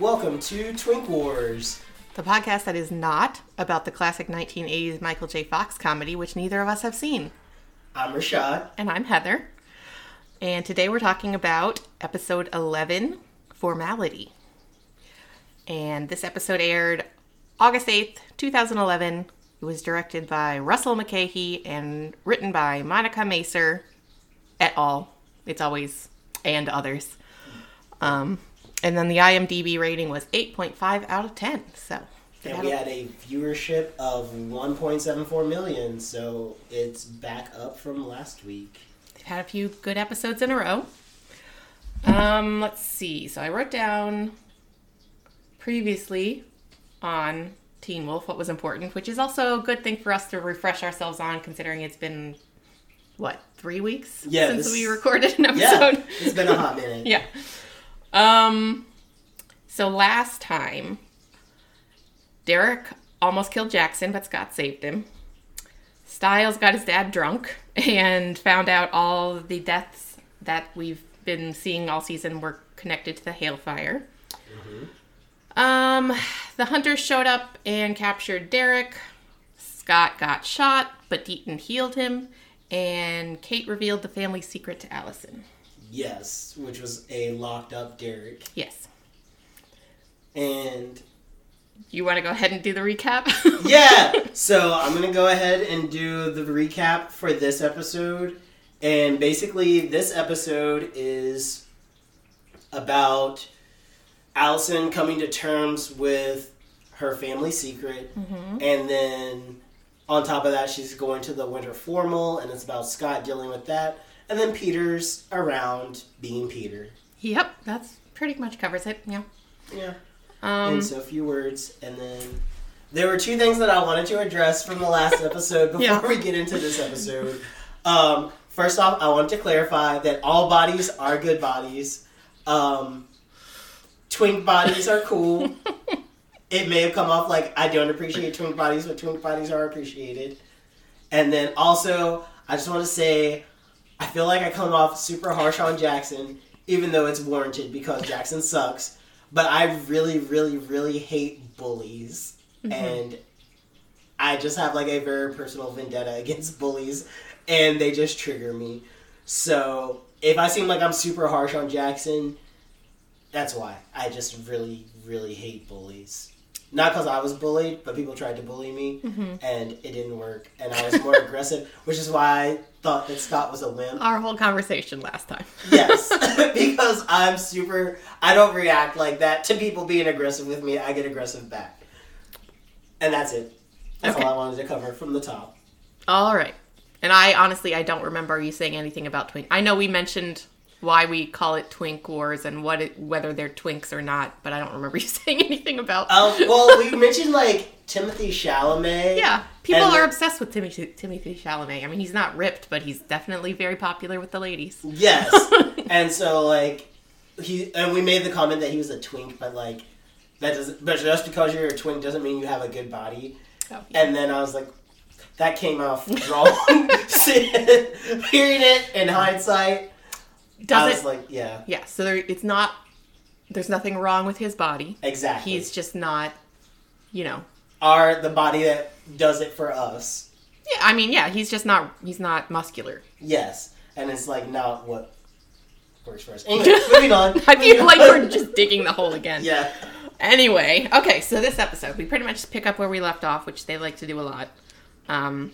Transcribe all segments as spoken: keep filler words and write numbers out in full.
Welcome to Twink Wars, the podcast that is not about the classic nineteen eighties Michael J. Fox comedy, which neither of us have seen. I'm Rashad. And I'm Heather. And today we're talking about episode eleven, Formality. And this episode aired August eighth, twenty eleven. It was directed by Russell McKahee and written by Monica Macer et al. It's always and others. Um, and then the IMDb rating was eight point five out of ten. So and we had a viewership of one point seven four million, so it's back up from last week. They've had a few good episodes in a row. Um, let's see. So I wrote down previously on Teen Wolf what was important, which is also a good thing for us to refresh ourselves on, considering it's been, what, three weeks yeah, since this... we recorded an episode? Yeah, it's been a hot minute. yeah. Um, so last time, Derek almost killed Jackson, but Scott saved him. Stiles got his dad drunk and found out all the deaths that we've been seeing all season were connected to the Hale fire. Mm-hmm. Um, the hunters showed up and captured Derek. Scott got shot, but Deaton healed him. And Kate revealed the family secret to Allison. Yes, which was a locked up Derek. Yes. And... you want to go ahead and do the recap? yeah! So I'm going to go ahead and do the recap for this episode. And basically, this episode is about Allison coming to terms with her family secret. Mm-hmm. And then on top of that, she's going to the winter formal, and it's about Scott dealing with that. And then Peter's around being Peter. Yep, that's pretty much covers it. Yeah. Yeah. Um, and so a few words, and then there were two things that I wanted to address from the last episode before yeah. we get into this episode. Um, first off, I want to clarify that all bodies are good bodies. Um, twink bodies are cool. It may have come off like I don't appreciate twink bodies, but twink bodies are appreciated. And then also, I just want to say, I feel like I come off super harsh on Jackson, even though it's warranted because Jackson sucks. But I really, really, really hate bullies. Mm-hmm. And I just have like a very personal vendetta against bullies. And they just trigger me. So if I seem like I'm super harsh on Jackson, that's why. I just really, really hate bullies. Not because I was bullied, but people tried to bully me. Mm-hmm. And it didn't work. And I was more aggressive, which is why I thought that Scott was a wimp. Our whole conversation last time. yes. Because I'm super... I don't react like that to people being aggressive with me. I get aggressive back. And that's it. That's okay. All I wanted to cover from the top. All right. And I honestly, I don't remember you saying anything about twink. I know we mentioned why we call it Twink Wars and what it, whether they're twinks or not, but I don't remember you saying anything about... Um, well, we mentioned, like, Timothée Chalamet. Yeah, people are like, obsessed with Timothée, Timothée Chalamet. I mean, he's not ripped, but he's definitely very popular with the ladies. Yes, and so, like, he and we made the comment that he was a twink, but, like, that doesn't... But just because you're a twink doesn't mean you have a good body. Oh, yeah. And then I was like, that came off wrong. Hearing it in hindsight... Does I was it, like, yeah. Yeah, so there, it's not, there's nothing wrong with his body. Exactly. He's just not, you know. Are the body that does it for us. Yeah, I mean, yeah, he's just not, he's not muscular. Yes, and it's like not what works for us. Anyway, moving on. I feel like we're just digging the hole again. Yeah. Anyway, okay, so this episode, we pretty much pick up where we left off, which they like to do a lot. Um,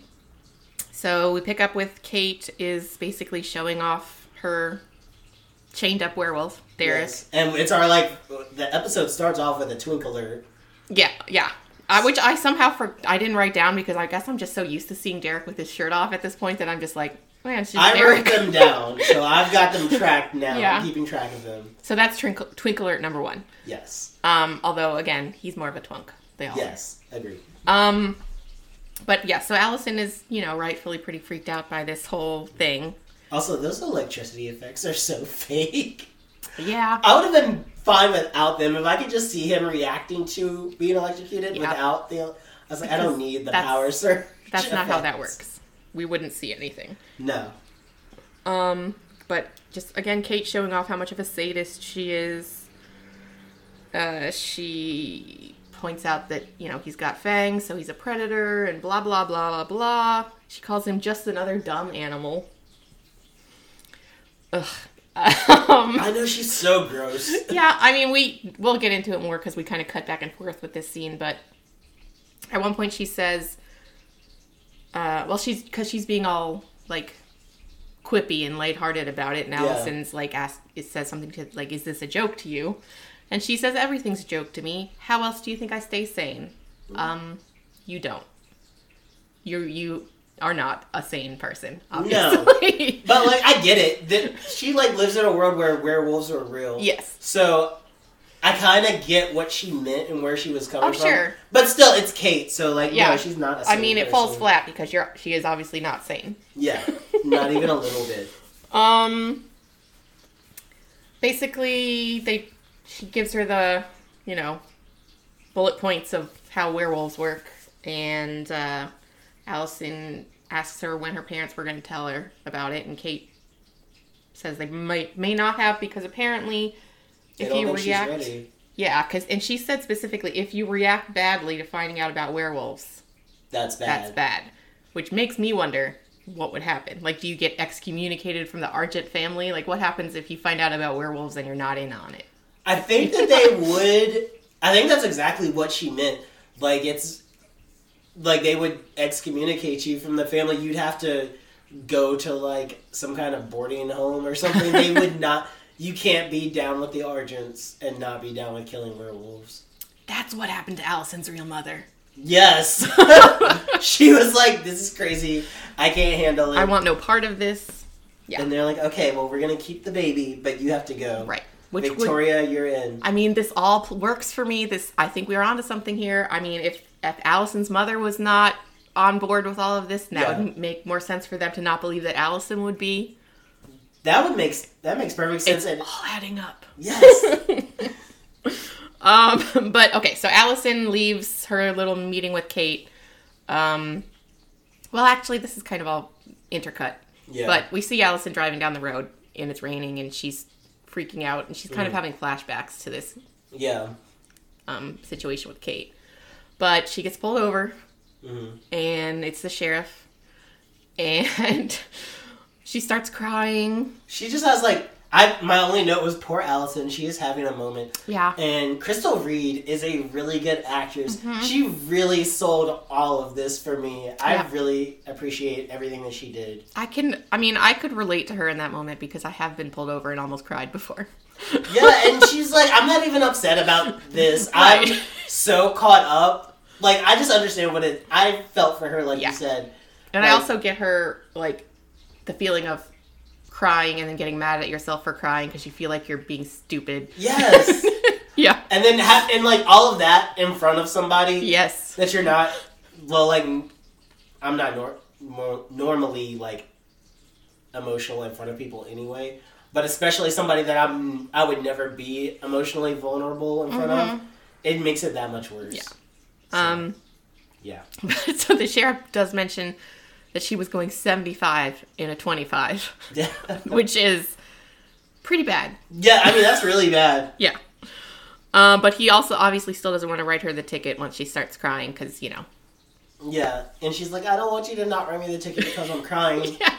so we pick up with Kate is basically showing off her... chained up werewolf, Derek. Yes. And it's our, like, the episode starts off with a twink alert. Yeah, yeah. I, which I somehow, for, I didn't write down because I guess I'm just so used to seeing Derek with his shirt off at this point that I'm just like, man, it's just I Derek. Wrote them down, so I've got them tracked now. Yeah. I'm keeping track of them. So that's twink, twink alert number one. Yes. Um, although, again, he's more of a twunk. They all Yes, are. Agreed. Um, but yeah, so Allison is, you know, rightfully pretty freaked out by this whole thing. Also, those electricity effects are so fake. Yeah. I would have been fine without them. If I could just see him reacting to being electrocuted yeah. without the... I was like, because I don't need the power surge. That's not effects. How that works. We wouldn't see anything. No. Um, but just, again, Kate showing off how much of a sadist she is. Uh, she points out that, you know, he's got fangs, so he's a predator, and blah, blah, blah, blah, blah. She calls him just another dumb animal. Ugh. Um, I know, she's so gross. Yeah, I mean, we, we'll get into it more because we kind of cut back and forth with this scene, but at one point she says, uh, well, she's, because she's being all, like, quippy and lighthearted about it, and Allison's, yeah. like, ask, it says something to, like, is this a joke to you? And she says, everything's a joke to me. How else do you think I stay sane? Um, you don't. You're, you are not a sane person, obviously. No. But, like, I get it. The, she, like, lives in a world where werewolves are real. Yes. So, I kind of get what she meant and where she was coming oh, from. Oh, sure. But still, it's Kate, so, like, yeah. no, she's not a sane I mean, person. It falls flat because you're, she is obviously not sane. Yeah. Not even a little bit. Um, basically, they... She gives her the, you know, bullet points of how werewolves work, and uh, Allison asks her when her parents were going to tell her about it, and Kate says they might may not have because apparently if you react, she's ready. yeah, because and she said specifically if you react badly to finding out about werewolves, that's bad. That's bad, which makes me wonder what would happen. Like, do you get excommunicated from the Argent family? Like, what happens if you find out about werewolves and you're not in on it? I think that they would... I think that's exactly what she meant. Like, it's... Like, they would excommunicate you from the family. You'd have to go to, like, some kind of boarding home or something. They would not... You can't be down with the Argents and not be down with killing werewolves. That's what happened to Allison's real mother. Yes. She was like, this is crazy. I can't handle it. I want no part of this. Yeah. And they're like, okay, well, we're going to keep the baby, but you have to go. Right. Which Victoria, would, you're in. I mean, this all works for me. This, I think we are onto something here. I mean, if, if Allison's mother was not on board with all of this, that yeah. would make more sense for them to not believe that Allison would be. That would make that makes perfect sense. It's and, all adding up. Yes. um, but okay, so Allison leaves her little meeting with Kate. Um, well, actually, this is kind of all intercut. Yeah. But we see Allison driving down the road, and it's raining, and she's freaking out, and she's kind mm. of having flashbacks to this yeah um situation with Kate, but she gets pulled over mm. and it's the sheriff, and she starts crying. She just has like I my only note was poor Allison. She is having a moment. Yeah. And Crystal Reed is a really good actress. Mm-hmm. She really sold all of this for me. Yeah. I really appreciate everything that she did. I can, I mean, I could relate to her in that moment because I have been pulled over and almost cried before. Yeah, and she's like, I'm not even upset about this. Right. I'm so caught up. Like, I just understand what it, I felt for her, like yeah. you said. And like, I also get her, like, the feeling of crying and then getting mad at yourself for crying because you feel like you're being stupid. Yes. Yeah. And then ha- and like all of that in front of somebody. Yes. That you're not. Well, like I'm not nor- more normally like emotional in front of people anyway, but especially somebody that I'm I would never be emotionally vulnerable in front mm-hmm. of. It makes it that much worse. Yeah. So, um. Yeah. So the sheriff does mention that she was going seventy-five in a twenty-five, yeah. which is pretty bad. Yeah, I mean, that's really bad. Yeah. Um, but he also obviously still doesn't want to write her the ticket once she starts crying because, you know. Yeah, and she's like, I don't want you to not write me the ticket because I'm crying. Yeah.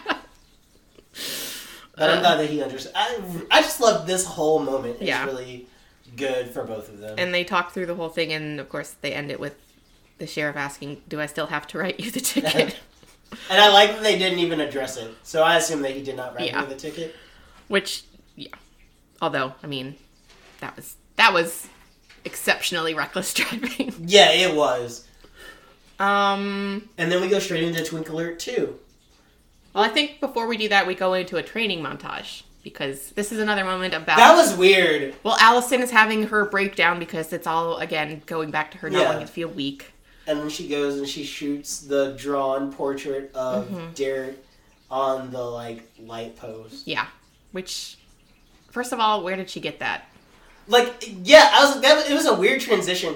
But I'm um, glad that he understands. I, I just love this whole moment. It's yeah. really good for both of them. And they talk through the whole thing, and, of course, they end it with the sheriff asking, do I still have to write you the ticket? And I like that they didn't even address it. So I assume that he did not write yeah. me the ticket. Which, yeah. Although, I mean, that was that was exceptionally reckless driving. Yeah, it was. Um. And then we go straight into Twink Alert two. Well, I think before we do that, we go into a training montage. Because this is another moment about... That was weird. Well, Allison is having her breakdown because it's all, again, going back to her not yeah. wanting to feel weak. And then she goes and she shoots the drawn portrait of mm-hmm. Derek on the, like, light post. Yeah. Which, first of all, where did she get that? Like, yeah, I was, that was it was a weird transition.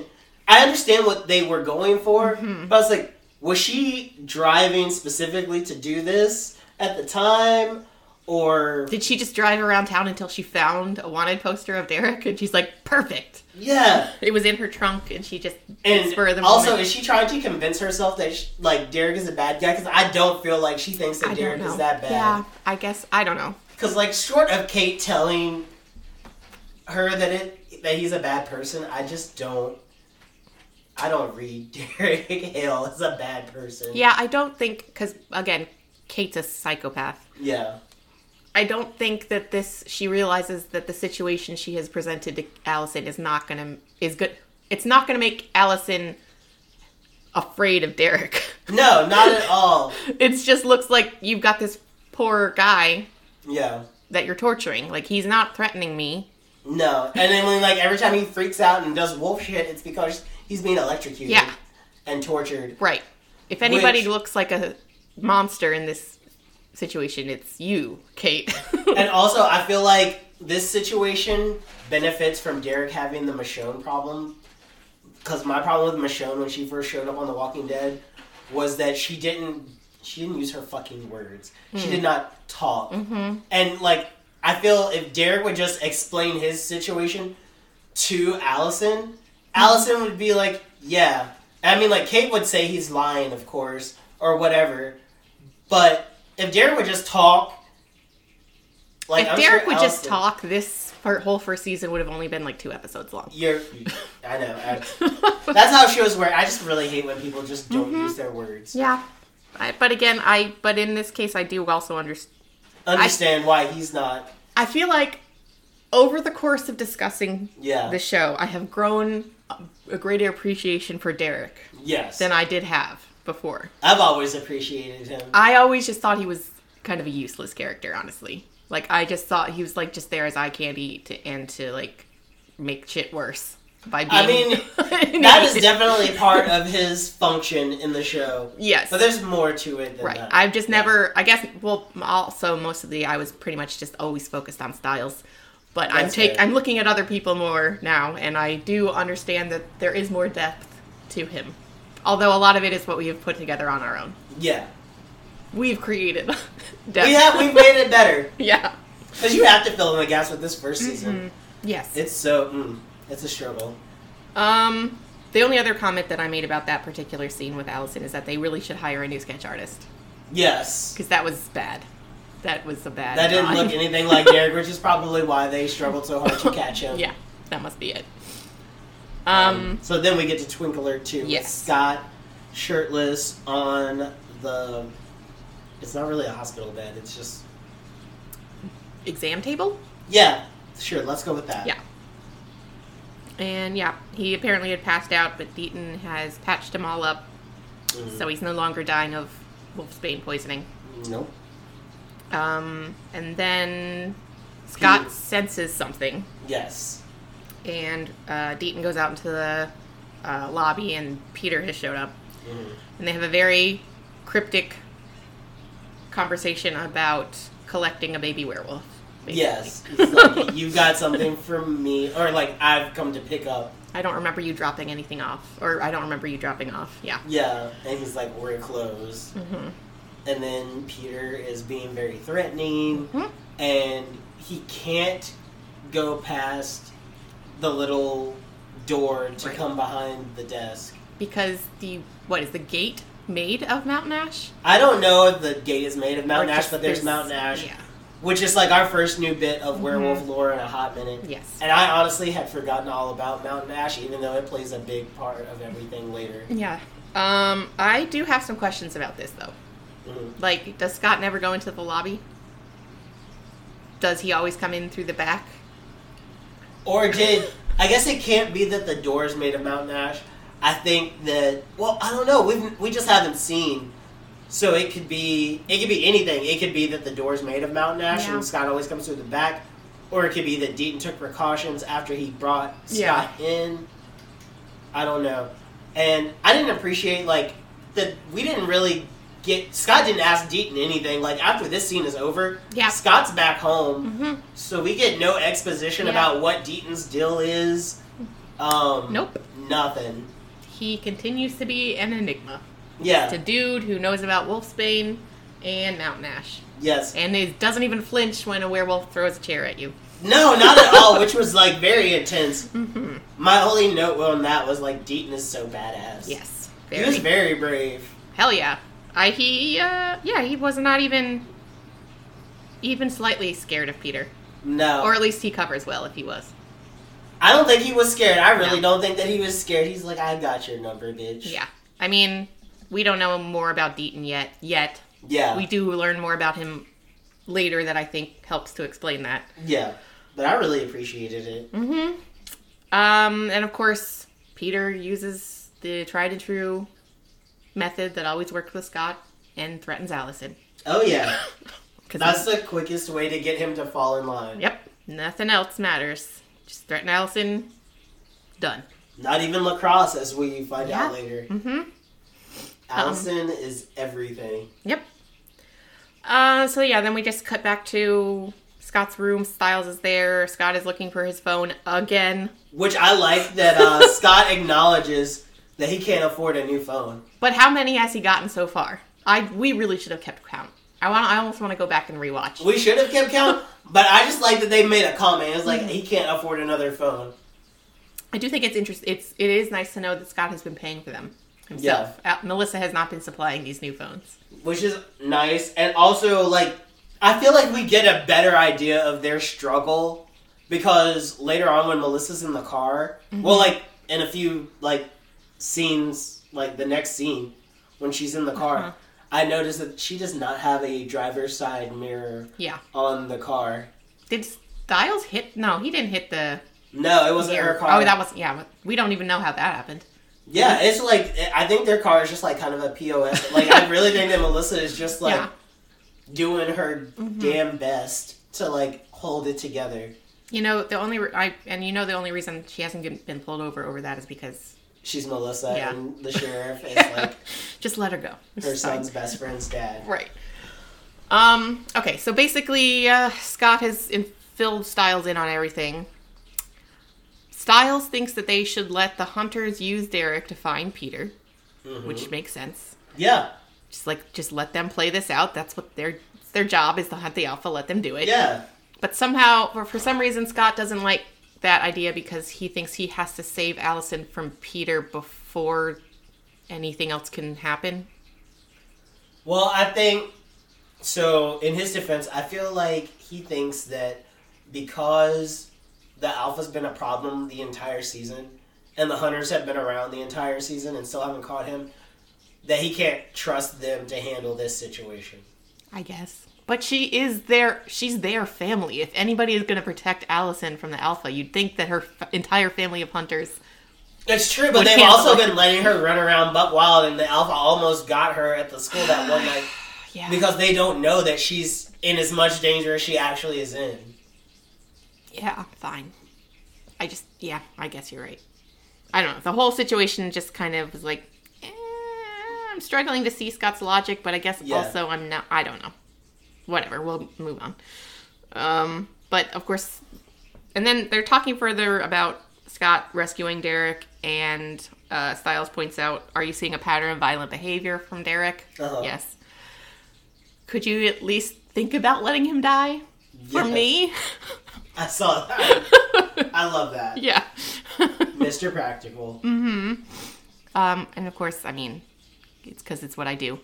I understand what they were going for, mm-hmm. but I was like, was she driving specifically to do this at the time? Or did she just drive around town until she found a wanted poster of Derek and she's like, perfect. Yeah. It was in her trunk and she just... And the also, moment. Is she trying to convince herself that she, like, Derek is a bad guy? Because I don't feel like she thinks that I Derek is that bad. Yeah, I guess. I don't know. Because, like, short of Kate telling her that it that he's a bad person, I just don't... I don't read Derek Hale as a bad person. Yeah, I don't think... Because, again, Kate's a psychopath. Yeah. I don't think that this, she realizes that the situation she has presented to Allison is not going to, is good. It's not going to make Allison afraid of Derek. No, not at all. It just looks like you've got this poor guy. Yeah. That you're torturing. Like, he's not threatening me. No. And then when, like, every time he freaks out and does wolf shit, it's because he's being electrocuted. Yeah. And tortured. Right. If anybody Which... looks like a monster in this situation, it's you, Kate. And also, I feel like this situation benefits from Derek having the Michonne problem. Because my problem with Michonne when she first showed up on The Walking Dead was that she didn't she didn't use her fucking words. Mm. She did not talk. Mm-hmm. And, like, I feel if Derek would just explain his situation to Allison, mm-hmm. Allison would be like, yeah. I mean, like, Kate would say he's lying, of course, or whatever. But... If Derek would just talk... Like, if I'm Derek sure would Allison, just talk, this part, whole first season would have only been like two episodes long. You're, I know. I, that's how shows work. I just really hate when people just don't mm-hmm. use their words. Yeah. I, but again, I... But in this case, I do also under, understand I, why he's not... I feel like over the course of discussing yeah. the show, I have grown a greater appreciation for Derek yes. than I did have. Before. I've always appreciated him. I always just thought he was kind of a useless character, honestly. Like, I just thought he was, like, just there as eye candy to, and to, like, make shit worse by being... I mean, that is definitely part of his function in the show. Yes. But there's more to it than right. that. I've just yeah. never... I guess, well, also, most of the... I was pretty much just always focused on Stiles. But That's I'm take, I'm looking at other people more now, and I do understand that there is more depth to him. Although a lot of it is what we have put together on our own. Yeah. We've created depth. We have. We've made it better. Yeah. Because you have to fill in the gaps with this first season. Mm-hmm. Yes. It's so... Mm, it's a struggle. Um, the only other comment that I made about that particular scene with Allison is that they really should hire a new sketch artist. Yes. Because that was bad. That was a bad... That didn't look anything like Derek, which is probably why they struggled so hard to catch him. Yeah. That must be it. Um, so then we get to Twink Alert two. Yes. Scott, shirtless, on the... It's not really a hospital bed. It's just... Exam table? Yeah. Sure, let's go with that. Yeah. And, yeah, he apparently had passed out, but Deaton has patched him all up. Mm-hmm. So he's no longer dying of wolfsbane poisoning. Nope. Um, and then Scott Peter. senses something. Yes. And uh, Deaton goes out into the uh, lobby, and Peter has showed up. Mm. And they have a very cryptic conversation about collecting a baby werewolf. Basically. Yes. It's like, you got something from me, or like, I've come to pick up. I don't remember you dropping anything off, or I don't remember you dropping off. Yeah. Yeah, and he's like, we're closed. Mm-hmm. And then Peter is being very threatening, mm-hmm. and he can't go past... the little door to right. come behind the desk. Because the, what is the gate made of Mountain Ash? I don't know if the gate is made of Mountain Ash, but there's, there's Mountain Ash. Yeah. Which is like our first new bit of werewolf mm-hmm. lore in a hot minute. Yes. And I honestly had forgotten all about Mountain Ash, even though it plays a big part of everything later. Yeah. Um, I do have some questions about this, though. Mm-hmm. Like, does Scott never go into the lobby? Does he always come in through the back? Or did... I guess it can't be that the door is made of Mountain Ash. I think that... Well, I don't know. We we just haven't seen. So it could be... It could be anything. It could be that the door is made of Mountain Ash yeah. and Scott always comes through the back. Or it could be that Deaton took precautions after he brought Scott yeah. in. I don't know. And I didn't appreciate, like... that we didn't really get... Scott didn't ask Deaton anything. Like, after this scene is over, yeah. Scott's back home. Mm-hmm. So we get no exposition yeah. about what Deaton's deal is. Um, nope. Nothing. He continues to be an enigma. Yeah. He's a dude who knows about wolfsbane, and Mountain Ash. Yes. And it doesn't even flinch when a werewolf throws a chair at you. No, not at all, which was, like, very intense. Mm-hmm. My only note on that was, like, Deaton is so badass. Yes. Very. He was very brave. Hell yeah. I, he, uh, yeah, he was not even, even slightly scared of Peter. No. Or at least he covers well if he was. I don't think he was scared. I really no. don't think that he was scared. He's like, I got your number, bitch. Yeah. I mean, we don't know more about Deaton yet. Yet. Yeah. We do learn more about him later that I think helps to explain that. Yeah. But I really appreciated it. Mm-hmm. Um, and of course, Peter uses the tried and true method that always worked with Scott and threatens Allison. Oh, yeah. That's the quickest way to get him to fall in line. Yep. Nothing else matters. Just threaten Allison. Done. Not even lacrosse, as we find yeah. out later. Mm-hmm. Allison um, is everything. Yep. Uh, so, yeah, then we just cut back to Scott's room. Stiles is there. Scott is looking for his phone again. Which I like that uh, Scott acknowledges that he can't afford a new phone. But how many has he gotten so far? I We really should have kept count. I want. I almost want to go back and rewatch. We should have kept count, but I just like that they made a comment. It's like, he can't afford another phone. I do think it's interesting. It's, it is nice to know that Scott has been paying for them himself. Yeah. Uh, Melissa has not been supplying these new phones. Which is nice. And also, like, I feel like we get a better idea of their struggle because later on when Melissa's in the car, mm-hmm. well, like, in a few, like, scenes, like, the next scene, when she's in the car, uh-huh. I noticed that she does not have a driver's side mirror yeah. on the car. Did Stiles hit? No, he didn't hit the... No, it wasn't mirror. Her car. Oh, that wasn't... Yeah, we don't even know how that happened. Yeah, it's like... I think their car is just, like, kind of a P O S. Like, I really think that Melissa is just, like... Yeah. doing her mm-hmm. damn best to, like, hold it together. You know, the only... Re- I And you know the only reason she hasn't been pulled over over that is because... She's Melissa yeah. and the sheriff is, like... Just let her go. Her son's best friend's dad. Right. Um. Okay, so basically, uh, Scott has in- filled Stiles in on everything. Stiles thinks that they should let the hunters use Derek to find Peter, mm-hmm. which makes sense. Yeah. Just like, just let them play this out. That's what their their job is, to hunt the alpha. Let them do it. Yeah. But somehow, or for some reason, Scott doesn't like that idea because he thinks he has to save Allison from Peter before anything else can happen. Well, I think, so in his defense, I feel like he thinks that because the alpha's been a problem the entire season and the hunters have been around the entire season and still haven't caught him, that he can't trust them to handle this situation. I guess. But she is their, she's their family. If anybody is going to protect Allison from the alpha, you'd think that her f- entire family of hunters... It's true, but they've also like... been letting her run around buck wild, and the alpha almost got her at the school that one night. Yeah. Because they don't know that she's in as much danger as she actually is in. Yeah, fine. I just, yeah, I guess you're right. I don't know. The whole situation just kind of was like... I'm struggling to see Scott's logic, but I guess yeah. also I'm not, I don't know. Whatever, we'll move on. Um, but of course, and then they're talking further about Scott rescuing Derek, and uh, Stiles points out, are you seeing a pattern of violent behavior from Derek? Uh-huh. Yes. Could you at least think about letting him die? Yes. For me? I saw that. I love that. Yeah. Mister Practical. Mm-hmm. Um, and of course, I mean... It's because it's what I do.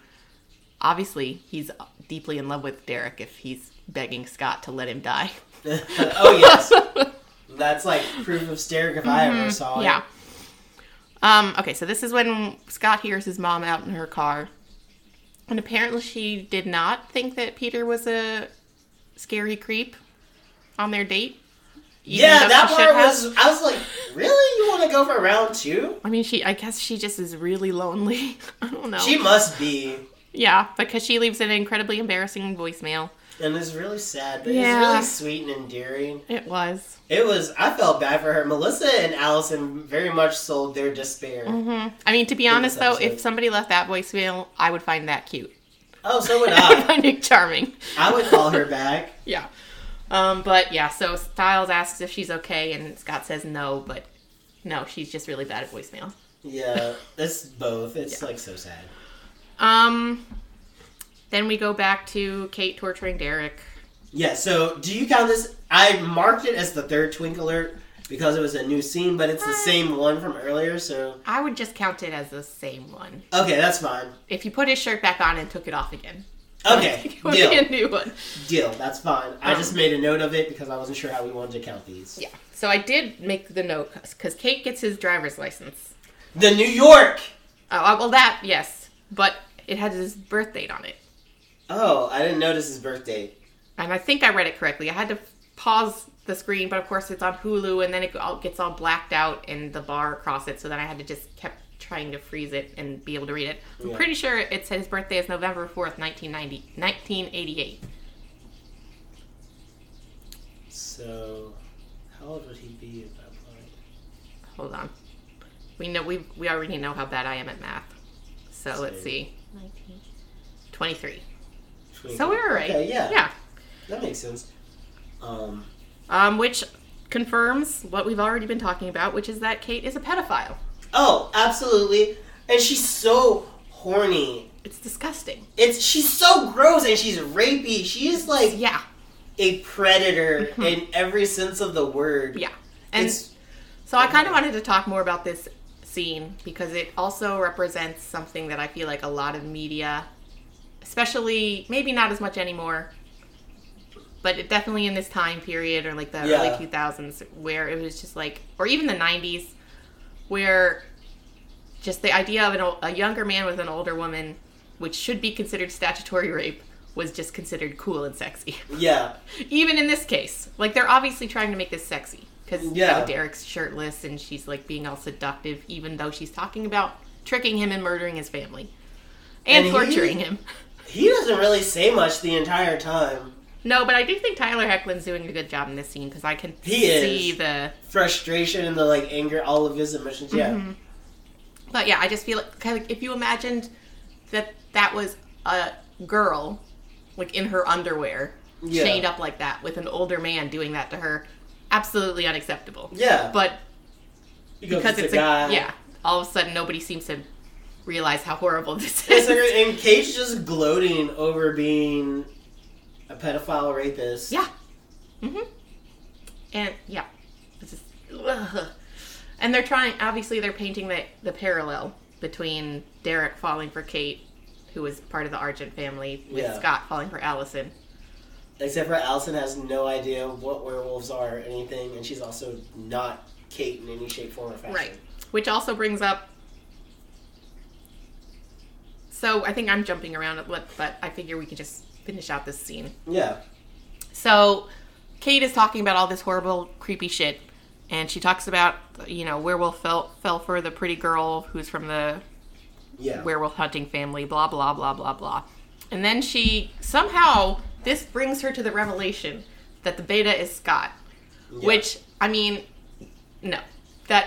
Obviously, he's deeply in love with Derek if he's begging Scott to let him die. Oh, yes. That's like proof of Derek if mm-hmm. I ever saw yeah. it. Yeah. Um, okay, so this is when Scott hears his mom out in her car. And apparently she did not think that Peter was a scary creep on their date. Yeah, that part was... House. I was like, really? You want to go for round two? I mean, she. I guess she just is really lonely. I don't know. She must be. Yeah, because she leaves an incredibly embarrassing voicemail. And it's really sad, but yeah. it's really sweet and endearing. It was. It was. I felt bad for her. Melissa and Allison very much sold their despair. Mm-hmm. I mean, to be honest, though, if somebody left that voicemail, I would find that cute. Oh, so would I. I would find it charming. I would call her back. Yeah. Um, but yeah, so Stiles asks if she's okay, and Scott says no, but no, she's just really bad at voicemail. Yeah, it's both. It's yeah. like so sad. Um, Then we go back to Kate torturing Derek. Yeah, so do you count this? I marked it as the third Twink alert because it was a new scene, but it's the same one from earlier, so... I would just count it as the same one. Okay, that's fine. If you put his shirt back on and took it off again. Okay, deal. It would be a new one. Deal, that's fine. Um, I just made a note of it because I wasn't sure how we wanted to count these. Yeah, so I did make the note because Kate gets his driver's license. The New York! Oh, well that, yes. But it has his birth date on it. Oh, I didn't notice his birth date. And I think I read it correctly. I had to pause the screen, but of course it's on Hulu, and then it all gets all blacked out and the bar across it, so then I had to just kept trying to freeze it and be able to read it. I'm yeah. pretty sure it said his birthday is November fourth, nineteen eighty-eight. So, how old would he be at that point? Hold on. We know we we already know how bad I am at math. So, so let's see. nineteen. twenty-three. twenty-three. So we were right. Okay, yeah. Yeah. That makes sense. Um, um, which confirms what we've already been talking about, which is that Kate is a pedophile. Oh, absolutely. And she's so horny. It's disgusting. It's she's so gross and she's rapey. She's like yeah. a predator mm-hmm. in every sense of the word. Yeah. And it's, so I kind of wanted to talk more about this scene because it also represents something that I feel like a lot of media, especially maybe not as much anymore, but it definitely in this time period or like the yeah. early two thousands where it was just like, or even the nineties, where just the idea of an old, a younger man with an older woman, which should be considered statutory rape, was just considered cool and sexy. Yeah. Even in this case. Like, they're obviously trying to make this sexy. Because yeah. like, Derek's shirtless and she's, like, being all seductive, even though she's talking about tricking him and murdering his family. And, and torturing he, him. He doesn't really say much the entire time. No, but I do think Tyler Hoechlin's doing a good job in this scene because I can he see is. the... frustration and the, like, anger, all of his emotions, yeah. Mm-hmm. But, yeah, I just feel like, like if you imagined that that was a girl, like, in her underwear, yeah. chained up like that, with an older man doing that to her, absolutely unacceptable. Yeah. But because, because it's a guy. A, yeah, all of a sudden nobody seems to realize how horrible this is. Like, and Kate's just gloating over being... a pedophile rapist. Yeah. Mm-hmm. And, yeah. It's just, ugh. And they're trying, obviously they're painting the, the parallel between Derek falling for Kate, who was part of the Argent family, with yeah. Scott falling for Allison. Except for Allison has no idea what werewolves are or anything, and she's also not Kate in any shape, form, or fashion. Right. Which also brings up... So, I think I'm jumping around, but I figure we can just... finish out this scene. Yeah. So, Kate is talking about all this horrible, creepy shit. And she talks about, you know, werewolf fell, fell for the pretty girl who's from the yeah. werewolf hunting family, blah, blah, blah, blah, blah. And then she, somehow, this brings her to the revelation that the beta is Scott. Yeah. Which, I mean, no. That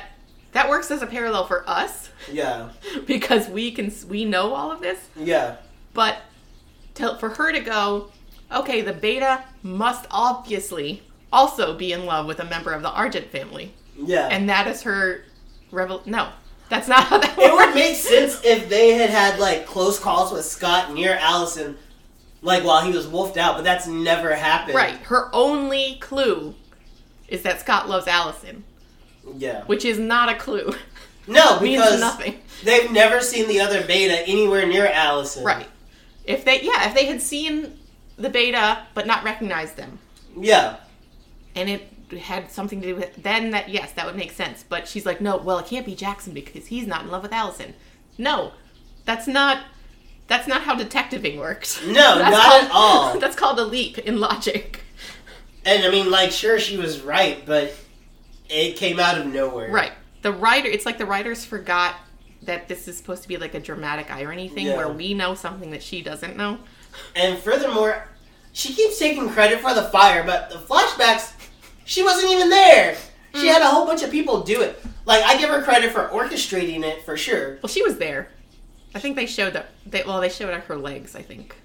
that works as a parallel for us. Yeah. Because we can, we know all of this. Yeah. But... To, for her to go, okay, the beta must obviously also be in love with a member of the Argent family. Yeah. And that is her... Revel- no, that's not how that works. It would make sense if they had had, like, close calls with Scott near Allison, like, while he was wolfed out, but that's never happened. Right. Her only clue is that Scott loves Allison. Yeah. Which is not a clue. No, because... means nothing. They've never seen the other beta anywhere near Allison. Right. If they, yeah, if they had seen the beta, but not recognized them. Yeah. And it had something to do with, then that, yes, that would make sense. But she's like, no, well, it can't be Jackson because he's not in love with Allison. No, that's not, that's not how detectiving works. No, not at all. That's called a leap in logic. And I mean, like, sure, she was right, but it came out of nowhere. Right. The writer, it's like the writers forgot that this is supposed to be like a dramatic irony thing yeah. where we know something that she doesn't know. And furthermore, she keeps taking credit for the fire, but the flashbacks, she wasn't even there. Mm. She had a whole bunch of people do it. Like, I give her credit for orchestrating it, for sure. Well, she was there. I think they showed up, they, well, they showed up her legs, I think.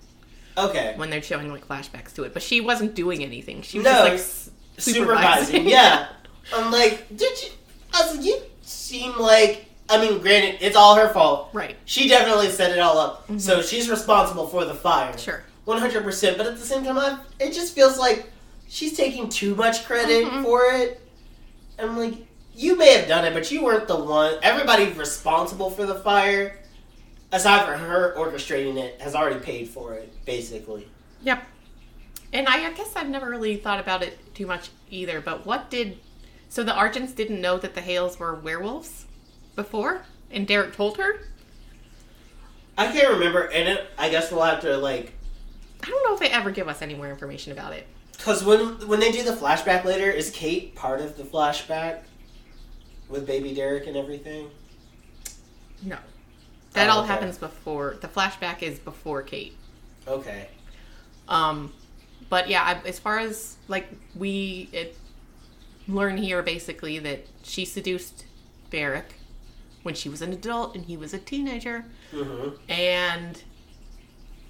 Okay. When they're showing, like, flashbacks to it. But she wasn't doing anything. She was no, just, like, supervising. supervising. Yeah. I'm like, did you, I was like, you seem like... I mean, granted, it's all her fault. Right. She definitely set it all up. Mm-hmm. So she's responsible for the fire. Sure. one hundred percent. But at the same time, I, it just feels like she's taking too much credit mm-hmm. for it. I'm like, you may have done it, but you weren't the one. Everybody responsible for the fire, aside from her orchestrating it, has already paid for it, basically. Yep. And I, I guess I've never really thought about it too much either, but what did... So the Argents didn't know that the Hales were werewolves before? And Derek told her? I can't remember, and it, I guess we'll have to, like... I don't know if they ever give us any more information about it. Because when, when they do the flashback later, is Kate part of the flashback with baby Derek and everything? No. That oh, all okay. happens before... The flashback is before Kate. Okay. Um... But yeah, as far as, like, we it, learn here, basically, that she seduced Derek when she was an adult and he was a teenager. Mm-hmm. And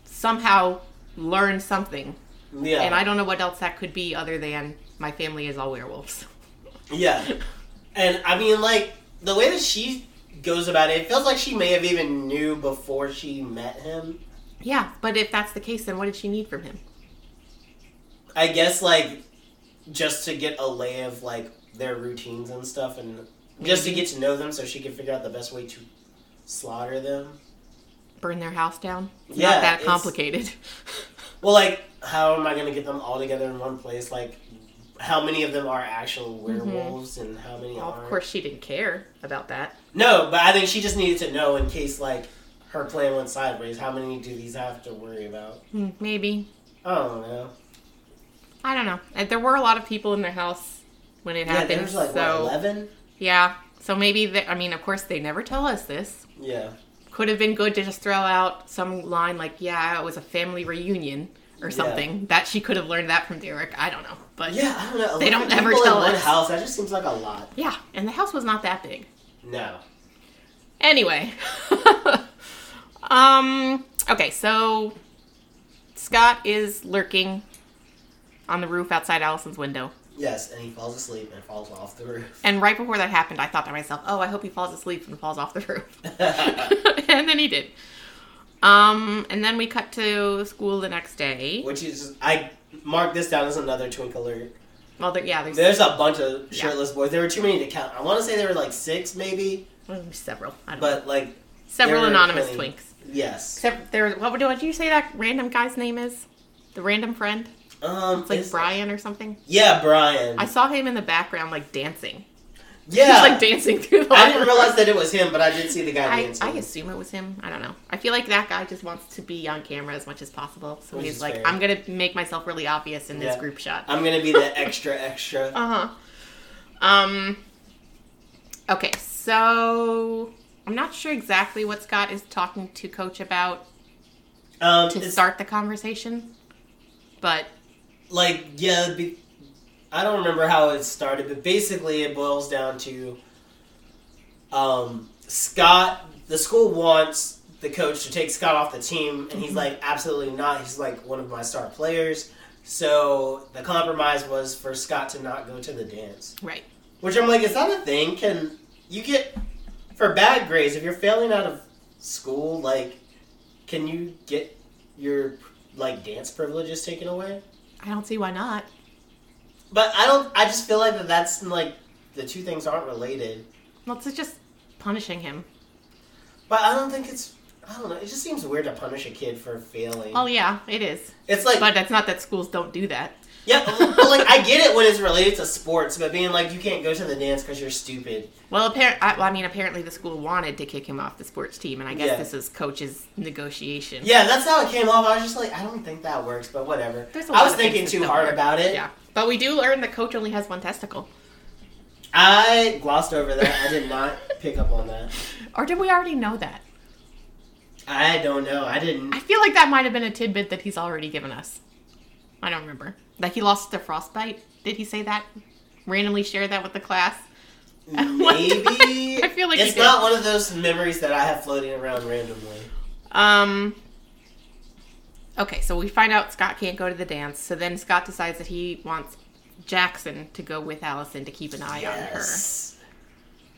somehow learned something. Yeah. And I don't know what else that could be other than my family is all werewolves. Yeah. And, I mean, like, the way that she goes about it, it feels like she may have even knew before she met him. Yeah, but if that's the case, then what did she need from him? I guess, like, just to get a lay of, like, their routines and stuff, and just to get to know them so she can figure out the best way to slaughter them. Burn their house down? It's yeah, not that complicated. Well, like, how am I going to get them all together in one place? Like, how many of them are actual werewolves mm-hmm. and how many well, aren't? Of course, she didn't care about that. No, but I think she just needed to know in case, like, her plan went sideways. How many do these have to worry about? Maybe. I don't know. I don't know. There were a lot of people in their house when it yeah, happened. Yeah, there was like, so, what, eleven? Yeah. So maybe, they, I mean, of course, they never tell us this. Yeah. Could have been good to just throw out some line like, yeah, it was a family reunion or something. Yeah. That she could have learned that from Derek. I don't know. But yeah, I don't know. They don't ever tell us. One house, that just seems like a lot. Yeah. And the house was not that big. No. Anyway. um. Okay, so Scott is lurking on the roof outside Allison's window. Yes, and he falls asleep and falls off the roof. And right before that happened, I thought to myself, oh, I hope he falls asleep and falls off the roof. And then he did. Um, and then we cut to school the next day. Which is, I marked this down as another twink alert. Well, there, yeah. There's, there's a bunch of shirtless yeah. boys. There were too many to count. I want to say there were like six, maybe. Several. I don't but, know. But like... Several anonymous playing, twinks. Yes. Except there, what, what did you say that random guy's name is? The random friend? Um, it's like it's, Brian or something? Yeah, Brian. I saw him in the background, like, dancing. Yeah. He was, like, dancing through the I didn't realize that it was him, but I did see the guy I, dancing. I assume it was him. I don't know. I feel like that guy just wants to be on camera as much as possible. So Which he's like, fair. I'm going to make myself really obvious in yeah. this group shot. I'm going to be the extra, extra. Uh-huh. Um. Okay, so I'm not sure exactly what Scott is talking to Coach about um, to start the conversation, but... Like, yeah, be, I don't remember how it started, but basically it boils down to um, Scott, the school wants the coach to take Scott off the team, and he's like, absolutely not. He's like one of my star players. So the compromise was for Scott to not go to the dance. Right. Which I'm like, is that a thing? Can you get, for bad grades, if you're failing out of school, like, can you get your, like, dance privileges taken away? I don't see why not. But I don't, I just feel like that that's, like, the two things aren't related. Well, it's just punishing him. But I don't think it's, I don't know, it just seems weird to punish a kid for failing. Oh, yeah, it is. It's like... But that's not that schools don't do that. Yeah, but, like, I get it when it's related to sports, but being like, you can't go to the dance because you're stupid. Well, apparently, I, well, I mean, apparently the school wanted to kick him off the sports team, and I guess yeah. this is coach's negotiation. Yeah, that's how it came off. I was just like, I don't think that works, but whatever. I was thinking too hard work. about it. Yeah, but we do learn the coach only has one testicle. I glossed over that. I did not pick up on that. Or did we already know that? I don't know. I didn't. I feel like that might have been a tidbit that he's already given us. I don't remember. Like, he lost to frostbite. Did he say that? Randomly share that with the class? Maybe. I feel like it's not one of those memories that I have floating around randomly. Um. Okay, so we find out Scott can't go to the dance. So then Scott decides that he wants Jackson to go with Allison to keep an eye yes.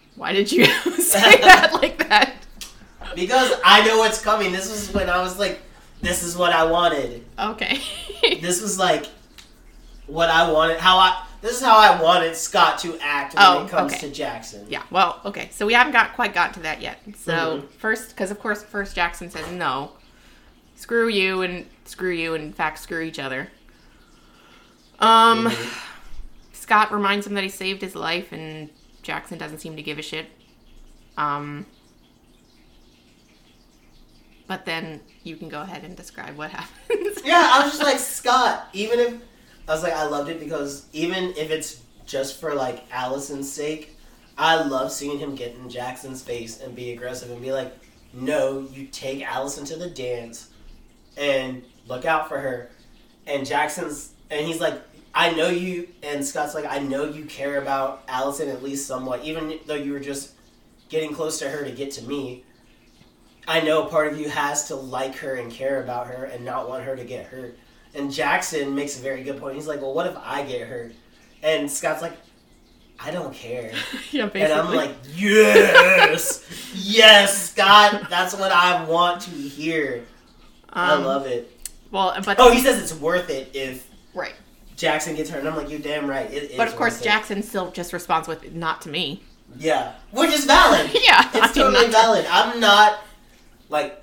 on her. Why did you say that like that? Because I know what's coming. This was when I was like, this is what I wanted. Okay. This was like what I wanted. How I... This is how I wanted Scott to act when oh, it comes okay. to Jackson. Yeah, well, okay. So we haven't got quite got to that yet. So mm-hmm. first, because of course first Jackson says no. Screw you and screw you. In fact, screw each other. Um, mm-hmm. Scott reminds him that he saved his life and Jackson doesn't seem to give a shit. Um, but then you can go ahead and describe what happens. Yeah, I was just like, Scott, even if... I was like, I loved it because even if it's just for, like, Allison's sake, I love seeing him get in Jackson's face and be aggressive and be like, no, you take Allison to the dance and look out for her. And Jackson's, and he's like, I know you, and Scott's like, I know you care about Allison at least somewhat, even though you were just getting close to her to get to me. I know part of you has to like her and care about her and not want her to get hurt. And Jackson makes a very good point. He's like, well, what if I get hurt? And Scott's like, I don't care. Yeah, basically. And I'm like, yes! Yes, Scott! That's what I want to hear. Um, I love it. Well, but Oh, he says it's worth it if right. Jackson gets hurt. And I'm like, you're damn right. It is But of course, worth Jackson it. Still just responds with, not to me. Yeah. Which is valid. Yeah. It's I mean, totally valid. I'm not, like,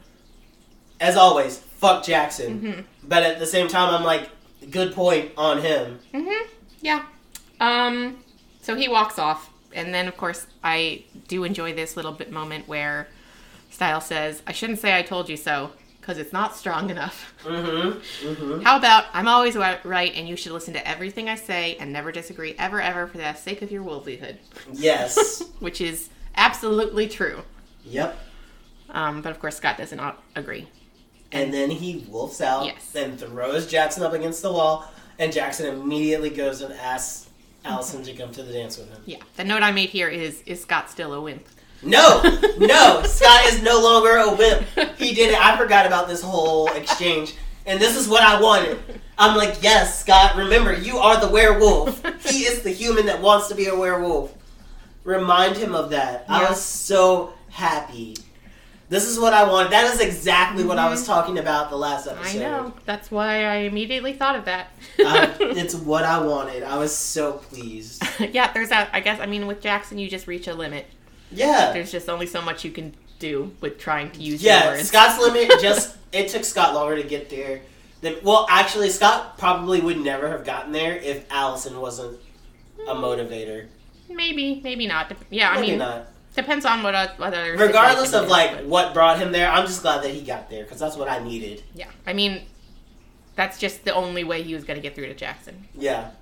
as always, fuck Jackson. Mm-hmm. But at the same time, I'm like, good point on him. Mm-hmm. Yeah. Um, so he walks off. And then, of course, I do enjoy this little bit moment where Stiles says, I shouldn't say I told you so, because it's not strong enough. Mm-hmm. Mm-hmm. How about, I'm always right, and you should listen to everything I say and never disagree ever, ever for the sake of your worldlyhood. Yes. Which is absolutely true. Yep. Um, but, of course, Scott does not agree. And then he wolfs out, yes. then throws Jackson up against the wall, and Jackson immediately goes and asks Allison to come to the dance with him. Yeah. The note I made here is, is Scott still a wimp? No! No! Scott is no longer a wimp. He did it. I forgot about this whole exchange, and this is what I wanted. I'm like, yes, Scott, remember, you are the werewolf. He is the human that wants to be a werewolf. Remind him of that. Yeah. I was so happy. This is what I wanted. That is exactly what I was talking about the last episode. I know. That's why I immediately thought of that. uh, it's what I wanted. I was so pleased. Yeah, there's that. I guess, I mean, with Jackson, you just reach a limit. Yeah. There's just only so much you can do with trying to use yeah, your words. Yeah, Scott's limit just, it took Scott longer to get there. Than, well, actually, Scott probably would never have gotten there if Allison wasn't a motivator. Maybe. Maybe not. Yeah, I maybe mean. Maybe not. Depends on what other... Regardless of, like, but. What brought him there, I'm just glad that he got there, because that's what I needed. Yeah. I mean, that's just the only way he was going to get through to Jackson. Yeah.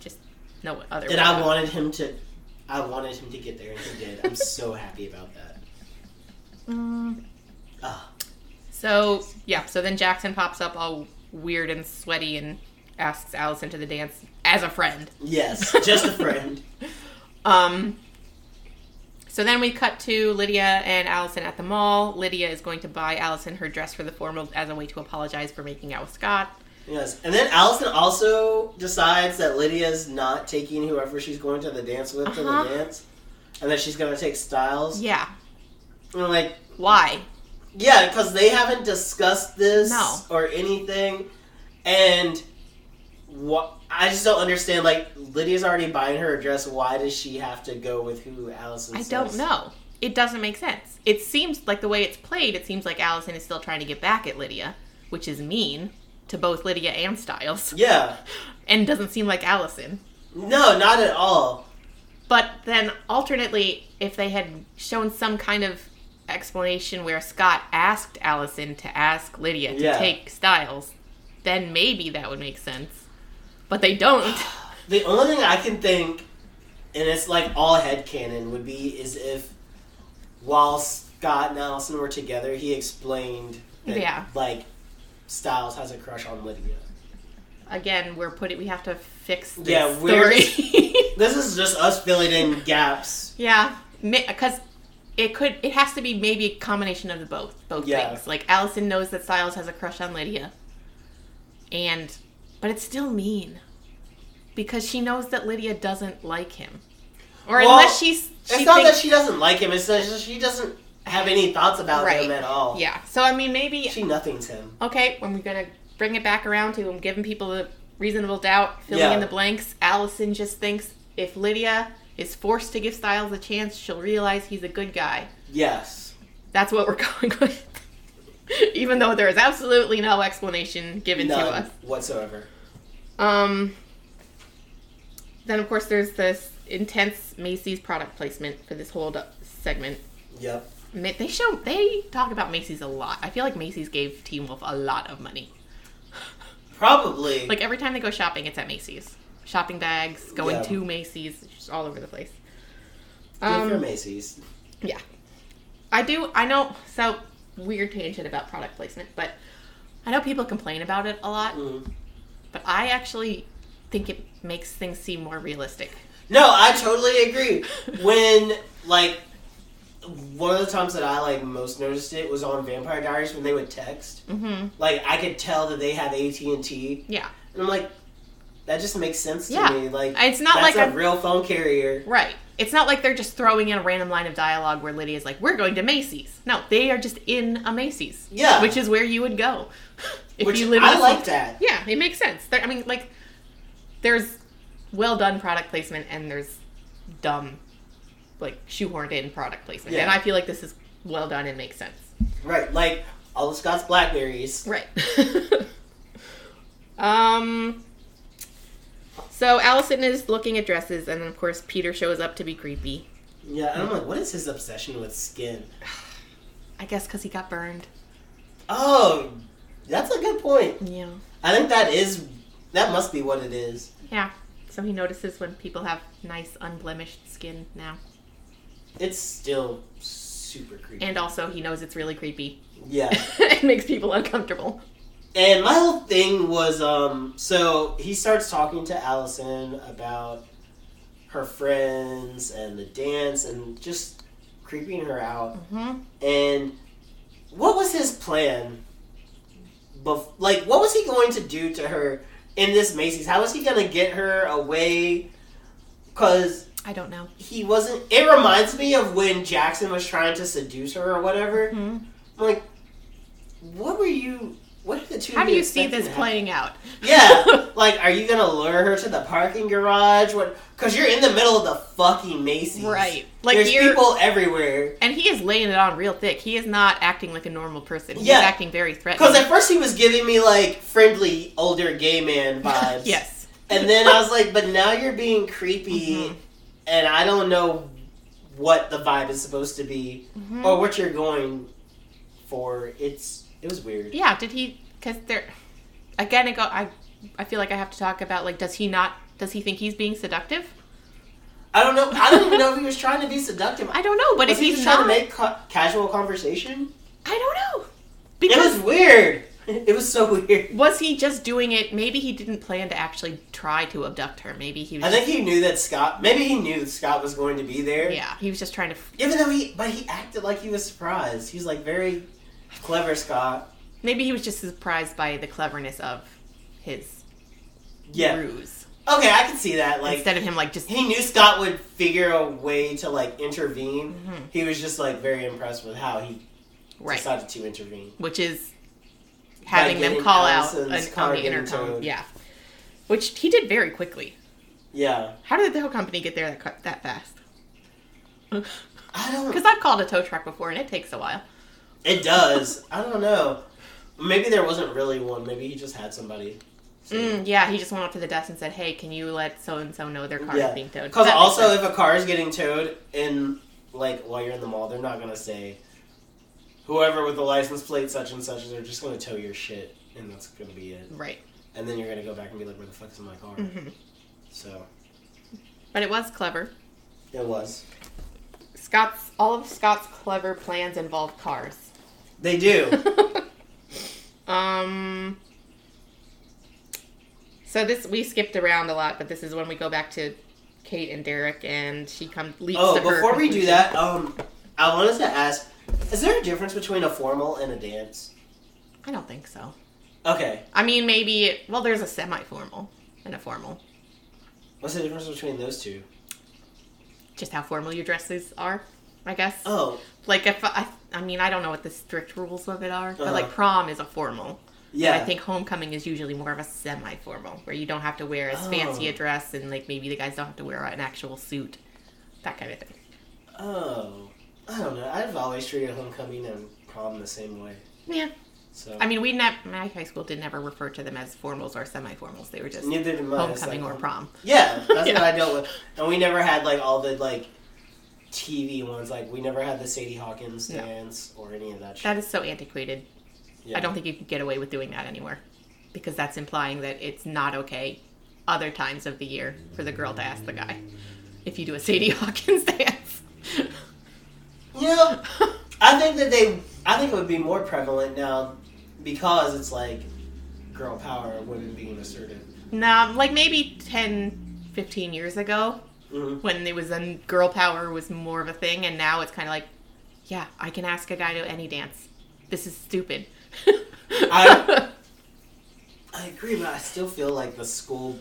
Just no other way. And I wanted him to... I wanted him to get there, and he did. I'm so happy about that. Um, oh. So, yeah. So then Jackson pops up all weird and sweaty and asks Allison to the dance as a friend. Yes. Just a friend. um... So then we cut to Lydia and Allison at the mall. Lydia is going to buy Allison her dress for the formal as a way to apologize for making out with Scott. Yes. And then Allison also decides that Lydia's not taking whoever she's going to the dance with uh-huh. to the dance. And that she's going to take Stiles. Yeah. And like... Why? Yeah, because they haven't discussed this no. or anything. And what... I just don't understand, like, Lydia's already buying her a dress. Why does she have to go with who Allison is? I don't know. It doesn't make sense. It seems, like, the way it's played, it seems like Allison is still trying to get back at Lydia, which is mean to both Lydia and Stiles. Yeah. And doesn't seem like Allison. No, not at all. But then, alternately, if they had shown some kind of explanation where Scott asked Allison to ask Lydia to yeah. take Stiles, then maybe that would make sense. But they don't. The only thing I can think, and it's like all headcanon, would be is if while Scott and Allison were together, he explained that, yeah. like, Stiles has a crush on Lydia. Again, we're putting, we have to fix this yeah, we're, story. This is just us filling in gaps. Yeah, because it could, it has to be maybe a combination of the both, both yeah. things. Like, Allison knows that Stiles has a crush on Lydia, and... But it's still mean. Because she knows that Lydia doesn't like him. Or well, unless she's... She it's not that she doesn't like him. It's that she doesn't have any thoughts about right. him at all. Yeah. So, I mean, maybe... She nothings him. Okay, when we're going to bring it back around to him, giving people the reasonable doubt, filling yeah. in the blanks, Allison just thinks if Lydia is forced to give Stiles a chance, she'll realize he's a good guy. Yes. That's what we're going with. Even though there is absolutely no explanation given None to us. Whatsoever. Um... Then, of course, there's this intense Macy's product placement for this whole segment. Yep. They show they talk about Macy's a lot. I feel like Macy's gave Teen Wolf a lot of money. Probably. Like, every time they go shopping, it's at Macy's. Shopping bags, going yeah. to Macy's, just all over the place. Good um, for Macy's. Yeah. I do, I know, so, weird tangent about product placement, but I know people complain about it a lot, mm. but I actually... think it makes things seem more realistic. No, I totally agree. When, like, one of the times that I, like, most noticed it was on Vampire Diaries when they would text. Mm-hmm. Like, I could tell that they have A T and T. Yeah. And I'm like, that just makes sense to yeah. me. Like, it's not that's like a, a real phone carrier. Right. It's not like they're just throwing in a random line of dialogue where Lydia's like, we're going to Macy's. No, they are just in a Macy's. Yeah. Which is where you would go. If which you live I like that. Yeah, it makes sense. They're, I mean, like... There's well-done product placement, and there's dumb, like, shoehorned-in product placement. Yeah. And I feel like this is well-done and makes sense. Right, like all of Scott's Blackberries. Right. um. So, Allison is looking at dresses, and then, of course, Peter shows up to be creepy. Yeah, and I'm like, what is his obsession with skin? I guess because he got burned. Oh, that's a good point. Yeah. I think that is... That must be what it is. Yeah. So he notices when people have nice, unblemished skin now. It's still super creepy. And also, he knows it's really creepy. Yeah. It makes people uncomfortable. And my whole thing was, um... So, he starts talking to Allison about her friends and the dance and just creeping her out. Mm-hmm. And what was his plan? Bef- like, what was he going to do to her... in this Macy's? How is he going to get her away? Because... I don't know. He wasn't... It reminds me of when Jackson was trying to seduce her or whatever. Mm-hmm. I'm like, what were you... What are the two How do you see this playing out? Yeah. Like, are you going to lure her to the parking garage? Because you're in the middle of the fucking Macy's. Right. Like There's you're, people everywhere. And he is laying it on real thick. He is not acting like a normal person. He's yeah. acting very threatening. Because at first he was giving me, like, friendly, older gay man vibes. Yes. And then I was like, but now you're being creepy, mm-hmm. and I don't know what the vibe is supposed to be, mm-hmm. or what you're going for. It's... It was weird. Yeah, did he... Because there... Again, I, go, I I feel like I have to talk about, like, does he not... Does he think he's being seductive? I don't know. I don't even know if he was trying to be seductive. I don't know, but was if he he's not... trying to make ca- casual conversation? I don't know. Because it was weird. It was so weird. Was he just doing it... Maybe he didn't plan to actually try to abduct her. Maybe he was... I think just, he knew that Scott... Maybe he knew that Scott was going to be there. Yeah, he was just trying to... Even though he... But he acted like he was surprised. He was, like, very... Clever Scott. Maybe he was just surprised by the cleverness of his yeah. ruse. Okay, I can see that. Like instead of him, like just he knew Scott would figure a way to like intervene. Mm-hmm. He was just like very impressed with how he right. decided to intervene, which is having like them call Allison's out on the intercom. Tone. Yeah, which he did very quickly. Yeah. How did the whole company get there that that fast? I don't. Because I've called a tow truck before, and it takes a while. It does. I don't know. Maybe there wasn't really one. Maybe he just had somebody. So. Mm, yeah, he just went up to the desk and said, hey, can you let so-and-so know their car yeah. is being towed? Because also, if a car is getting towed and, like, while you're in the mall, they're not going to say, whoever with the license plate such and such, they're just going to tow your shit, and that's going to be it. Right. And then you're going to go back and be like, where the fuck is my car? Mm-hmm. So. But it was clever. It was. Scott's All of Scott's clever plans involve cars. They do. um. So this we skipped around a lot, but this is when we go back to Kate and Derek, and she comes leaps oh, to her. Oh, before we do that, um, I wanted to ask: is there a difference between a formal and a dance? I don't think so. Okay. I mean, maybe. Well, there's a semi-formal and a formal. What's the difference between those two? just how formal your dresses are, I guess. Oh. Like, if I, I mean, I don't know what the strict rules of it are, uh-huh. but, like, prom is a formal. Yeah. But I think homecoming is usually more of a semi-formal, where you don't have to wear as oh. fancy a dress, and, like, maybe the guys don't have to wear an actual suit. That kind of thing. Oh. I don't know. I've always treated homecoming and prom the same way. Yeah. So. I mean, we never, my high school did never refer to them as formals or semi-formals. They were just Neither did mine. homecoming like, or prom. Yeah, that's yeah. what I dealt with. And we never had, like, all the, like, T V ones. Like, we never had the Sadie Hawkins no. dance or any of that shit. That is so antiquated. Yeah. I don't think you can get away with doing that anywhere. Because that's implying that it's not okay other times of the year for the girl to ask the guy if you do a Sadie Hawkins dance. Yeah. I think that they... I think it would be more prevalent now because it's like girl power, women being assertive. Nah, like maybe ten, fifteen years ago mm-hmm. when it was a girl power was more of a thing, and now it's kind of like, yeah, I can ask a guy to any dance. This is stupid. I I agree, but I still feel like the school...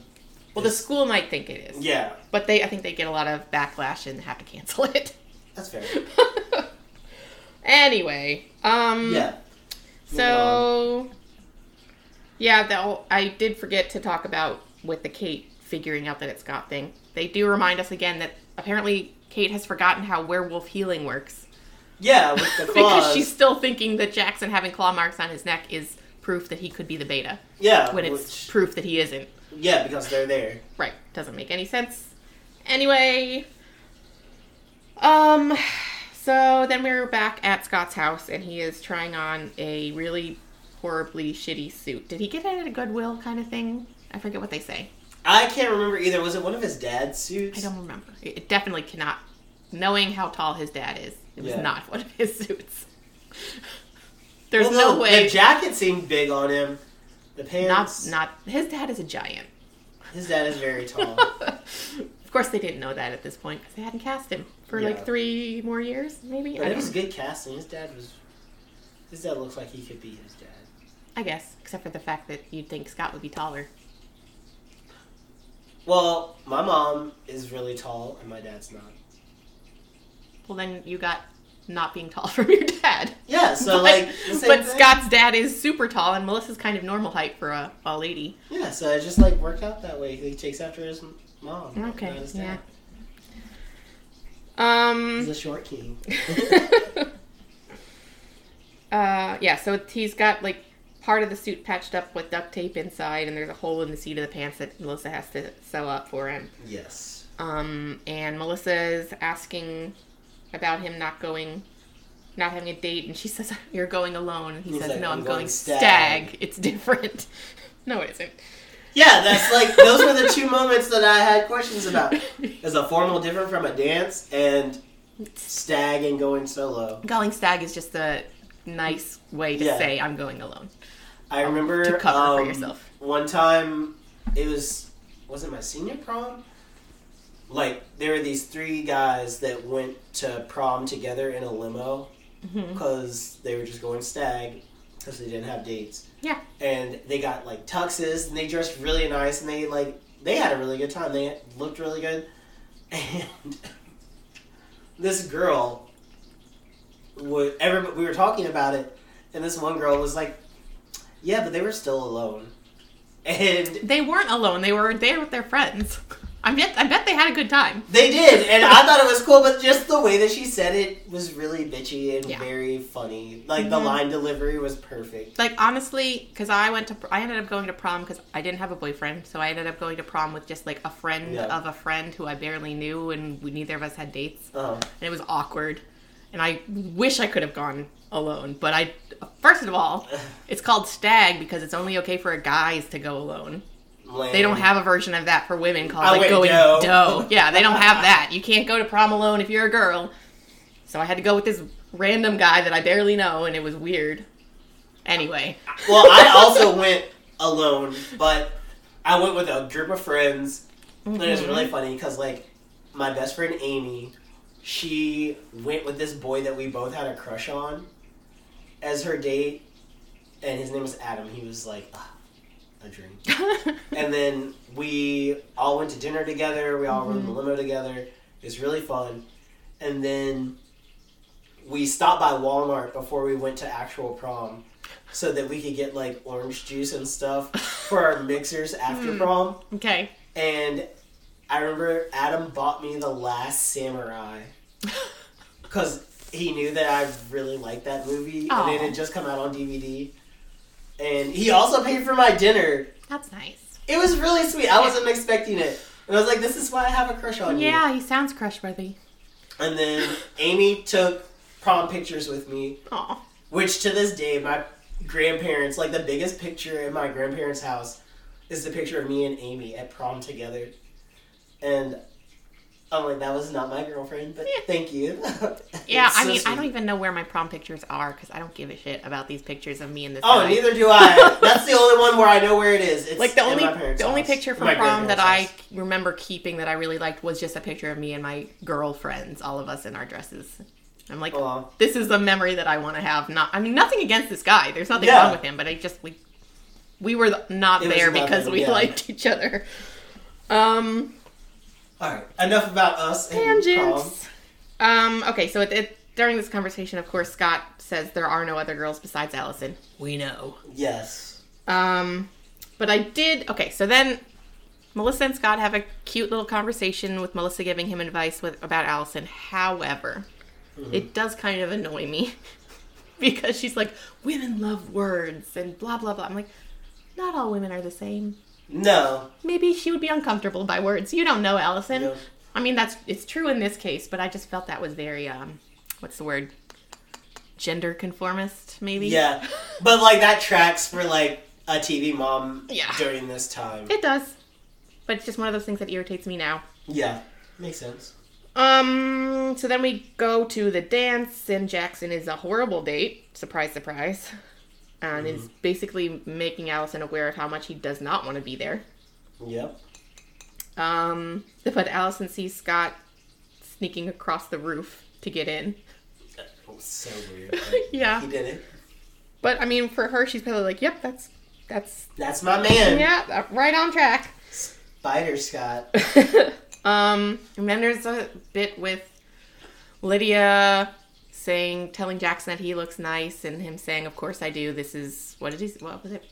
Well, is, the school might think it is. Yeah. But they, I think they get a lot of backlash and have to cancel it. That's fair. Anyway, um, yeah. so, yeah, the, I did forget to talk about with the Kate figuring out that it's Scott thing. They do remind us again that apparently Kate has forgotten how werewolf healing works. Yeah, with the claws. Because she's still thinking that Jackson having claw marks on his neck is proof that he could be the beta. Yeah. When it's which, proof that he isn't. Yeah, because they're there. Right. Doesn't make any sense. Anyway, um... so then we're back at Scott's house, and he is trying on a really horribly shitty suit. Did he get it at a Goodwill kind of thing? I forget what they say. I can't remember either. Was it one of his dad's suits? I don't remember. It definitely cannot. Knowing how tall his dad is, it was yeah. not one of his suits. There's well, no the, way. The jacket seemed big on him. The pants. Not, not. His dad is a giant. His dad is very tall. Of course, they didn't know that at this point because they hadn't cast him for yeah. like three more years, maybe. But it was good casting. His dad was. His dad looks like he could be his dad. I guess, except for the fact that you'd think Scott would be taller. Well, my mom is really tall, and my dad's not. Well, then you got not being tall from your dad. Yeah, so but, like. The same but thing. Scott's dad is super tall, and Melissa's kind of normal height for a, a lady. Yeah, so it just like worked out that way. He takes after his. Mom. Okay, yeah. Um, he's a short king. uh, yeah, so he's got, like, part of the suit patched up with duct tape inside, and there's a hole in the seat of the pants that Melissa has to sew up for him. Yes. Um, and Melissa's asking about him not going, not having a date, and she says, you're going alone. And he he's says, like, no, I'm, I'm going, going stag. stag. It's different. No, it isn't. Yeah, that's like, those were the two moments that I had questions about. Is a formal different from a dance and stag and going solo? Going stag is just a nice way to yeah. say I'm going alone. I remember um, to cover um, for yourself. One time, it was, was it my senior prom? Like, there were these three guys that went to prom together in a limo because mm-hmm. they were just going stag. Because they didn't have dates. Yeah. And they got, like, tuxes, and they dressed really nice, and they, like, they had a really good time. They looked really good. And this girl, would, everybody, we were talking about it, and this one girl was like, yeah, but they were still alone. And they weren't alone. They were there with their friends. I bet, I bet they had a good time. They did, and I thought it was cool, but just the way that she said it was really bitchy and yeah. very funny. Like, mm-hmm. the line delivery was perfect. Like, honestly, because I went to, I ended up going to prom because I didn't have a boyfriend, so I ended up going to prom with just, like, a friend yeah. of a friend who I barely knew, and we, neither of us had dates. Uh-huh. And it was awkward, and I wish I could have gone alone, but I, first of all, it's called stag because it's only okay for guys to go alone. Land. They don't have a version of that for women called oh, like wait, going doe. doe. Yeah, they don't have that. You can't go to prom alone if you're a girl. So I had to go with this random guy that I barely know, and it was weird. Anyway. Well, I also went alone, but I went with a group of friends. Mm-hmm. And it was really funny because, like, my best friend Amy, she went with this boy that we both had a crush on as her date, and his name was Adam. He was like, ugh. A dream. And then we all went to dinner together. We all mm-hmm. rode in the limo together. It's really fun. And then we stopped by Walmart before we went to actual prom so that we could get, like, orange juice and stuff for our mixers after prom. Okay. And I remember Adam bought me The Last Samurai because he knew that I really liked that movie. Aww. And it had just come out on D V D. And he also paid for my dinner. That's nice. It was really sweet. I wasn't expecting it. And I was like, this is why I have a crush on you. Yeah, he sounds crush-worthy. And then Amy took prom pictures with me. Aww. Which, to this day, my grandparents, like, the biggest picture in my grandparents' house is the picture of me and Amy at prom together. And I'm like, that was not my girlfriend, but yeah. Thank you. Yeah, so I mean, sweet. I don't even know where my prom pictures are because I don't give a shit about these pictures of me and this Oh, guy. Neither do I. That's the only one where I know where it is. It's like the only the only house. Picture from prom that house. I remember keeping that I really liked was just a picture of me and my girlfriends, all of us in our dresses. I'm like, aww. This is a memory that I want to have. Not, I mean, nothing against this guy. There's nothing yeah. wrong with him, but I just we we were not it there because nothing, we yeah. liked each other. Um. All right, enough about us. Tangents. Um, okay, so it, it, during this conversation, of course, Scott says there are no other girls besides Allison. We know. Yes. Um, but I did... Okay, so then Melissa and Scott have a cute little conversation with Melissa giving him advice with, about Allison. However, mm-hmm. it does kind of annoy me because she's like, women love words and blah, blah, blah. I'm like, not all women are the same. No. Maybe she would be uncomfortable by words. You don't know, Allison. No. I mean, that's it's true in this case, but I just felt that was very, um, what's the word? Gender conformist, maybe? Yeah. But, like, that tracks for, like, a T V mom yeah. during this time. It does. But it's just one of those things that irritates me now. Yeah. Makes sense. Um, so then we go to the dance, and Jackson is a horrible date. Surprise, surprise. And mm-hmm. is basically making Allison aware of how much he does not want to be there. Yep. Um, but Allison sees Scott sneaking across the roof to get in. That was so weird. Yeah. He did it. But, I mean, for her, she's probably like, yep, that's... That's that's my man. Yeah, right on track. Spider Scott. um, and then there's a bit with Lydia... saying, telling Jackson that he looks nice, and him saying, "Of course I do." This is what did he? What was it?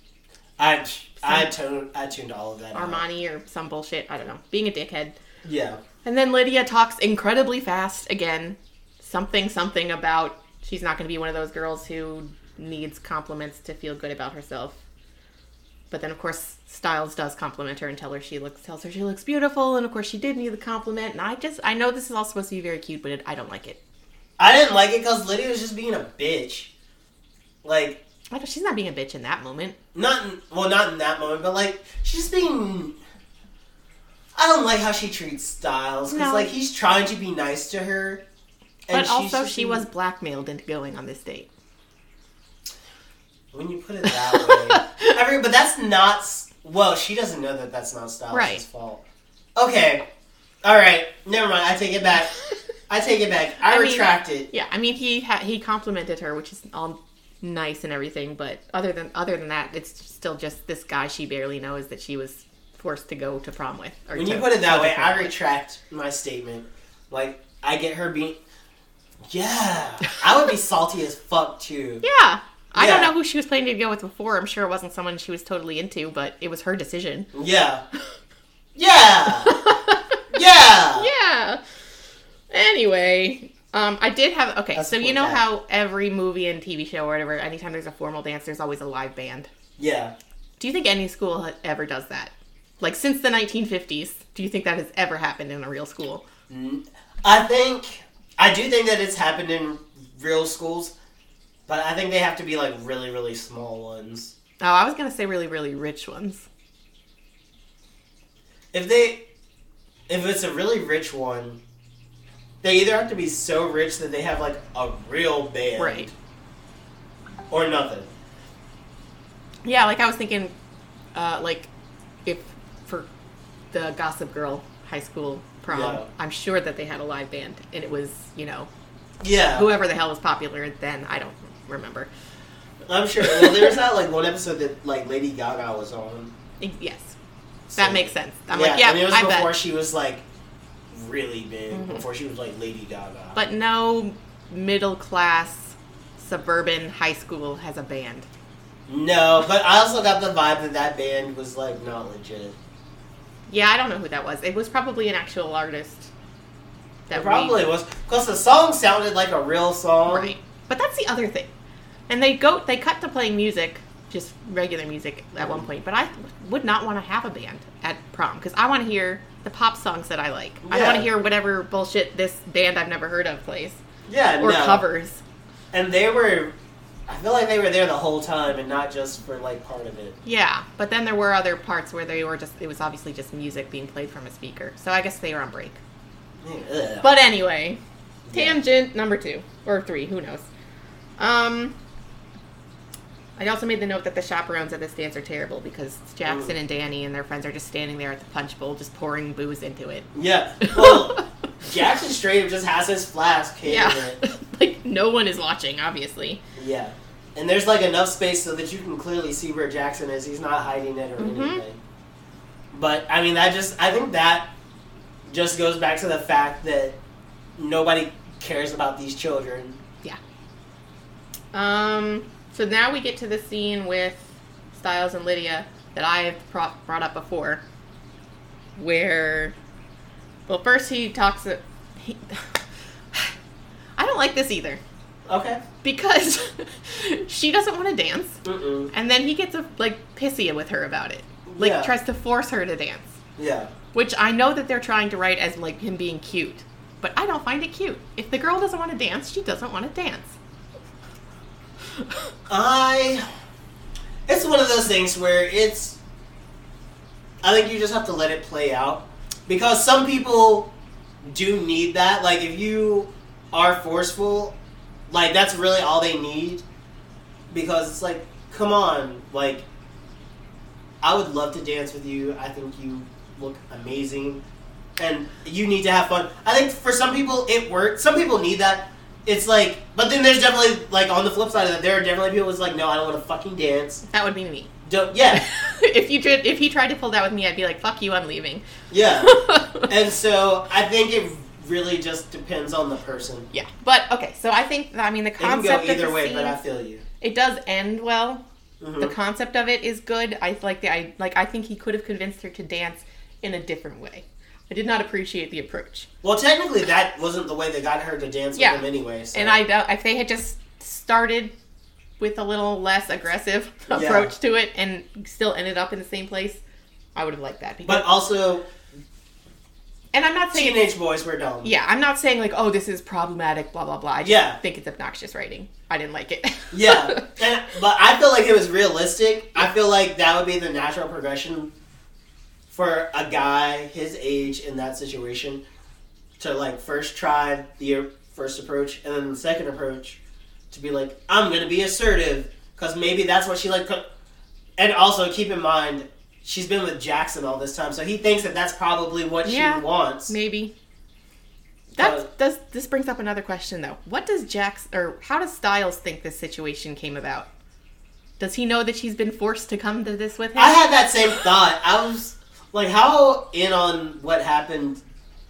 I some, I tuned I tuned all of that. Armani out. Or some bullshit. I don't know. Being a dickhead. Yeah. And then Lydia talks incredibly fast again. Something something about she's not going to be one of those girls who needs compliments to feel good about herself. But then of course Stiles does compliment her and tell her she looks tells her she looks beautiful, and of course she did need the compliment. And I just I know this is all supposed to be very cute, but it, I don't like it. I didn't like it because Lydia was just being a bitch. Like... Like, she's not being a bitch in that moment. Not in, well, not in that moment, but, like, she's being... I don't like how she treats Stiles, because, no. like, he's trying to be nice to her. And but also, she being... was blackmailed into going on this date. When you put it that way. I mean, but that's not... Well, she doesn't know that that's not Stiles' right. fault. Okay. All right. Never mind. I take it back. I take it back. I, I retract mean, it. Yeah, I mean, he ha- he complimented her, which is all nice and everything, but other than other than that, it's still just this guy she barely knows that she was forced to go to prom with. Or when to, you put it that way, I retract with. my statement. Like, I get her being... Yeah. I would be salty as fuck, too. Yeah. yeah. I don't know who she was planning to go with before. I'm sure it wasn't someone she was totally into, but it was her decision. Yeah. Yeah! yeah! Yeah! Anyway, um, I did have... Okay, That's so you know that. how every movie and T V show or whatever, anytime there's a formal dance, there's always a live band? Yeah. Do you think any school ever does that? Like, since the nineteen fifties, do you think that has ever happened in a real school? I think... I do think that it's happened in real schools, but I think they have to be, like, really, really small ones. Oh, I was going to say really, really rich ones. If they... If it's a really rich one... They either have to be so rich that they have, like, a real band. Right. Or nothing. Yeah, like, I was thinking, uh, like, if for the Gossip Girl high school prom, yeah. I'm sure that they had a live band. And it was, you know, yeah, whoever the hell was popular then. I don't remember. I'm sure. Well, there was that, like, one episode that, like, Lady Gaga was on. Yes. So, that makes sense. I'm yeah, like, yeah, I bet. And it was I before bet. she was, like... really big mm-hmm. before she was like Lady Gaga. But no middle class suburban high school has a band. No, but I also got the vibe that that band was like not legit. Yeah, I don't know who that was. It was probably an actual artist. That it probably we... was because the song sounded like a real song. Right, but that's the other thing. And they go, they cut to playing music, just regular music at one point. But I would not want to have a band at prom because I want to hear the pop songs that I like. Yeah. I want to hear whatever bullshit this band I've never heard of plays. Yeah, or no. covers. And they were, I feel like they were there the whole time and not just for like part of it. Yeah, but then there were other parts where they were just, it was obviously just music being played from a speaker. So I guess they were on break. Yeah. But anyway, tangent yeah. number two or three, who knows? Um. I also made the note that the chaperones at this dance are terrible because Jackson mm. and Danny and their friends are just standing there at the punch bowl just pouring booze into it. Yeah. Well, Jackson straight up just has his flask hitting yeah. it. Like, no one is watching, obviously. Yeah. And there's, like, enough space so that you can clearly see where Jackson is. He's not hiding it or mm-hmm. anything. But, I mean, that just... I think that just goes back to the fact that nobody cares about these children. Yeah. Um... So now we get to the scene with Stiles and Lydia that I have pro- brought up before, where, well, first he talks, he, I don't like this either. Okay. Because she doesn't want to dance, Mm-mm. and then he gets, a, like, pissy with her about it. Like, yeah. tries to force her to dance. Yeah. Which I know that they're trying to write as, like, him being cute, but I don't find it cute. If the girl doesn't want to dance, she doesn't want to dance. I, it's one of those things where it's, I think you just have to let it play out, because some people do need that. Like, if you are forceful, like, that's really all they need, because it's like, come on, like, I would love to dance with you, I think you look amazing, and you need to have fun. I think for some people, it works. Some people need that. It's like, but then there's definitely, like, on the flip side of that, there are definitely people who's like, no, I don't want to fucking dance. That would be me. Don't, yeah. if you did, if he tried to pull that with me, I'd be like, fuck you, I'm leaving. Yeah. And so I think it really just depends on the person. Yeah. But, okay, so I think, I mean, the concept of the scene. It can go either way, scenes, but I feel you. It does end well. Mm-hmm. The concept of it is good. I like the, I like, I think he could have convinced her to dance in a different way. I did not appreciate the approach. Well, technically, that wasn't the way they got her to dance yeah. with him anyway. So. And I don't, if they had just started with a little less aggressive yeah. approach to it and still ended up in the same place, I would have liked that. But also, and I'm not saying teenage boys were dumb. Yeah, I'm not saying like, oh, this is problematic, blah blah blah. I just yeah. think it's obnoxious writing. I didn't like it. yeah, and, but I feel like it was realistic. I feel like that would be the natural progression. For a guy his age in that situation to, like, first try the first approach and then the second approach to be like, I'm going to be assertive because maybe that's what she, like... Co- and also, keep in mind, she's been with Jackson all this time, so he thinks that that's probably what yeah, she wants. maybe. That does. This brings up another question, though. What does Jackson... Or how does Stiles think this situation came about? Does he know that she's been forced to come to this with him? I had that same thought. I was... Like, how in on what happened?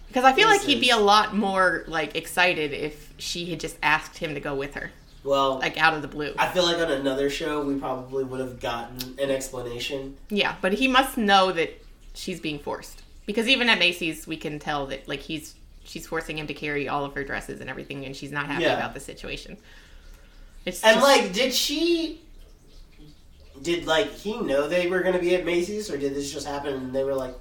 Because I feel like he'd be a lot more, like, excited if she had just asked him to go with her. Well. Like, out of the blue. I feel like on another show, we probably would have gotten an explanation. Yeah, but he must know that she's being forced. Because even at Macy's, we can tell that, like, he's she's forcing him to carry all of her dresses and everything, and she's not happy yeah. about the situation. It's and, just... like, did she... Did, like, he know they were going to be at Macy's, or did this just happen and they were like,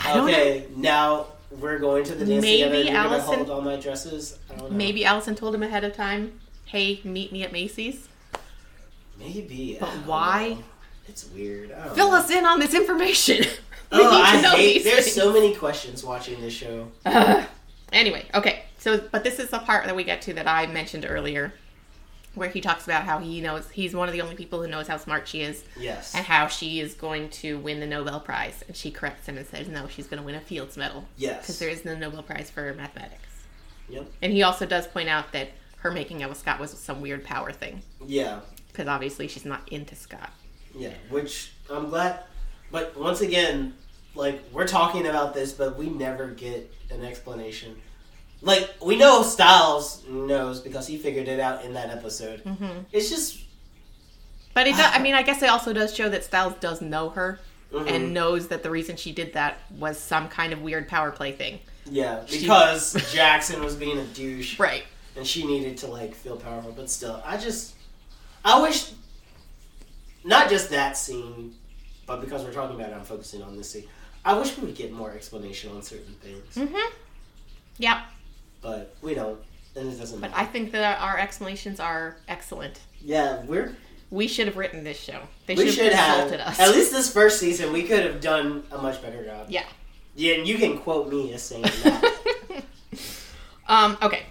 okay, now we're going to the dance together and you're going to hold all my dresses? I don't know. Maybe Allison told him ahead of time, hey, meet me at Macy's? Maybe. But why? It's weird. I don't Fill know. us in on this information. Oh, I hate, there's things. so many questions watching this show. Uh, anyway, okay, so, but this is the part that we get to that I mentioned earlier. Where he talks about how he knows he's one of the only people who knows how smart she is. Yes. And how she is going to win the Nobel Prize. And she corrects him and says, no, she's going to win a Fields Medal. Yes. Because there is no Nobel Prize for mathematics. Yep. And he also does point out that her making out with Scott was some weird power thing. Yeah. Because obviously she's not into Scott. Yeah. Which I'm glad. But once again, like, we're talking about this, but we never get an explanation. Like, we know Stiles knows because he figured it out in that episode. Mm-hmm. It's just... But it does, I mean, I guess it also does show that Stiles does know her mm-hmm. and knows that the reason she did that was some kind of weird power play thing. Yeah, because she... Jackson was being a douche. Right. And she needed to, like, feel powerful. But still, I just... I wish... Not just that scene, but because we're talking about it, I'm focusing on this scene. I wish we would get more explanation on certain things. Mm-hmm. Yeah. But we don't, and it doesn't matter. But I think that our explanations are excellent. Yeah, we're... We should have written this show. They should, should have consulted us. At least this first season, we could have done a much better job. Yeah. Yeah, and you can quote me as saying that. um, okay.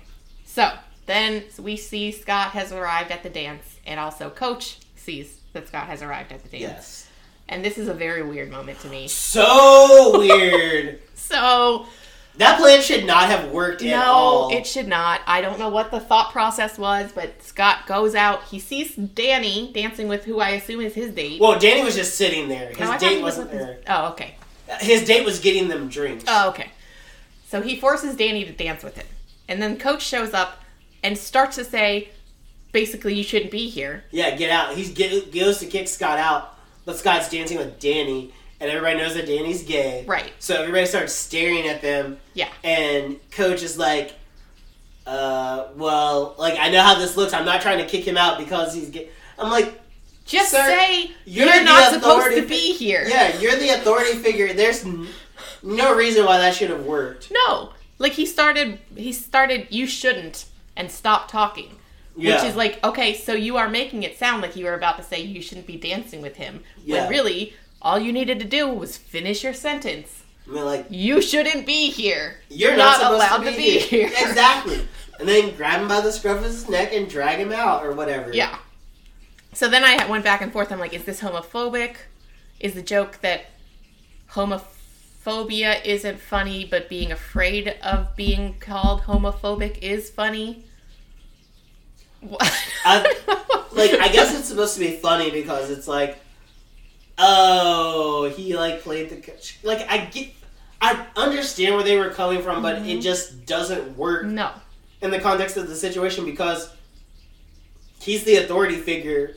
So, then we see Scott has arrived at the dance, and also Coach sees that Scott has arrived at the dance. Yes. And this is a very weird moment to me. So weird! So... That plan should not have worked at all. No, it should not. I don't know what the thought process was, but Scott goes out. He sees Danny dancing with who I assume is his date. Well, Danny was just sitting there. His no, date was wasn't there. His... Oh, okay. His date was getting them drinks. Oh, okay. So he forces Danny to dance with him. And then Coach shows up and starts to say, basically, you shouldn't be here. Yeah, get out. He goes to kick Scott out, but Scott's dancing with Danny. And everybody knows that Danny's gay. Right. So everybody starts staring at them. Yeah. And Coach is like, uh, well, like, I know how this looks. I'm not trying to kick him out because he's gay. I'm like, just say you're, you're not supposed to be here. Yeah, you're the authority figure. There's no reason why that should have worked. No. Like, he started, he started, you shouldn't, and stopped talking. Yeah. Which is like, okay, so you are making it sound like you were about to say you shouldn't be dancing with him. Yeah. When really... all you needed to do was finish your sentence. I mean, like... You shouldn't be here. You're, you're not, not allowed to be, to be here. here. Exactly. And then grab him by the scruff of his neck and drag him out or whatever. Yeah. So then I went back and forth. I'm like, is this homophobic? Is the joke that homophobia isn't funny, but being afraid of being called homophobic is funny? What? I, like, I guess it's supposed to be funny because it's like, oh, he, like, played the... coach. Like, I get... I understand where they were coming from, but mm-hmm. it just doesn't work. No. In the context of the situation, because he's the authority figure.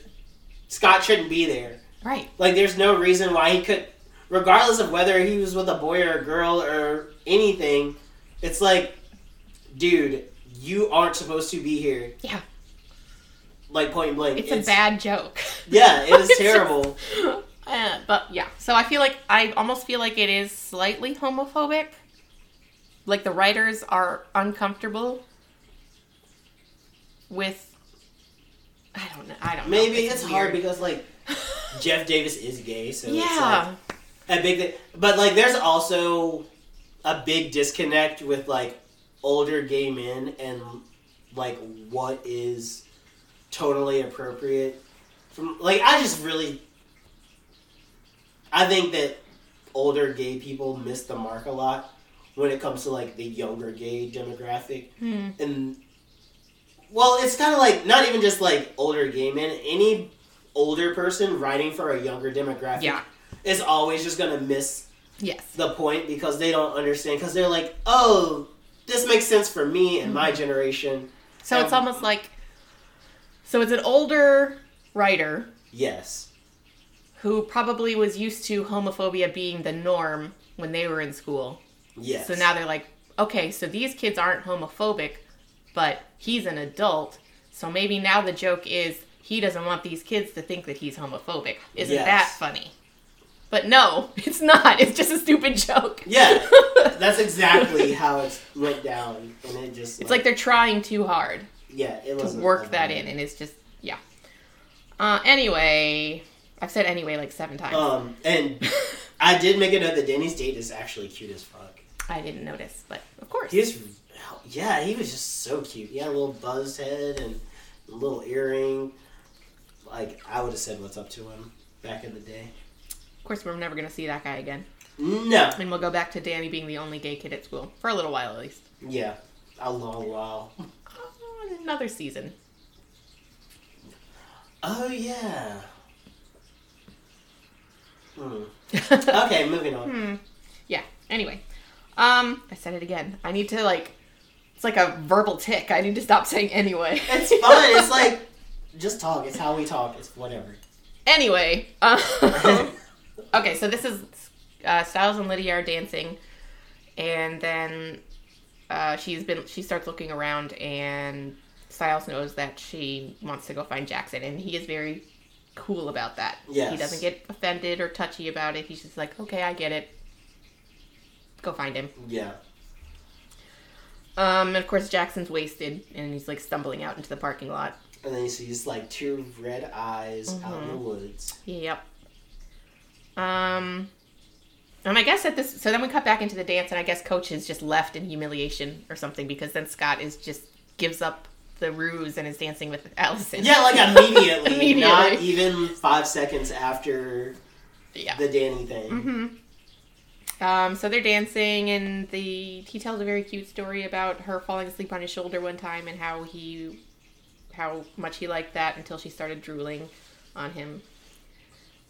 Scott shouldn't be there. Right. Like, there's no reason why he could... Regardless of whether he was with a boy or a girl or anything, it's like, dude, you aren't supposed to be here. Yeah. Like, point blank. It's, it's a bad joke. Yeah, it is terrible. Uh, but yeah, so I feel like, I almost feel like it is slightly homophobic. Like the writers are uncomfortable with, I don't know, I don't Maybe know. Maybe it's, it's hard because like, Jeff Davis is gay, so yeah. it's like a big thing. But like there's also a big disconnect with like older gay men and like what is totally appropriate. From Like I just really... I think that older gay people miss the mark a lot when it comes to, like, the younger gay demographic. Hmm. And, well, it's kind of like, not even just, like, older gay men. Any older person writing for a younger demographic yeah. is always just going to miss yes. the point because they don't understand. Because they're like, oh, this makes sense for me and mm-hmm. my generation. So um, it's almost like, so it's an older writer. Yes. Who probably was used to homophobia being the norm when they were in school. Yes. So now they're like, okay, so these kids aren't homophobic, but he's an adult, so maybe now the joke is he doesn't want these kids to think that he's homophobic. Isn't yes. that funny? But no, it's not. It's just a stupid joke. Yeah, that's exactly how it went down. And it just, it's like, like they're trying too hard yeah, it to work that in, and it's just, yeah. Uh, anyway... I've said anyway like seven times. Um, and I did make a note that Danny's date is actually cute as fuck. I didn't notice, but of course. He's, yeah, he was just so cute. He had a little buzzed head and a little earring. Like, I would have said what's up to him back in the day. Of course, we're never going to see that guy again. No. And we'll go back to Danny being the only gay kid at school. For a little while, at least. Yeah. A long while. Another season. Oh, yeah. Hmm. Okay, moving on. Hmm. Anyway, um, I said it again. I need to, like, it's like a verbal tick. I need to stop saying anyway. It's fun. It's like, just talk. It's how we talk. It's whatever. Anyway. Um, okay, so this is, uh, Stiles and Lydia are dancing, and then uh, she's been, she starts looking around, and Stiles knows that she wants to go find Jackson, and he is very cool about that. Yes. He doesn't get offended or touchy about it. He's just like, okay, I get it. Go find him. Yeah. Um, and of course Jackson's wasted, and he's like stumbling out into the parking lot. And then he sees like two red eyes mm-hmm. out in the woods. Yep. Um, and I guess at this, so then we cut back into the dance, and I guess Coach is just left in humiliation or something, because then Scott is just gives up the ruse and is dancing with Allison. Yeah, like immediately, immediately. Not even five seconds after yeah. the Danny thing. Mm-hmm. Um, so they're dancing, and the he tells a very cute story about her falling asleep on his shoulder one time, and how he, how much he liked that until she started drooling on him.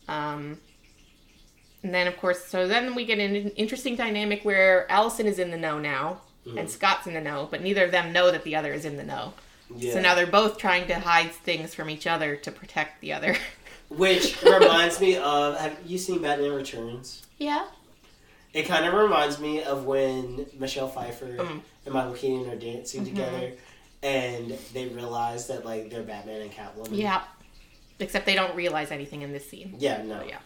Um, and then of course, so then we get an interesting dynamic where Allison is in the know now, mm. and Scott's in the know, but neither of them know that the other is in the know. Yeah. So now they're both trying to hide things from each other to protect the other. Which reminds me of, have you seen Batman Returns? Yeah. It kind of reminds me of when Michelle Pfeiffer mm. and Michael Keaton are dancing mm-hmm. together, and they realize that, like, they're Batman and Catwoman. Yeah. Except they don't realize anything in this scene. Yeah, no. So, yeah.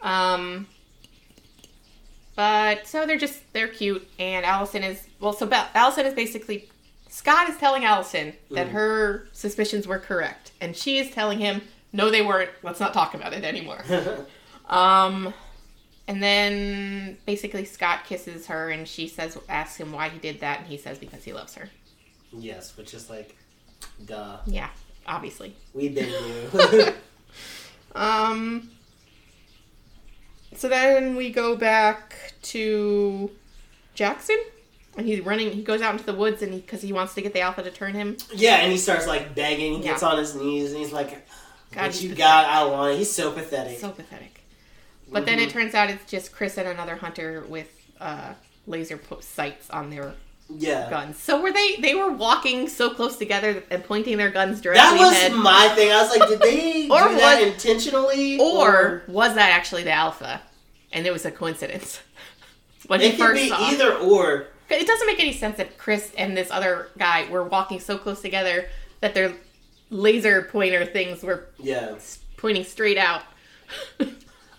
Um, but, so they're just, they're cute, and Allison is, well, so ba- Allison is basically, Scott is telling Allison that mm. her suspicions were correct, and she is telling him, no, they weren't, let's not talk about it anymore. um... And then, basically, Scott kisses her, and she says, asks him why he did that, and he says because he loves her. Yes, which is like, duh. Yeah, obviously. We did you. um. So then we go back to Jackson, and he's running. He goes out into the woods, and because he, he wants to get the alpha to turn him. Yeah, and he starts like begging. He yeah. gets on his knees, and he's like, "What you pathetic. Got? I want it." He's so pathetic. So pathetic. But then it turns out it's just Chris and another hunter with uh, laser po- sights on their yeah. guns. So were they? They were walking so close together and pointing their guns directly. That was ahead. My thing. I was like, did they do was, that intentionally? Or, or was that actually the alpha? And it was a coincidence. When it could be saw. Either or. It doesn't make any sense that Chris and this other guy were walking so close together that their laser pointer things were yeah. pointing straight out.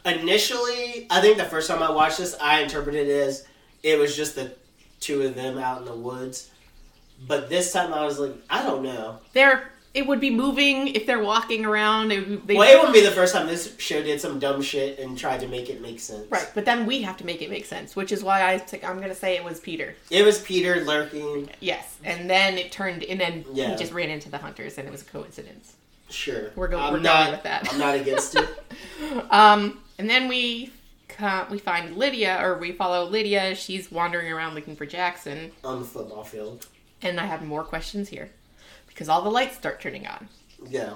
Initially, I think the first time I watched this, I interpreted it as it was just the two of them out in the woods. But this time I was like, I don't know. They're, it would be moving if they're walking around. It, they, well, it wouldn't be the first time this show did some dumb shit and tried to make it make sense. Right, but then we have to make it make sense, which is why I t- I'm going to say it was Peter. It was Peter lurking. Yes, and then it turned, and then yeah. he just ran into the hunters, and it was a coincidence. Sure. We're, go- we're not, going with that. I'm not against it. um... And then we uh, we find Lydia, or we follow Lydia. She's wandering around looking for Jackson. On the football field. And I have more questions here. Because all the lights start turning on. Yeah.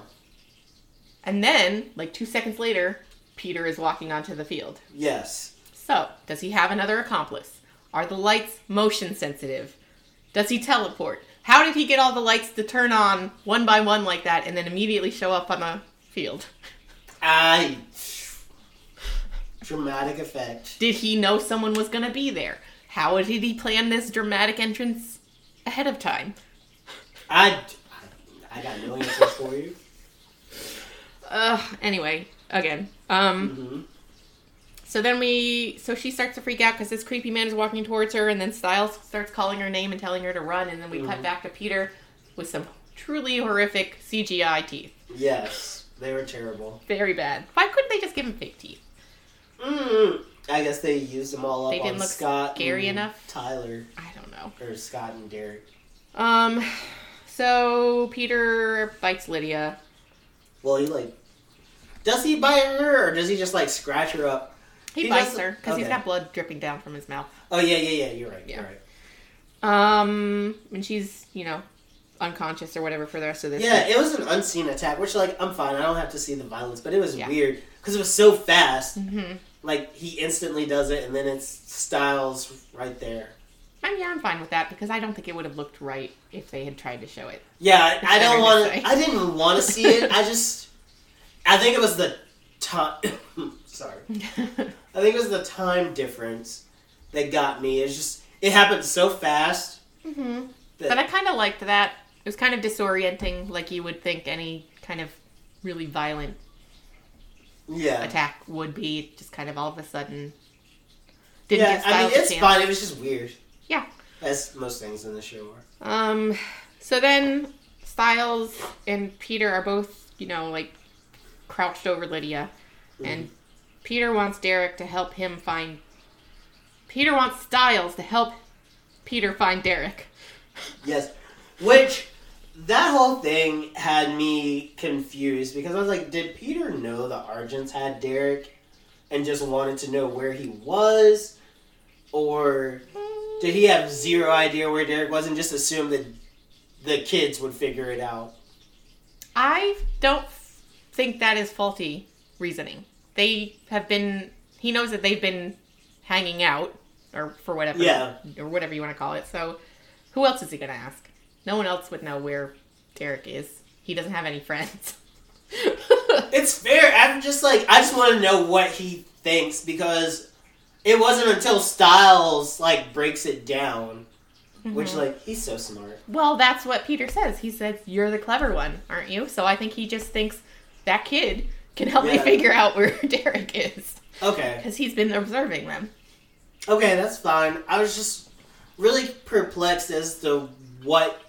And then, like two seconds later, Peter is walking onto the field. Yes. So, does he have another accomplice? Are the lights motion sensitive? Does he teleport? How did he get all the lights to turn on one by one like that and then immediately show up on the field? I... Dramatic effect. Did he know someone was going to be there? How did he plan this dramatic entrance ahead of time? I, I, I got no answer for you. Uh, anyway, again. Um, mm-hmm. So then we... So she starts to freak out because this creepy man is walking towards her, and then Stiles starts calling her name and telling her to run, and then we mm-hmm. cut back to Peter with some truly horrific C G I teeth. Yes, they were terrible. Very bad. Why couldn't they just give him fake teeth? Mm, I guess they used them all up. They didn't on look Scott scary and enough. Tyler. I don't know. Or Scott and Derek. Um, so Peter bites Lydia. Well, he like... Does he bite her, or does he just like scratch her up? He, he bites does, her, because okay. he's got blood dripping down from his mouth. Oh, yeah, yeah, yeah, you're right, yeah. you're right. Um, and she's, you know, unconscious or whatever for the rest of this. Yeah, week. It was an unseen attack, which like, I'm fine, I don't have to see the violence, but it was yeah. weird, because it was so fast. Mm-hmm. like, he instantly does it, and then it's Stiles right there. I mean, yeah, I'm fine with that, because I don't think it would have looked right if they had tried to show it. Yeah, I don't want to... I didn't want to see it. I just... I think it was the time... Sorry. I think it was the time difference that got me. It's just... It happened so fast. Mm-hmm. That... But I kind of liked that. It was kind of disorienting, like you would think any kind of really violent yeah. attack would be. Just kind of all of a sudden... Didn't yeah, I mean, it's fine. It was just weird. Yeah. As most things in the show are. Um, so then Stiles and Peter are both, you know, like, crouched over Lydia. Mm. And Peter wants Derek to help him find... Peter wants Stiles to help Peter find Derek. Yes. Which, that whole thing had me confused. Because I was like, did Peter know the Argents had Derek and just wanted to know where he was? Or... Did he have zero idea where Derek was and just assume that the kids would figure it out? I don't think that is faulty reasoning. They have been... He knows that they've been hanging out, or for whatever, yeah. or whatever you want to call it. So, who else is he going to ask? No one else would know where Derek is. He doesn't have any friends. It's fair. I'm just like... I just want to know what he thinks, because... It wasn't until Stiles, like, breaks it down, mm-hmm. which, like, he's so smart. Well, that's what Peter says. He says, you're the clever one, aren't you? So I think he just thinks that kid can help yeah. me figure out where Derek is. Okay. Because he's been observing them. Okay, that's fine. I was just really perplexed as to what...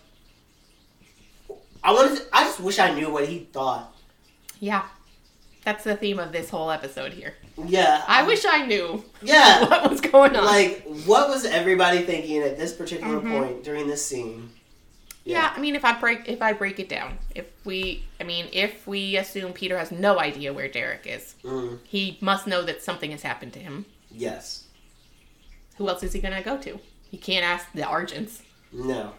I wanted to... I just wish I knew what he thought. Yeah. That's the theme of this whole episode here. Yeah. I um, wish I knew yeah, what was going on. Like, what was everybody thinking at this particular mm-hmm. point during this scene? Yeah. yeah, I mean, if I break if I break it down, if we, I mean, if we assume Peter has no idea where Derek is, mm. he must know that something has happened to him. Yes. Who else is he going to go to? He can't ask the Argents. No.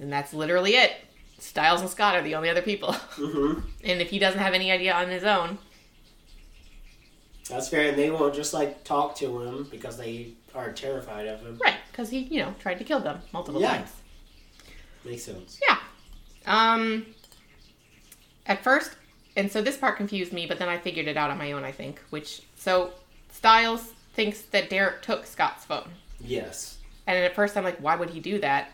And that's literally it. Stiles and Scott are the only other people. Mm-hmm. And if he doesn't have any idea on his own... That's fair, and they won't just, like, talk to him because they are terrified of him. Right, because he, you know, tried to kill them multiple yeah. times. Makes sense. Yeah. Um, at first, and so this part confused me, but then I figured it out on my own, I think, which... So, Stiles thinks that Derek took Scott's phone. Yes. And at first I'm like, why would he do that?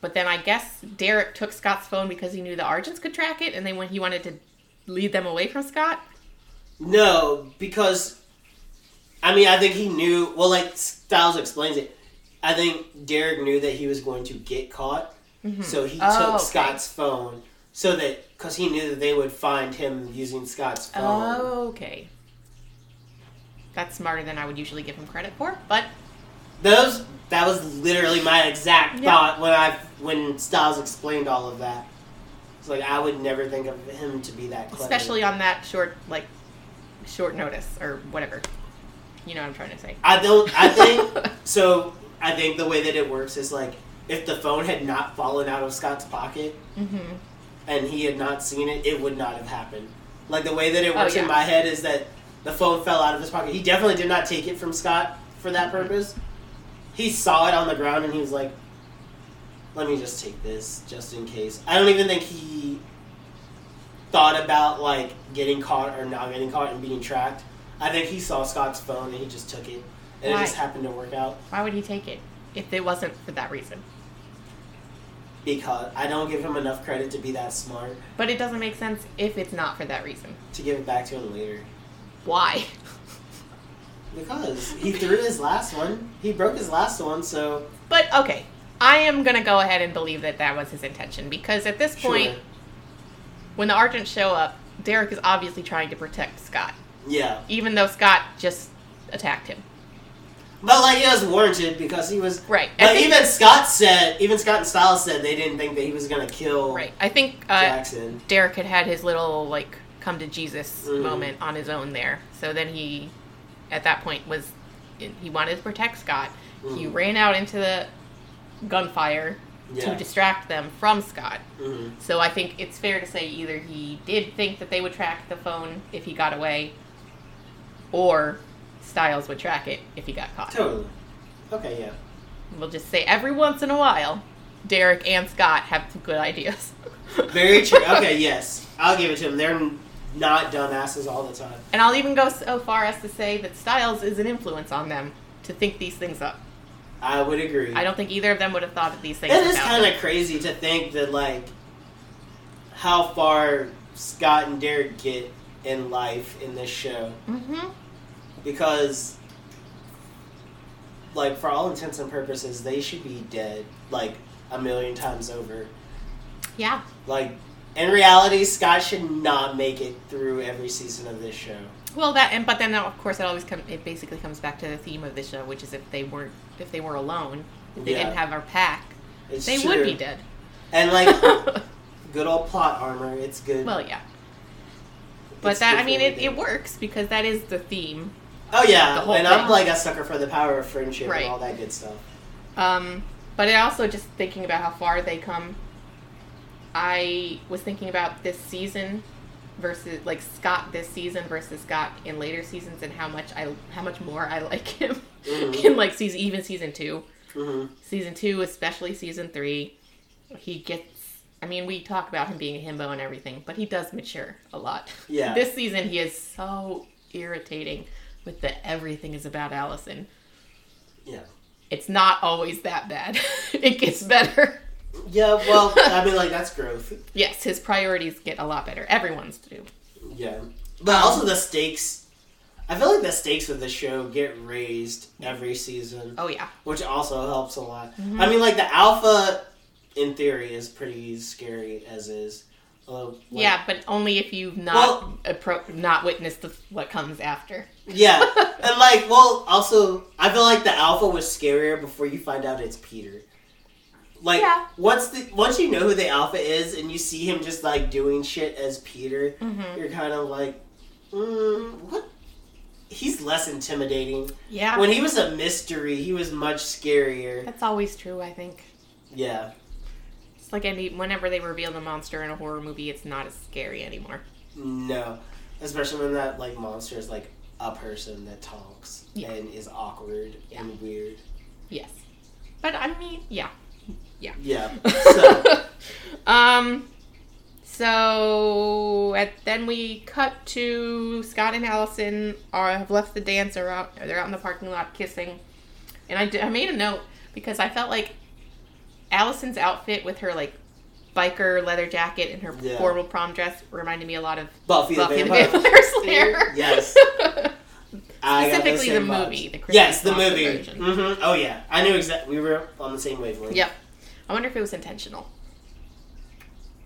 But then I guess Derek took Scott's phone because he knew the Argents could track it, and then when he wanted to lead them away from Scott? No, because, I mean, I think he knew, well, like, Stiles explains it. I think Derek knew that he was going to get caught, mm-hmm. so he oh, took okay. Scott's phone, so that, because he knew that they would find him using Scott's phone. Oh, okay. That's smarter than I would usually give him credit for, but... Those... That was literally my exact yeah. thought when I when Stiles explained all of that. It's like I would never think of him to be that clever, especially on that short like short notice or whatever. You know what I'm trying to say. I don't. I think so. I think the way that it works is like if the phone had not fallen out of Scott's pocket mm-hmm. and he had not seen it, it would not have happened. Like the way that it works oh, yeah. in my head is that the phone fell out of his pocket. He definitely did not take it from Scott for that purpose. He saw it on the ground and he was like, let me just take this just in case. I don't even think he thought about, like, getting caught or not getting caught and being tracked. I think he saw Scott's phone and he just took it. And Why? It just happened to work out. Why would he take it if it wasn't for that reason? Because I don't give him enough credit to be that smart. But it doesn't make sense if it's not for that reason. To give it back to him later. Why? Because he threw his last one. He broke his last one, so... But, okay. I am going to go ahead and believe that that was his intention. Because at this point, sure. when the Argents show up, Derek is obviously trying to protect Scott. Yeah. Even though Scott just attacked him. But, like, it was warranted because he was... Right. But like, even Scott said... Even Scott and Stiles said they didn't think that he was going to kill Right. I think uh, Jackson. Derek had had his little, like, come-to-Jesus mm. moment on his own there. So then he... at that point was he wanted to protect Scott. Mm. He ran out into the gunfire yeah. to distract them from Scott. Mm-hmm. So I think it's fair to say either he did think that they would track the phone if he got away, or Stiles would track it if he got caught. Totally. Okay, yeah. We'll just say every once in a while, Derek and Scott have some good ideas. Very true. Okay, yes. I'll give it to them. They're not dumbasses all the time. And I'll even go so far as to say that Stiles is an influence on them to think these things up. I would agree. I don't think either of them would have thought of these things. It is kind of crazy to think that, like, how far Scott and Derek get in life in this show. Mm-hmm. Because, like, for all intents and purposes, they should be dead, like, a million times over. Yeah. Like, in reality, Scott should not make it through every season of this show. Well, that and but then of course it always come. It basically comes back to the theme of this show, which is if they weren't, if they were alone, if they yeah. didn't have our pack, it's they true. would be dead. And like, good old plot armor. It's good. Well, yeah. But it's that I mean, it, it works because that is the theme. Oh yeah, the whole and thing. I'm like a sucker for the power of friendship right. and all that good stuff. Um, but it also just thinking about how far they come. I was thinking about this season. Versus like Scott this season versus Scott in later seasons, and how much I how much more I like him mm-hmm. in like season even season two, mm-hmm. season two especially season three, he gets. I mean, we talk about him being a himbo and everything, but he does mature a lot. Yeah. This season he is so irritating with the everything is about Allison. Yeah. It's not always that bad. It gets better. Yeah, well, I mean, like, that's growth. Yes, his priorities get a lot better. Everyone's do. Yeah. But also the stakes, I feel like the stakes of the show get raised every season. Oh, yeah. Which also helps a lot. Mm-hmm. I mean, like, the alpha, in theory, is pretty scary as is. Although, like, yeah, but only if you've not well, appro- not witnessed the, what comes after. Yeah. And, like, well, also, I feel like the alpha was scarier before you find out it's Peter. Like, yeah. once the once you know who the alpha is and you see him just, like, doing shit as Peter, mm-hmm. you're kind of like, mm, what? He's less intimidating. Yeah. When he was a mystery, he was much scarier. That's always true, I think. Yeah. It's like any whenever they reveal the monster in a horror movie, it's not as scary anymore. No. Especially when that, like, monster is, like, a person that talks yeah. and is awkward yeah. and weird. Yes. But, I mean, yeah. Yeah. Yeah. So, um, so at, then we cut to Scott and Allison are have left the dance. They're out. They're out in the parking lot kissing. And I, did, I made a note because I felt like Allison's outfit with her like biker leather jacket and her yeah. formal prom dress reminded me a lot of Buffy, Buffy the Vampire Slayer. Yes. Specifically the, the movie. The yes, the movie. Mm-hmm. Oh yeah, I knew exactly. We were on the same wavelength. Yep. I wonder if it was intentional.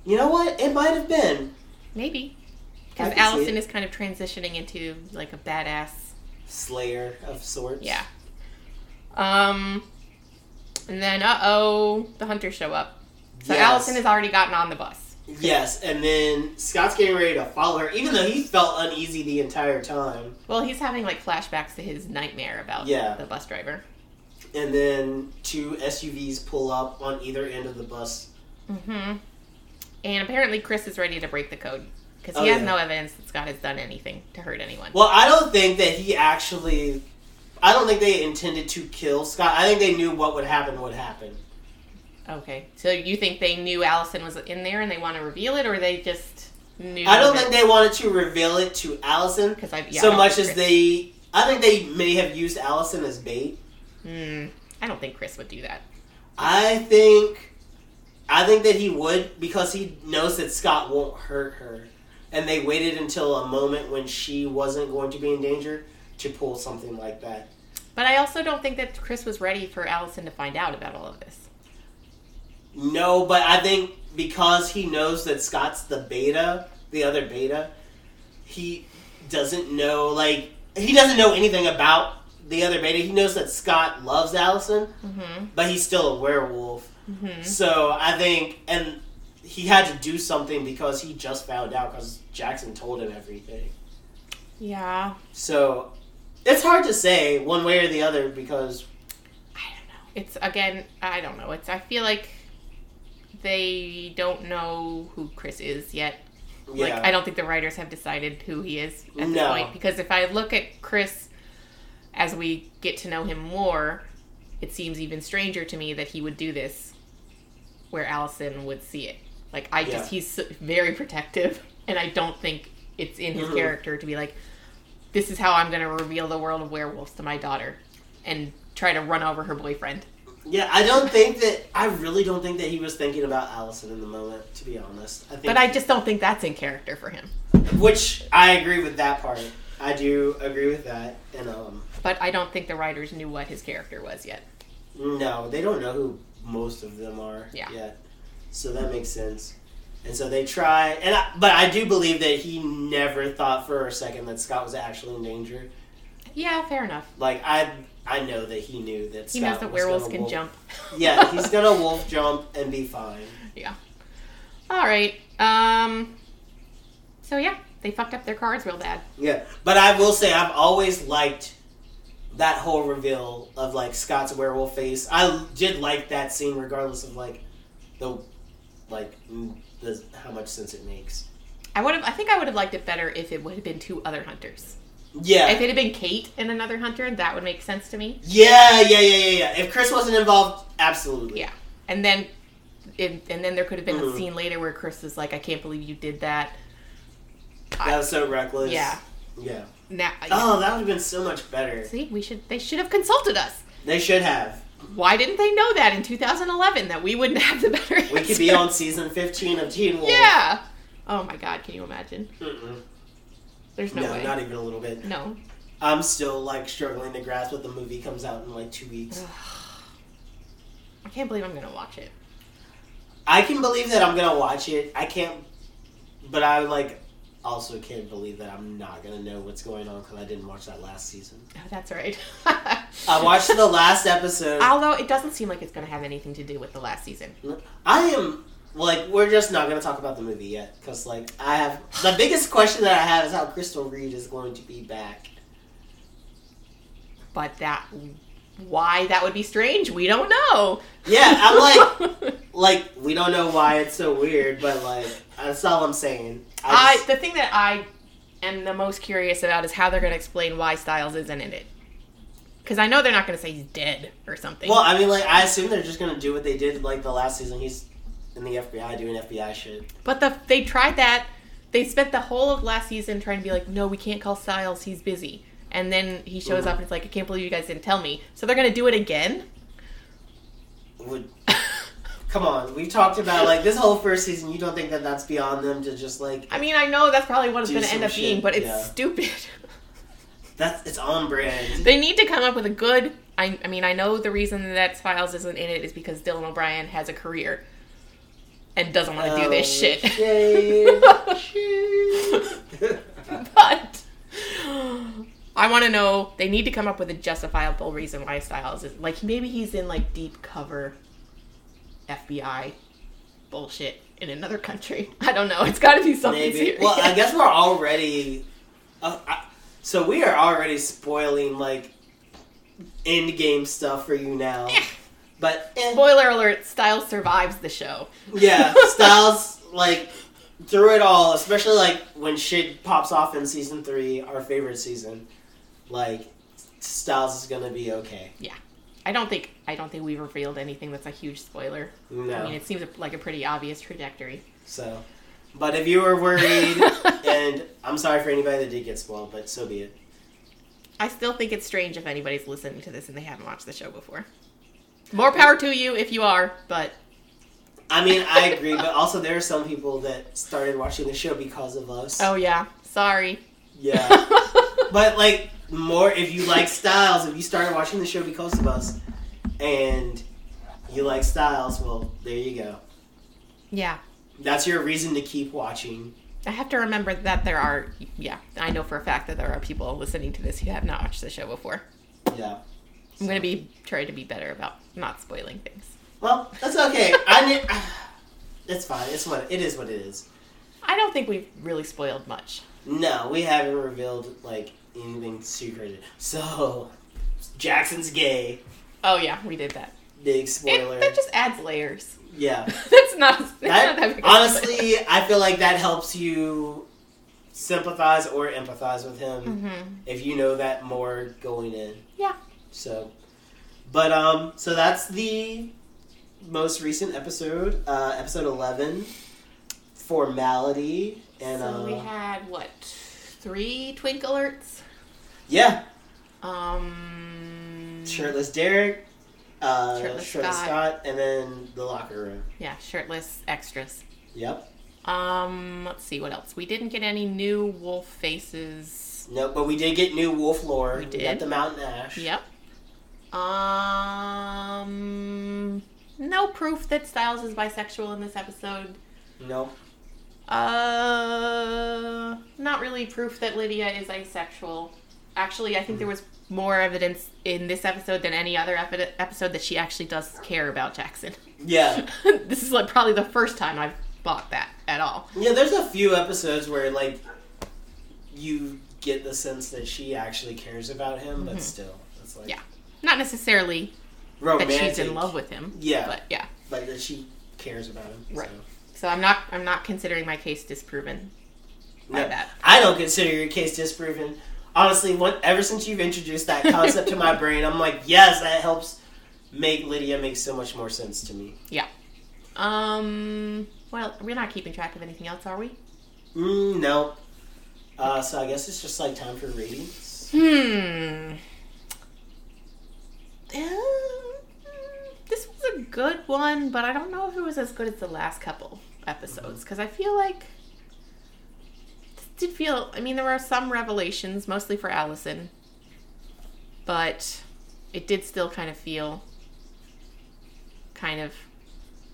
You know what? It might have been. Maybe. Because Allison is kind of transitioning into, like, a badass... slayer of sorts. Yeah. Um, and then, uh-oh, the hunters show up. So yes. Allison has already gotten on the bus. Yes, and then Scott's getting ready to follow her, even though he felt uneasy the entire time. Well, he's having, like, flashbacks to his nightmare about yeah. the bus driver. And then two S U Vs pull up on either end of the bus. Mm-hmm. And apparently Chris is ready to break the code. Because he oh, has yeah. no evidence that Scott has done anything to hurt anyone. Well, I don't think that he actually... I don't think they intended to kill Scott. I think they knew what would happen would happen. Okay. So you think they knew Allison was in there and they want to reveal it? Or they just knew... I don't think they wanted to reveal it to Allison. Because I yeah, so I much as Chris. they... I think they may have used Allison as bait. Hmm. I don't think Chris would do that. I think, I think that he would because he knows that Scott won't hurt her, and they waited until a moment when she wasn't going to be in danger to pull something like that. But I also don't think that Chris was ready for Allison to find out about all of this. No, but I think because he knows that Scott's the beta, the other beta, he doesn't know like he doesn't know anything about. The other beta, he knows that Scott loves Allison, mm-hmm. but he's still a werewolf. Mm-hmm. So I think, and he had to do something because he just found out because Jackson told him everything. Yeah. So it's hard to say one way or the other because I don't know. It's again, I don't know. It's I feel like they don't know who Chris is yet. Yeah. Like I don't think the writers have decided who he is at this no. point because if I look at Chris. as we get to know him more, it seems even stranger to me that he would do this where Allison would see it. Like, I just, yeah. he's very protective, and I don't think it's in his mm-hmm. character to be like, this is how I'm going to reveal the world of werewolves to my daughter and try to run over her boyfriend. Yeah, I don't think that, I really don't think that he was thinking about Allison in the moment, to be honest. I think, but I just don't think that's in character for him. Which, I agree with that part. I do agree with that. And um, But I don't think the writers knew what his character was yet. No, they don't know who most of them are yeah. yet. So that makes sense. And so they try, and I, but I do believe that he never thought for a second that Scott was actually in danger. Yeah, fair enough. Like, I I know that he knew that Scott He knows that werewolves can wolf. jump. Yeah, he's going to wolf jump and be fine. Yeah. All right. Um. So, yeah, they fucked up their cards real bad. Yeah, but I will say I've always liked that whole reveal of, like, Scott's werewolf face. I did like that scene regardless of, like, the, like, the, how much sense it makes. I would have. I think I would have liked it better if it would have been two other hunters. Yeah. If it had been Kate and another hunter, that would make sense to me. Yeah, yeah, yeah, yeah, yeah. If Chris wasn't involved, absolutely. Yeah. And then it, and then there could have been mm-hmm. a scene later where Chris is like, I can't believe you did that. That I, was so reckless. Yeah. Yeah. Now, yeah. Oh, that would have been so much better. See, we should. They should have consulted us. They should have. Why didn't they know that in two thousand eleven that we wouldn't have the better answer? We could be on season fifteen of Teen Wolf. Yeah. Oh, my God. Can you imagine? Mm-mm. There's no, no way. No, not even a little bit. No. I'm still, like, struggling to grasp that the movie comes out in, like, two weeks. I can't believe I'm going to watch it. I can believe that I'm going to watch it. I can't, but I, like, also can't believe that I'm not going to know what's going on because I didn't watch that last season. Oh, that's right. I watched the last episode. Although, it doesn't seem like it's going to have anything to do with the last season. I am... Like, we're just not going to talk about the movie yet. Because, like, I have... The biggest question that I have is how Crystal Reed is going to be back. But that... Why that would be strange, we don't know. Yeah, I'm like... like, we don't know why it's so weird, but, like, that's all I'm saying. I, just, I The thing that I am the most curious about is how they're going to explain why Stiles isn't in it. Because I know they're not going to say he's dead or something. Well, I mean, like, I assume they're just going to do what they did, like, the last season. He's... in the F B I doing F B I shit. But the, they tried that. They spent the whole of last season trying to be like, no, we can't call Stiles. He's busy. And then he shows mm-hmm. up and it's like, I can't believe you guys didn't tell me. So they're going to do it again? Would, come on. We talked about, like, this whole first season, you don't think that that's beyond them to just, like... I mean, I know that's probably what it's going to end up shit. being, but it's yeah. stupid. That's It's on brand. They need to come up with a good... I, I mean, I know the reason that Stiles isn't in it is because Dylan O'Brien has a career. And doesn't want to do this shit. But I want to know. They need to come up with a justifiable reason why Stiles is like. Maybe he's in like deep cover F B I bullshit in another country. I don't know. It's got to be something maybe. serious. Well, I guess we're already. Uh, I, so we are already spoiling like end game stuff for you now. Yeah. But eh. Spoiler alert, Stiles survives the show. Yeah, Stiles, like, through it all, especially, like, when shit pops off in season three, our favorite season, like, Stiles is gonna be okay. Yeah. I don't think, I don't think we've revealed anything that's a huge spoiler. No. I mean, it seems like a pretty obvious trajectory. So, but if you were worried, and I'm sorry for anybody that did get spoiled, but so be it. I still think it's strange if anybody's listening to this and they haven't watched the show before. More power to you if you are, but... I mean, I agree, but also there are some people that started watching the show because of us. Oh, yeah. Sorry. Yeah. But, like, more if you like Stiles, if you started watching the show because of us, and you like Stiles, well, there you go. Yeah. That's your reason to keep watching. I have to remember that there are... Yeah, I know for a fact that there are people listening to this who have not watched the show before. Yeah. So. I'm going to be trying to be better about not spoiling things. Well, that's okay. I mean, it's fine. It's what it is what it is. I don't think we've really spoiled much. No, we haven't revealed, like, anything secret. So, Jackson's gay. Oh, yeah. We did that. Big spoiler. It, that just adds layers. Yeah. That's not, that's that, not that big. Honestly, spoiler. I feel like that helps you sympathize or empathize with him mm-hmm. if you know that more going in. Yeah. So, but, um, so that's the most recent episode, uh, episode eleven, Formality. And, so uh, we had, what, three Twink alerts? Yeah. Um, shirtless Derek, uh, shirtless, shirtless Scott. Scott, and then the locker room. Yeah, shirtless extras. Yep. Um, let's see what else. We didn't get any new wolf faces. No, but we did get new wolf lore. We did. We got the Mountain Ash. Yep. Um, no proof that Stiles is bisexual in this episode. No. Uh, not really proof that Lydia is asexual. Actually, I think there was more evidence in this episode than any other epi- episode that she actually does care about Jackson. Yeah. This is like probably the first time I've thought that at all. Yeah, there's a few episodes where like you get the sense that she actually cares about him, mm-hmm. but still, it's like yeah, not necessarily romantic. That she's in love with him. Yeah, but yeah, but that she cares about him. Right. So, so I'm not, I'm not considering my case disproven. By no, that. I don't consider your case disproven. Honestly, what, ever since you've introduced that concept to my brain, I'm like, yes, that helps make Lydia make so much more sense to me. Yeah. Um. Well, we're not keeping track of anything else, are we? Mm, no. Uh, so I guess it's just like time for ratings. Hmm. Uh, this was a good one, but I don't know if it was as good as the last couple episodes because I feel like. Did feel, I mean, there were some revelations, mostly for Allison, but it did still kind of feel kind of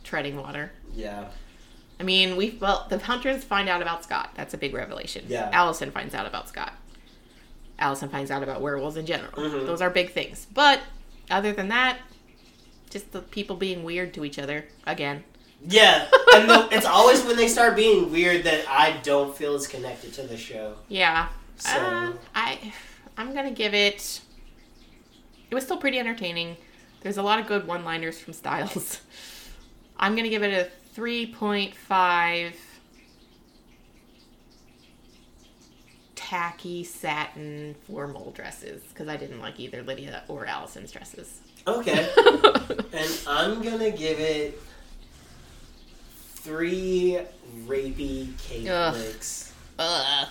treading water. Yeah. I mean, we well, the hunters find out about Scott. That's a big revelation. Yeah. Allison finds out about Scott. Allison finds out about werewolves in general. Mm-hmm. Those are big things. But other than that, just the people being weird to each other again. Yeah, and the, it's always when they start being weird that I don't feel as connected to the show. Yeah, so uh, I, I'm gonna give it. It was still pretty entertaining. There's a lot of good one-liners from Stiles. I'm gonna give it a three point five tacky satin formal dresses because I didn't like either Lydia or Allison's dresses. Okay, and I'm gonna give it. Three rapey cake Ugh. Licks. Ugh.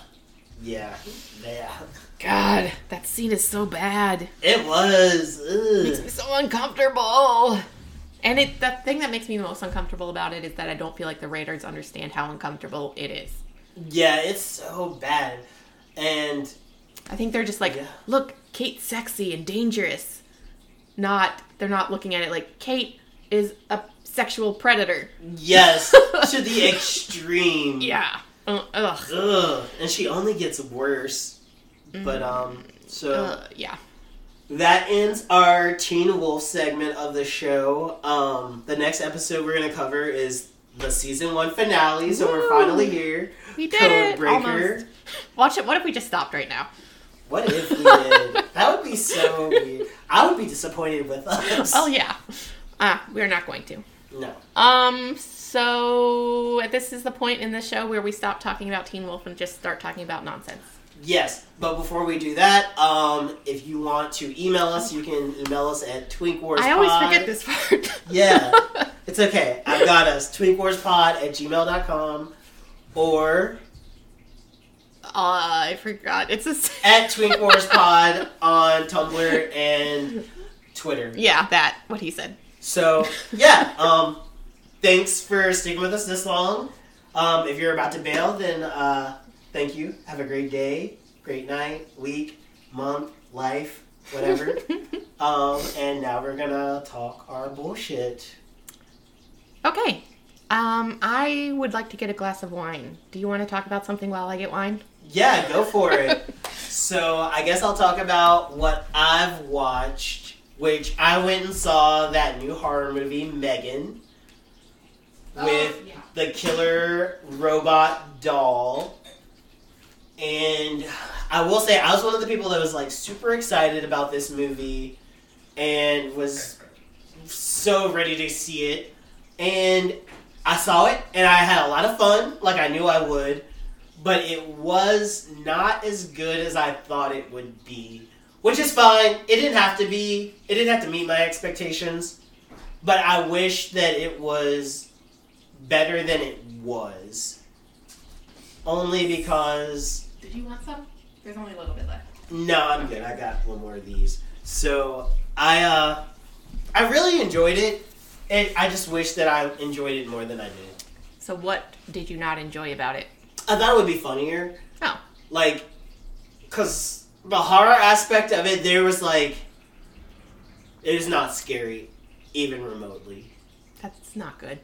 Yeah. Yeah. God, that scene is so bad. It was. Ugh. Makes me so uncomfortable. And it the thing that makes me the most uncomfortable about it is that I don't feel like the raters understand how uncomfortable it is. Yeah, it's so bad. And I think they're just like, yeah. Look, Kate's sexy and dangerous. Not, they're not looking at it like, Kate is a sexual predator. Yes, to the extreme. Yeah. Uh, ugh. Ugh. And she only gets worse. Mm. But, um, so. Uh, yeah. That ends our Teen Wolf segment of the show. Um, the next episode we're going to cover is the season one finale, so Woo! We're finally here. We did Code it. Breaker. Almost. Watch it. What if we just stopped right now? What if we did? That would be so weird. I would be disappointed with us. Oh, yeah. Ah, we're not going to. No. Um, so this is the point in the show where we stop talking about Teen Wolf and just start talking about nonsense. Yes, but before we do that, um, if you want to email us, you can email us at twink wars pod. I always forget this part. Yeah. It's okay. I've got us. twink wars pod at gmail dot com or... Uh, I forgot. It's a... at twink wars pod on Tumblr and Twitter. Yeah, that. What he said. So, yeah, um, thanks for sticking with us this long. Um, if you're about to bail, then uh, thank you. Have a great day, great night, week, month, life, whatever. um, and now we're going to talk our bullshit. Okay. Um, I would like to get a glass of wine. Do you want to talk about something while I get wine? Yeah, go for it. So I guess I'll talk about what I've watched. Which I went and saw that new horror movie, Megan, oh, with yeah. the killer robot doll. And I will say, I was one of the people that was like super excited about this movie and was so ready to see it. And I saw it and I had a lot of fun, like I knew I would. but it was not as good as I thought it would be, which is fine. It didn't have to be. It didn't have to meet my expectations, but I wish that it was better than it was. Only because... Did you want some? There's only a little bit left. No, I'm good. I got one more of these. So, I uh, I really enjoyed it. It. I just wish that I enjoyed it more than I did. So, what did you not enjoy about it? I thought it would be funnier. Oh. Like, because the horror aspect of it, there was like... It was not scary, even remotely. That's not good.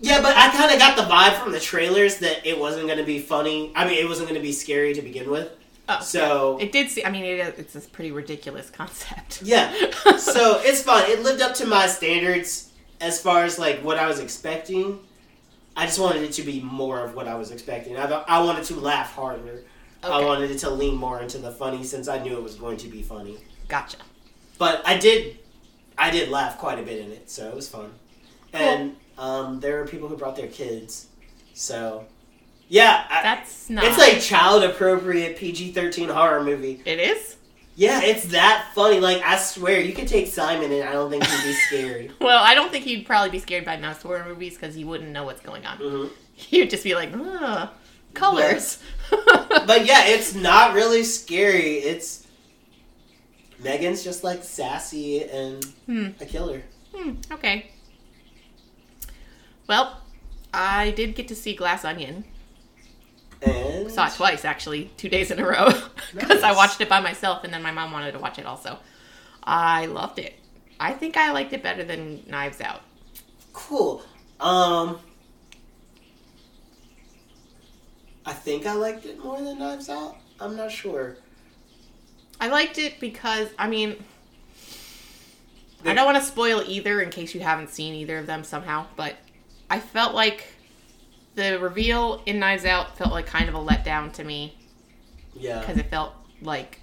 Yeah, but I kind of got the vibe from the trailers that it wasn't going to be funny. I mean, it wasn't going to be scary to begin with. Oh, so yeah. It did see, I mean, it, it's this pretty ridiculous concept. Yeah. So it's fun. It lived up to my standards as far as like what I was expecting. I just wanted it to be more of what I was expecting. I, I wanted to laugh harder. Okay. I wanted it to lean more into the funny since I knew it was going to be funny. Gotcha. But I did, I did laugh quite a bit in it, so it was fun. Cool. And... Um, there are people who brought their kids, so yeah, I, that's not. It's like child appropriate P G thirteen horror movie. It is. Yeah, it's that funny. Like I swear, you could take Simon, and I don't think he'd be scared. Well, I don't think he'd probably be scared by mouse horror movies because he wouldn't know what's going on. Mm-hmm. He'd just be like, ugh, colors. But, but yeah, it's not really scary. It's Megan's just like sassy and hmm. a killer. Hmm, okay. Well, I did get to see Glass Onion. And? Saw it twice, actually. Two days in a row. Because nice. I watched it by myself, and then my mom wanted to watch it also. I loved it. I think I liked it better than Knives Out. Cool. Um, I think I liked it more than Knives Out. I'm not sure. I liked it because, I mean... I don't want to spoil either in case you haven't seen either of them somehow, but... I felt like the reveal in Knives Out felt like kind of a letdown to me. Yeah. Because it felt like...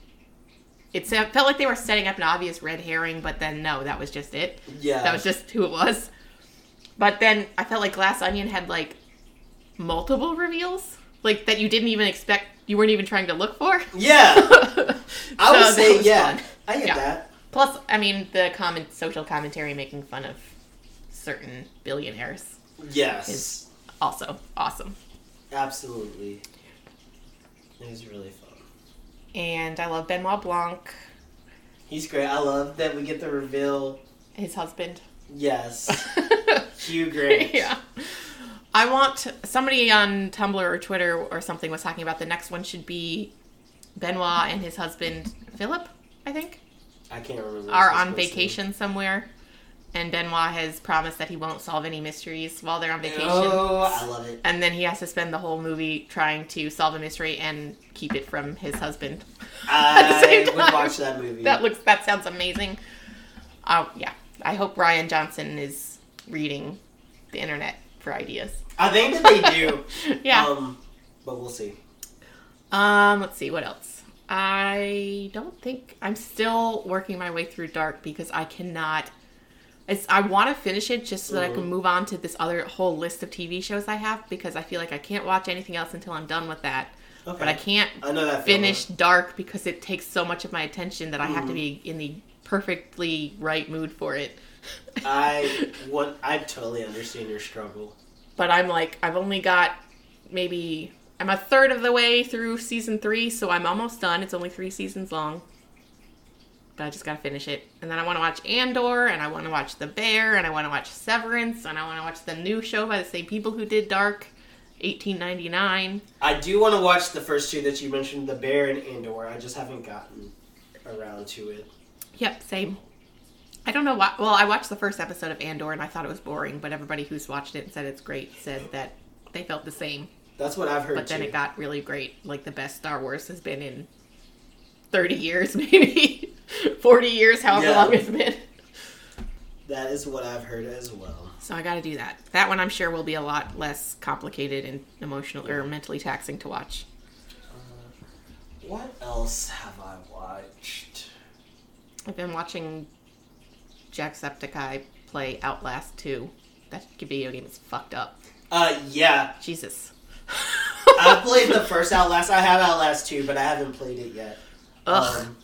It felt like they were setting up an obvious red herring, but then no, that was just it. Yeah. That was just who it was. But then I felt like Glass Onion had like multiple reveals. Like that you didn't even expect, you weren't even trying to look for. Yeah. so I would say, yeah. Fun. I get yeah. that. Plus, I mean, the comment, social commentary making fun of certain billionaires. Yes. Is also awesome. Absolutely. It was really fun. And I love Benoit Blanc. He's great. I love that we get the reveal. His husband. Yes. Hugh Grant. Yeah. I want... Somebody on Tumblr or Twitter or something was talking about the next one should be Benoit and his husband, Philip, I think? I can't remember. Are on vacation somewhere. And Benoit has promised that he won't solve any mysteries while they're on vacation. Oh, I love it. And then he has to spend the whole movie trying to solve a mystery and keep it from his husband. I would watch that movie. That looks. That sounds amazing. Uh, yeah. I hope Rian Johnson is reading the internet for ideas. I think that they do. yeah. Um, but we'll see. Um. Let's see. What else? I don't think... I'm still working my way through Dark because I cannot... It's, I want to finish it just so that mm-hmm. I can move on to this other whole list of T V shows I have because I feel like I can't watch anything else until I'm done with that. Okay. But I can't I know that finish feeling. Dark because it takes so much of my attention that I mm-hmm. have to be in the perfectly right mood for it. I want, I totally understand your struggle. But I'm like, I've only got maybe, I'm a third of the way through season three, so I'm almost done. It's only three seasons long. But I just gotta finish it. And then I want to watch Andor, and I want to watch The Bear, and I want to watch Severance, and I want to watch the new show by the same people who did Dark, eighteen ninety-nine. I do want to watch the first two that you mentioned, The Bear and Andor. I just haven't gotten around to it. Yep, same. I don't know why. Well, I watched the first episode of Andor, and I thought it was boring, but everybody who's watched it and said it's great said that they felt the same. That's what I've heard, But then too. It got really great. Like, the best Star Wars has been in thirty years, maybe. forty years, however yeah. long it's been. That is what I've heard as well. So I gotta do that. That one I'm sure will be a lot less complicated and emotional or mentally taxing to watch. Uh, what else have I watched? I've been watching Jacksepticeye play Outlast two. That video game is fucked up. Uh, yeah. Jesus. I played the first Outlast. I have Outlast two, but I haven't played it yet. Ugh. Um,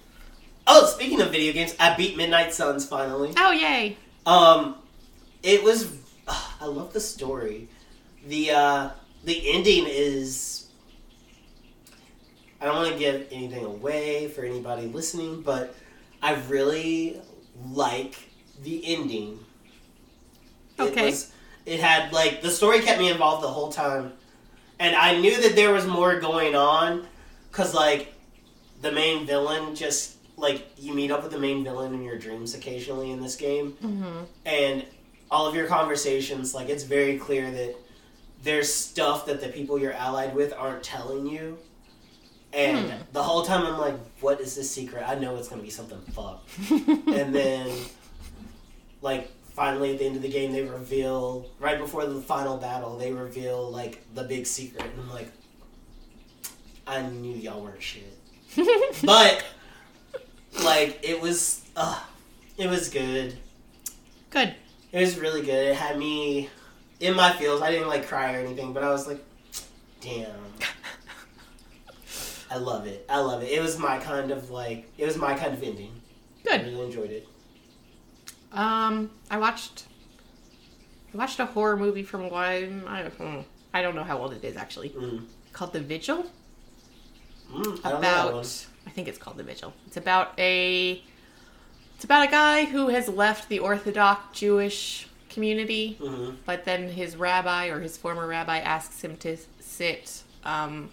oh, speaking of video games, I beat Midnight Suns finally. Oh, yay. Um, it was... Uh, I love the story. The, uh, the ending is... I don't want to give anything away for anybody listening, but I really like the ending. Okay. It, was, it had, like, the story kept me involved the whole time. And I knew that there was more going on, because, like, the main villain just, like, you meet up with the main villain in your dreams occasionally in this game. Mm-hmm. And all of your conversations, like, it's very clear that there's stuff that the people you're allied with aren't telling you. And hmm. the whole time I'm like, what is this secret? I know it's going to be something fucked. And then, like... Finally, at the end of the game, they reveal, right before the final battle, they reveal, like, the big secret. And I'm like, I knew y'all weren't shit. But, like, it was, uh, it was good. Good. It was really good. It had me in my feels. I didn't, like, cry or anything, but I was like, damn. I love it. I love it. It was my kind of, like, it was my kind of ending. Good. I really enjoyed it. Um, I watched, I watched a horror movie from one, I don't, I don't know how old it is, actually, mm. called The Vigil. Mm, I about, I think it's called The Vigil. It's about a, it's about a guy who has left the Orthodox Jewish community, mm-hmm. but then his rabbi or his former rabbi asks him to sit, um,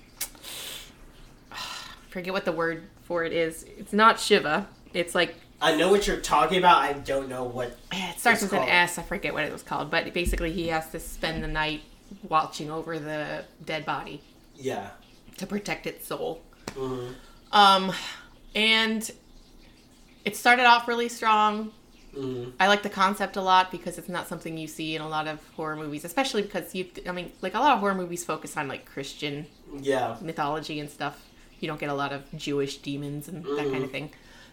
forget what the word for it is. It's not Shiva. It's like. I know what you're talking about. I don't know what it starts with called. An S. I forget what it was called, but basically he has to spend the night watching over the dead body. Yeah. To protect its soul. Mm-hmm. Um, and it started off really strong. Mm-hmm. I like the concept a lot because it's not something you see in a lot of horror movies, especially because you. I mean, like a lot of horror movies focus on like Christian yeah. mythology and stuff. You don't get a lot of Jewish demons and mm-hmm. that kind of thing.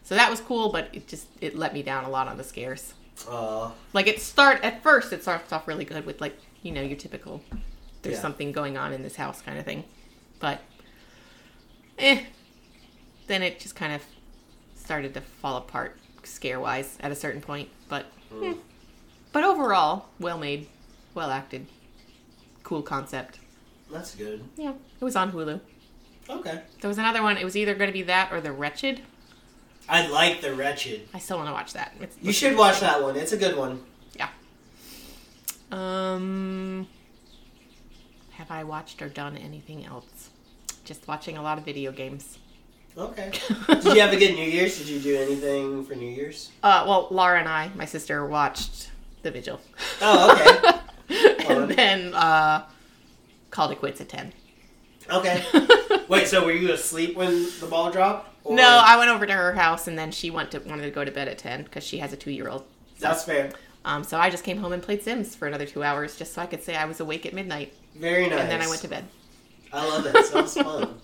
So that was cool, but it just, it let me down a lot on the scares. Uh, like, it start, at first, it starts off really good with, like, you know, your typical, there's yeah. something going on in this house kind of thing. But, eh. Then it just kind of started to fall apart, scare-wise, at a certain point. But, mm. eh. But overall, well-made, well-acted, cool concept. That's good. Yeah. It was on Hulu. Okay. There was another one, it was either going to be that or The Wretched. I like The Wretched. I still want to watch that. It's, you should watch that one. It's a good one. Yeah. Um, have I watched or done anything else? Just watching a lot of video games. Okay. Did you have a good New Year's? Did you do anything for New Year's? Uh, well, Laura and I, my sister, watched The Vigil. Oh, okay. and on. then uh, called it quits at ten. Okay. Wait, so were you asleep when the ball dropped? Or... No, I went over to her house, and then she went to, wanted to go to bed at ten, because she has a two-year-old. So, that's fair. Um, so I just came home and played Sims for another two hours, just so I could say I was awake at midnight. Very nice. And then I went to bed. I love that. Sounds fun.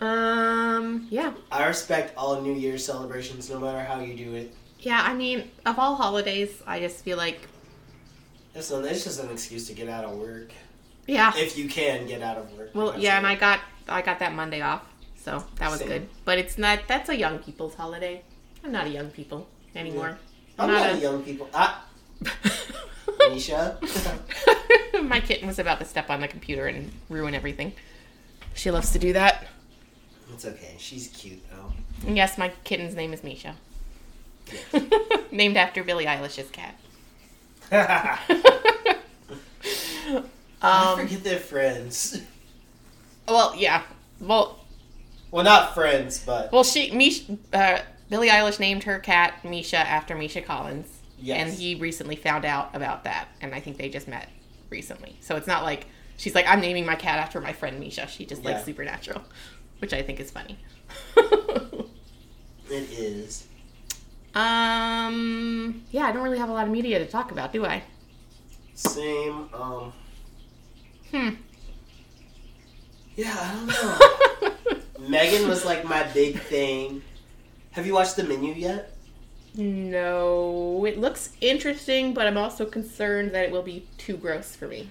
Um, yeah. I respect all New Year's celebrations, no matter how you do it. Yeah, I mean, of all holidays, I just feel like... It's, a, it's just an excuse to get out of work. Yeah. If you can get out of work. Well, yeah, and I got I got that Monday off. So that was Same. good. But it's not, that's a young people's holiday. I'm not a young people anymore. Yeah. I'm, I'm not, not a, a young people. Ah. Nisha. My kitten was about to step on the computer and ruin everything. She loves to do that. It's okay. She's cute, though. Yes, my kitten's name is Misha. Yeah. Named after Billie Eilish's cat. um, I forget they're friends. Well, yeah. Well... Well, not friends, but... Well, she, Misha, uh, Billie Eilish named her cat Misha after Misha Collins. Yes. And he recently found out about that. And I think they just met recently. So it's not like... She's like, I'm naming my cat after my friend Misha. She just yeah. likes Supernatural. Which I think is funny. It is. Um... Yeah, I don't really have a lot of media to talk about, do I? Same, um... Hmm. Yeah, I don't know. Megan was, like, my big thing. Have you watched The Menu yet? No. It looks interesting, but I'm also concerned that it will be too gross for me.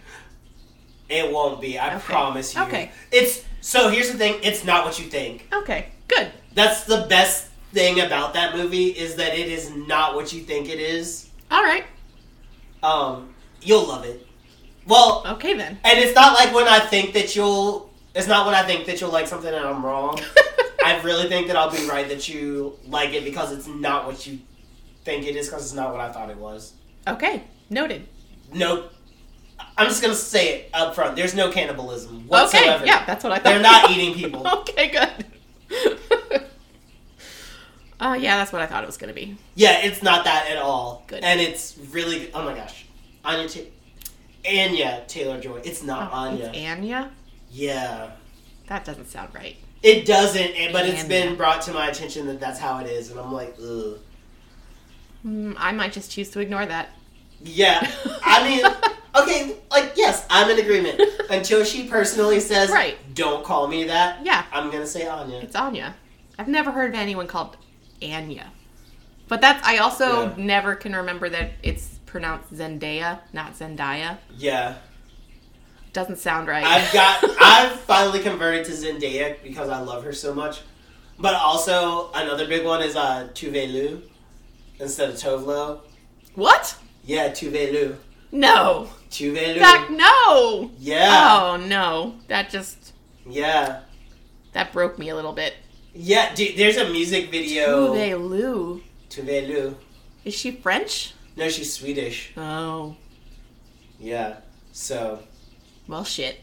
It won't be. I okay. promise you. Okay. It's so here's the thing. It's not what you think. Okay. Good. That's the best thing about that movie is that it is not what you think it is. All right. Um, you'll love it. Well. Okay then. And it's not like when I think that you'll. It's not when I think that you'll like something and I'm wrong. I really think that I'll be right that you like it because it's not what you think it is because it's not what I thought it was. Okay. Noted. Nope. I'm just going to say it up front. There's no cannibalism whatsoever. Okay, yeah, that's what I thought. They're not eating people. Okay, good. uh, yeah, that's what I thought it was going to be. Yeah, it's not that at all. Good. And it's really... Oh, my gosh. Anya... T- Anya Taylor-Joy. It's not oh, Anya. It's Anya? Yeah. That doesn't sound right. It doesn't, but Anya. It's been brought to my attention that that's how it is. And I'm like, ugh. Mm, I might just choose to ignore that. Yeah. I mean... Okay, like, yes, I'm in agreement. Until she personally says, right. Don't call me that, yeah. I'm going to say Anya. It's Anya. I've never heard of anyone called Anya. But that's, I also yeah. never can remember that it's pronounced Zendaya, not Zendaya. Yeah. Doesn't sound right. I've got, I've finally converted to Zendaya because I love her so much. But also, another big one is uh, Tove Lo instead of Tove Lo. What? Yeah, Tove Lo. No. Tuvelu. That, no. Yeah. Oh, no. That just... Yeah. That broke me a little bit. Yeah, dude, there's a music video. Tuvelu. Tuvelu. Is she French? No, she's Swedish. Oh. Yeah, so... Well, shit.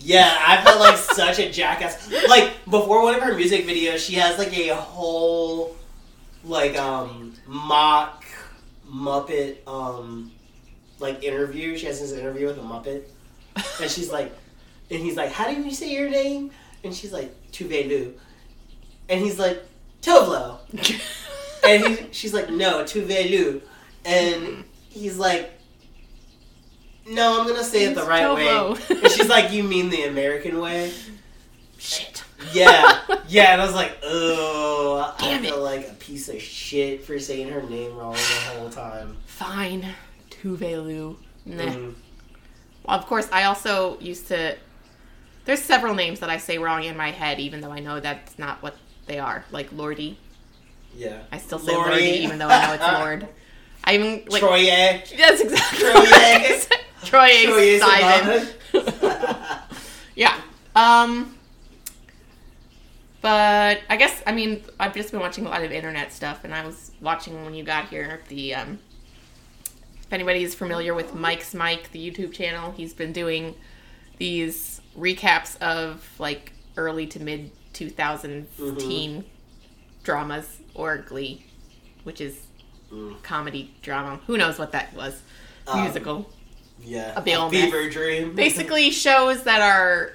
Yeah, I felt like such a jackass. Like, before one of her music videos, she has, like, a whole, like, um, mock Muppet, um... like interview, she has this interview with a Muppet, and she's like, and he's like, how do you say your name? And she's like, Tove Lo, and he's like, Tove Lo, and he, she's like, no, Tove Lo, and he's like, no, I'm gonna say it's it the right Tove way, and she's like, you mean the American way? Shit. Yeah, yeah, and I was like, oh, damn I feel it. Like a piece of shit for saying her name wrong the whole time. Fine. Tuvelu. Nah. Mm. Well, of course, I also used to... There's several names that I say wrong in my head, even though I know that's not what they are. Like, Lordy. Yeah. I still say Lordy, even though I know it's Lord. I even, like... Troye. That's exactly Troye. Troye. Troye. Yeah. Um... But, I guess, I mean, I've just been watching a lot of internet stuff, and I was watching when you got here the, um... If anybody is familiar with Mike's Mike, the YouTube channel, he's been doing these recaps of like early to mid two thousands mm-hmm. teen dramas or Glee, which is mm. comedy drama. Who knows what that was? Um, Musical. Yeah. A Bale Fever Dream. Basically, shows that are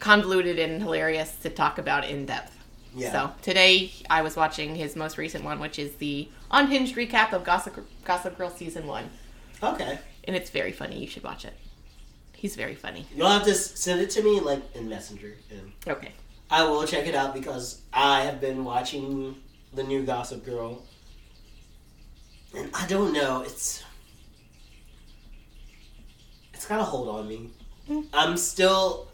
convoluted and hilarious to talk about in depth. Yeah. So today I was watching his most recent one, which is the unhinged recap of Gossip Gossip Girl season one. Okay. And it's very funny. You should watch it. He's very funny. You'll have to send it to me like in Messenger. And okay. I will check it out because I have been watching the new Gossip Girl, and I don't know. It's it's got a hold on me. Mm. I'm still.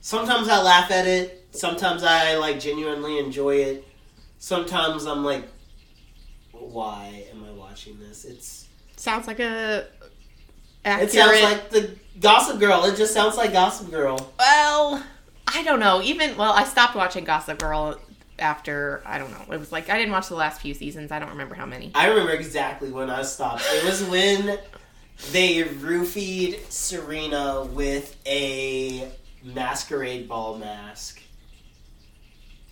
Sometimes I laugh at it. Sometimes I, like, genuinely enjoy it. Sometimes I'm like, why am I watching this? It's sounds like a accurate... It sounds like the Gossip Girl. It just sounds like Gossip Girl. Well, I don't know. Even, well, I stopped watching Gossip Girl after, I don't know. It was like, I didn't watch the last few seasons. I don't remember how many. I remember exactly when I stopped. It was when they roofied Serena with a masquerade ball mask.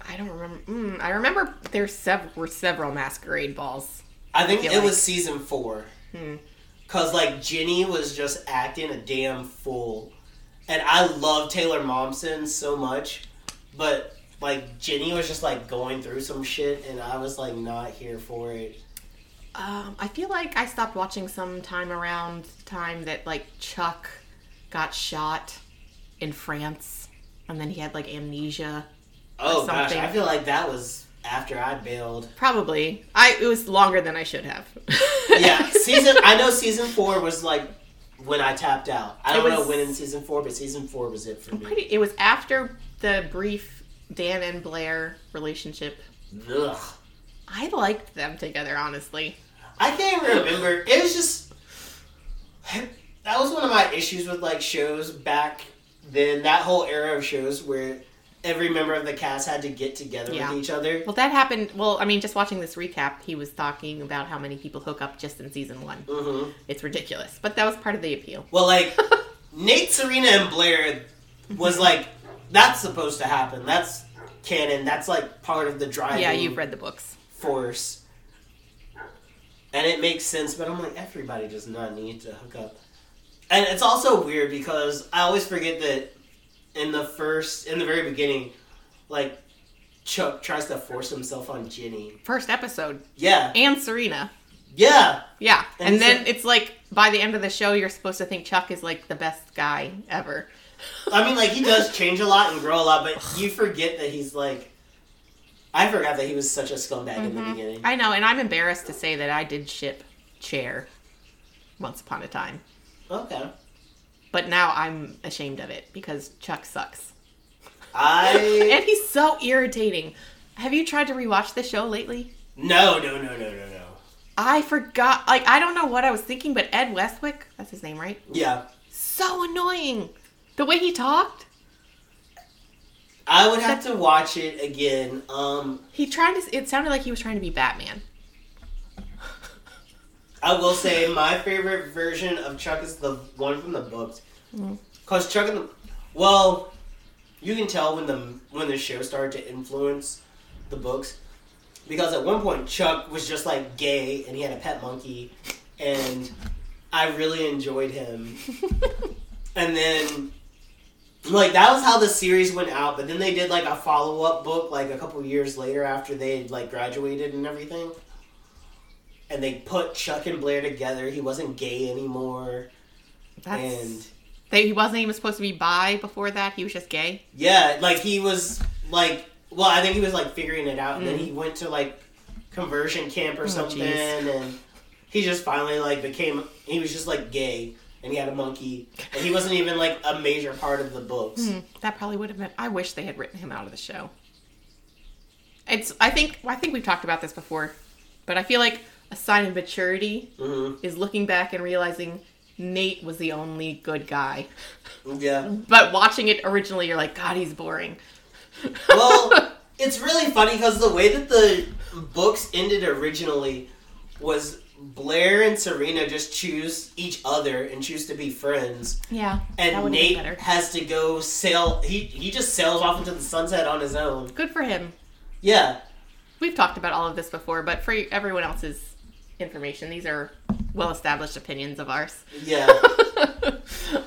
I don't remember. Mm, I remember there sev- were several masquerade balls. I think I it like. was season four. Hmm. Cause like Jenny was just acting a damn fool, and I love Taylor Momsen so much, but like Jenny was just like going through some shit, and I was like not here for it. Um, I feel like I stopped watching sometime around the time that like Chuck got shot in France, and then he had like amnesia. Oh gosh, I feel like that was after I bailed. Probably. I it was longer than I should have. Yeah, season I know season four was like when I tapped out. I don't was, know when in season four, but season four was it for me. Pretty, it was after the brief Dan and Blair relationship. Ugh. I liked them together, honestly. I can't remember. It was just... That was one of my issues with, like, shows back then. That whole era of shows where every member of the cast had to get together yeah. with each other. Well, that happened... Well, I mean, just watching this recap, he was talking about how many people hook up just in season one. Mm-hmm. It's ridiculous. But that was part of the appeal. Well, like, Nate, Serena, and Blair was, like, that's supposed to happen. That's canon. That's, like, part of the driving... Yeah, you've read the books. ...force. And it makes sense, but I'm like, everybody does not need to hook up. And it's also weird because I always forget that in the first, in the very beginning, like, Chuck tries to force himself on Jenny. First episode. Yeah. And Serena. Yeah. Yeah. And, and then like, it's like, by the end of the show, you're supposed to think Chuck is, like, the best guy ever. I mean, like, he does change a lot and grow a lot, but you forget that he's, like... I forgot that he was such a scumbag mm-hmm. in the beginning. I know, and I'm embarrassed to say that I did ship Cher once upon a time. Okay. But now I'm ashamed of it because Chuck sucks. I... And he's so irritating. Have you tried to rewatch the show lately? No, no, no, no, no, no. I forgot. Like, I don't know what I was thinking, but Ed Westwick, that's his name, right? Yeah. So annoying. The way he talked. I would have to watch it again. Um, he tried to. It sounded like he was trying to be Batman. I will say my favorite version of Chuck is the one from the books, because Chuck and the well, you can tell when the when the show started to influence the books, because at one point Chuck was just like gay and he had a pet monkey, and I really enjoyed him, and then. Like, that was how the series went out, but then they did, like, a follow-up book, like, a couple years later after they had, like, graduated and everything. And they put Chuck and Blair together. He wasn't gay anymore. That's... And... They, he wasn't even supposed to be bi before that? He was just gay? Yeah, like, he was, like... Well, I think he was, like, figuring it out, and mm. then he went to, like, conversion camp or oh, something, geez. And he just finally, like, became... He was just, like, gay. And he had a monkey. And he wasn't even, like, a major part of the books. Mm, that probably would have been... I wish they had written him out of the show. It's... I think... Well, I think we've talked about this before. But I feel like a sign of maturity mm-hmm. is looking back and realizing Nate was the only good guy. Yeah. But watching it originally, you're like, God, he's boring. Well, it's really funny because the way that the books ended originally was... Blair and Serena just choose each other and choose to be friends. Yeah. And Nate has to go sail. He he just sails off into the sunset on his own. Good for him. Yeah. We've talked about all of this before, but for everyone else's information, these are well-established opinions of ours. Yeah.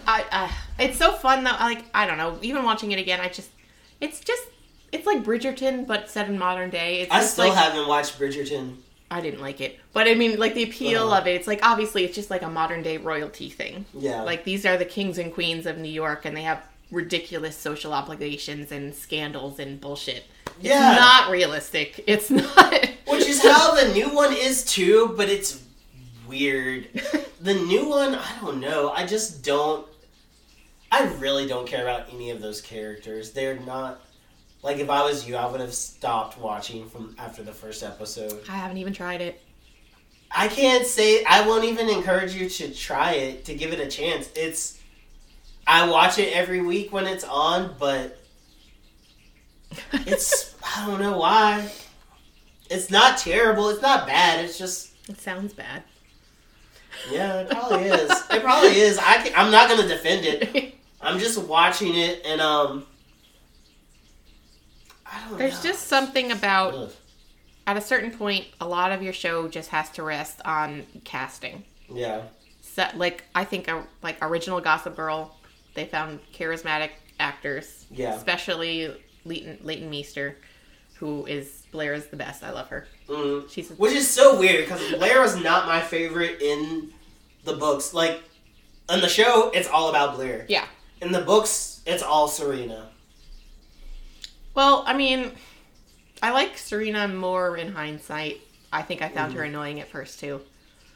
I, uh, it's so fun though. Like, I don't know. Even watching it again, I just, it's just, it's like Bridgerton, but set in modern day. It's I still like, haven't watched Bridgerton. I didn't like it. But, I mean, like, the appeal uh, of it, it's, like, obviously, it's just, like, a modern-day royalty thing. Yeah. Like, these are the kings and queens of New York, and they have ridiculous social obligations and scandals and bullshit. Yeah. It's not realistic. It's not. Which is how the new one is, too, but it's weird. The new one, I don't know. I just don't... I really don't care about any of those characters. They're not... Like, if I was you, I would have stopped watching from after the first episode. I haven't even tried it. I can't say... I won't even encourage you to try it, to give it a chance. It's... I watch it every week when it's on, but... It's... I don't know why. It's not terrible. It's not bad. It's just... It sounds bad. Yeah, it probably is. It probably is. I can, I'm not going to defend it. I'm just watching it, and, um... There's know. Just something about, Ugh. At a certain point, a lot of your show just has to rest on casting. Yeah. So, like, I think, a, like, original Gossip Girl, they found charismatic actors. Yeah. Especially Leighton, Leighton Meester, who is, Blair is the best. I love her. Mm. She's a- Which is so weird, because Blair is not my favorite in the books. Like, in the show, it's all about Blair. Yeah. In the books, it's all Serena. Well, I mean, I like Serena more in hindsight. I think I found mm. her annoying at first, too.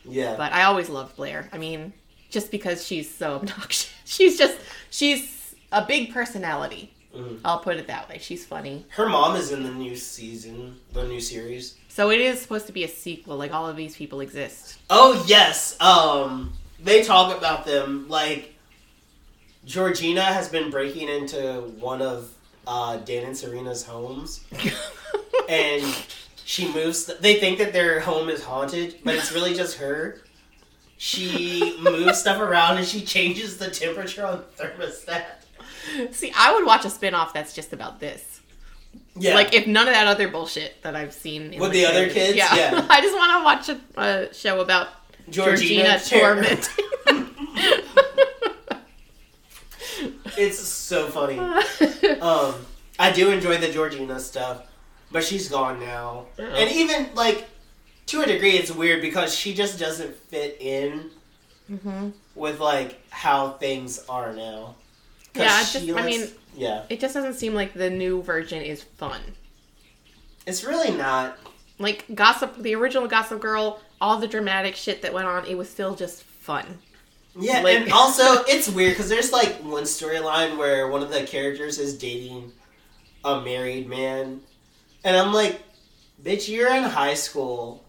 Yeah. But I always loved Blair. I mean, just because she's so obnoxious. She's just, she's a big personality. Mm. I'll put it that way. She's funny. Her mom is in the new season, the new series. So it is supposed to be a sequel. Like, all of these people exist. Oh, yes. Um, they talk about them. Like, Georgina has been breaking into one of uh, Dan and Serena's homes. And she moves. Th- they think that their home is haunted, but it's really just her. She moves stuff around and she changes the temperature on the thermostat. See, I would watch a spinoff that's just about this. Yeah. Like, if none of that other bullshit that I've seen. In With the, the other kids? Yeah. yeah. I just want to watch a, a show about Georgina, Georgina tormenting. It's so funny. Um, I do enjoy the Georgina stuff, but she's gone now. Uh-oh. And even, like, to a degree, it's weird because she just doesn't fit in mm-hmm. with, like, how things are now. Yeah, just, looks, I mean, yeah. It just doesn't seem like the new version is fun. It's really not. Like, Gossip, the original Gossip Girl, all the dramatic shit that went on, it was still just fun. Yeah, like, and also, it's weird, because there's, like, one storyline where one of the characters is dating a married man, and I'm like, bitch, you're in high school.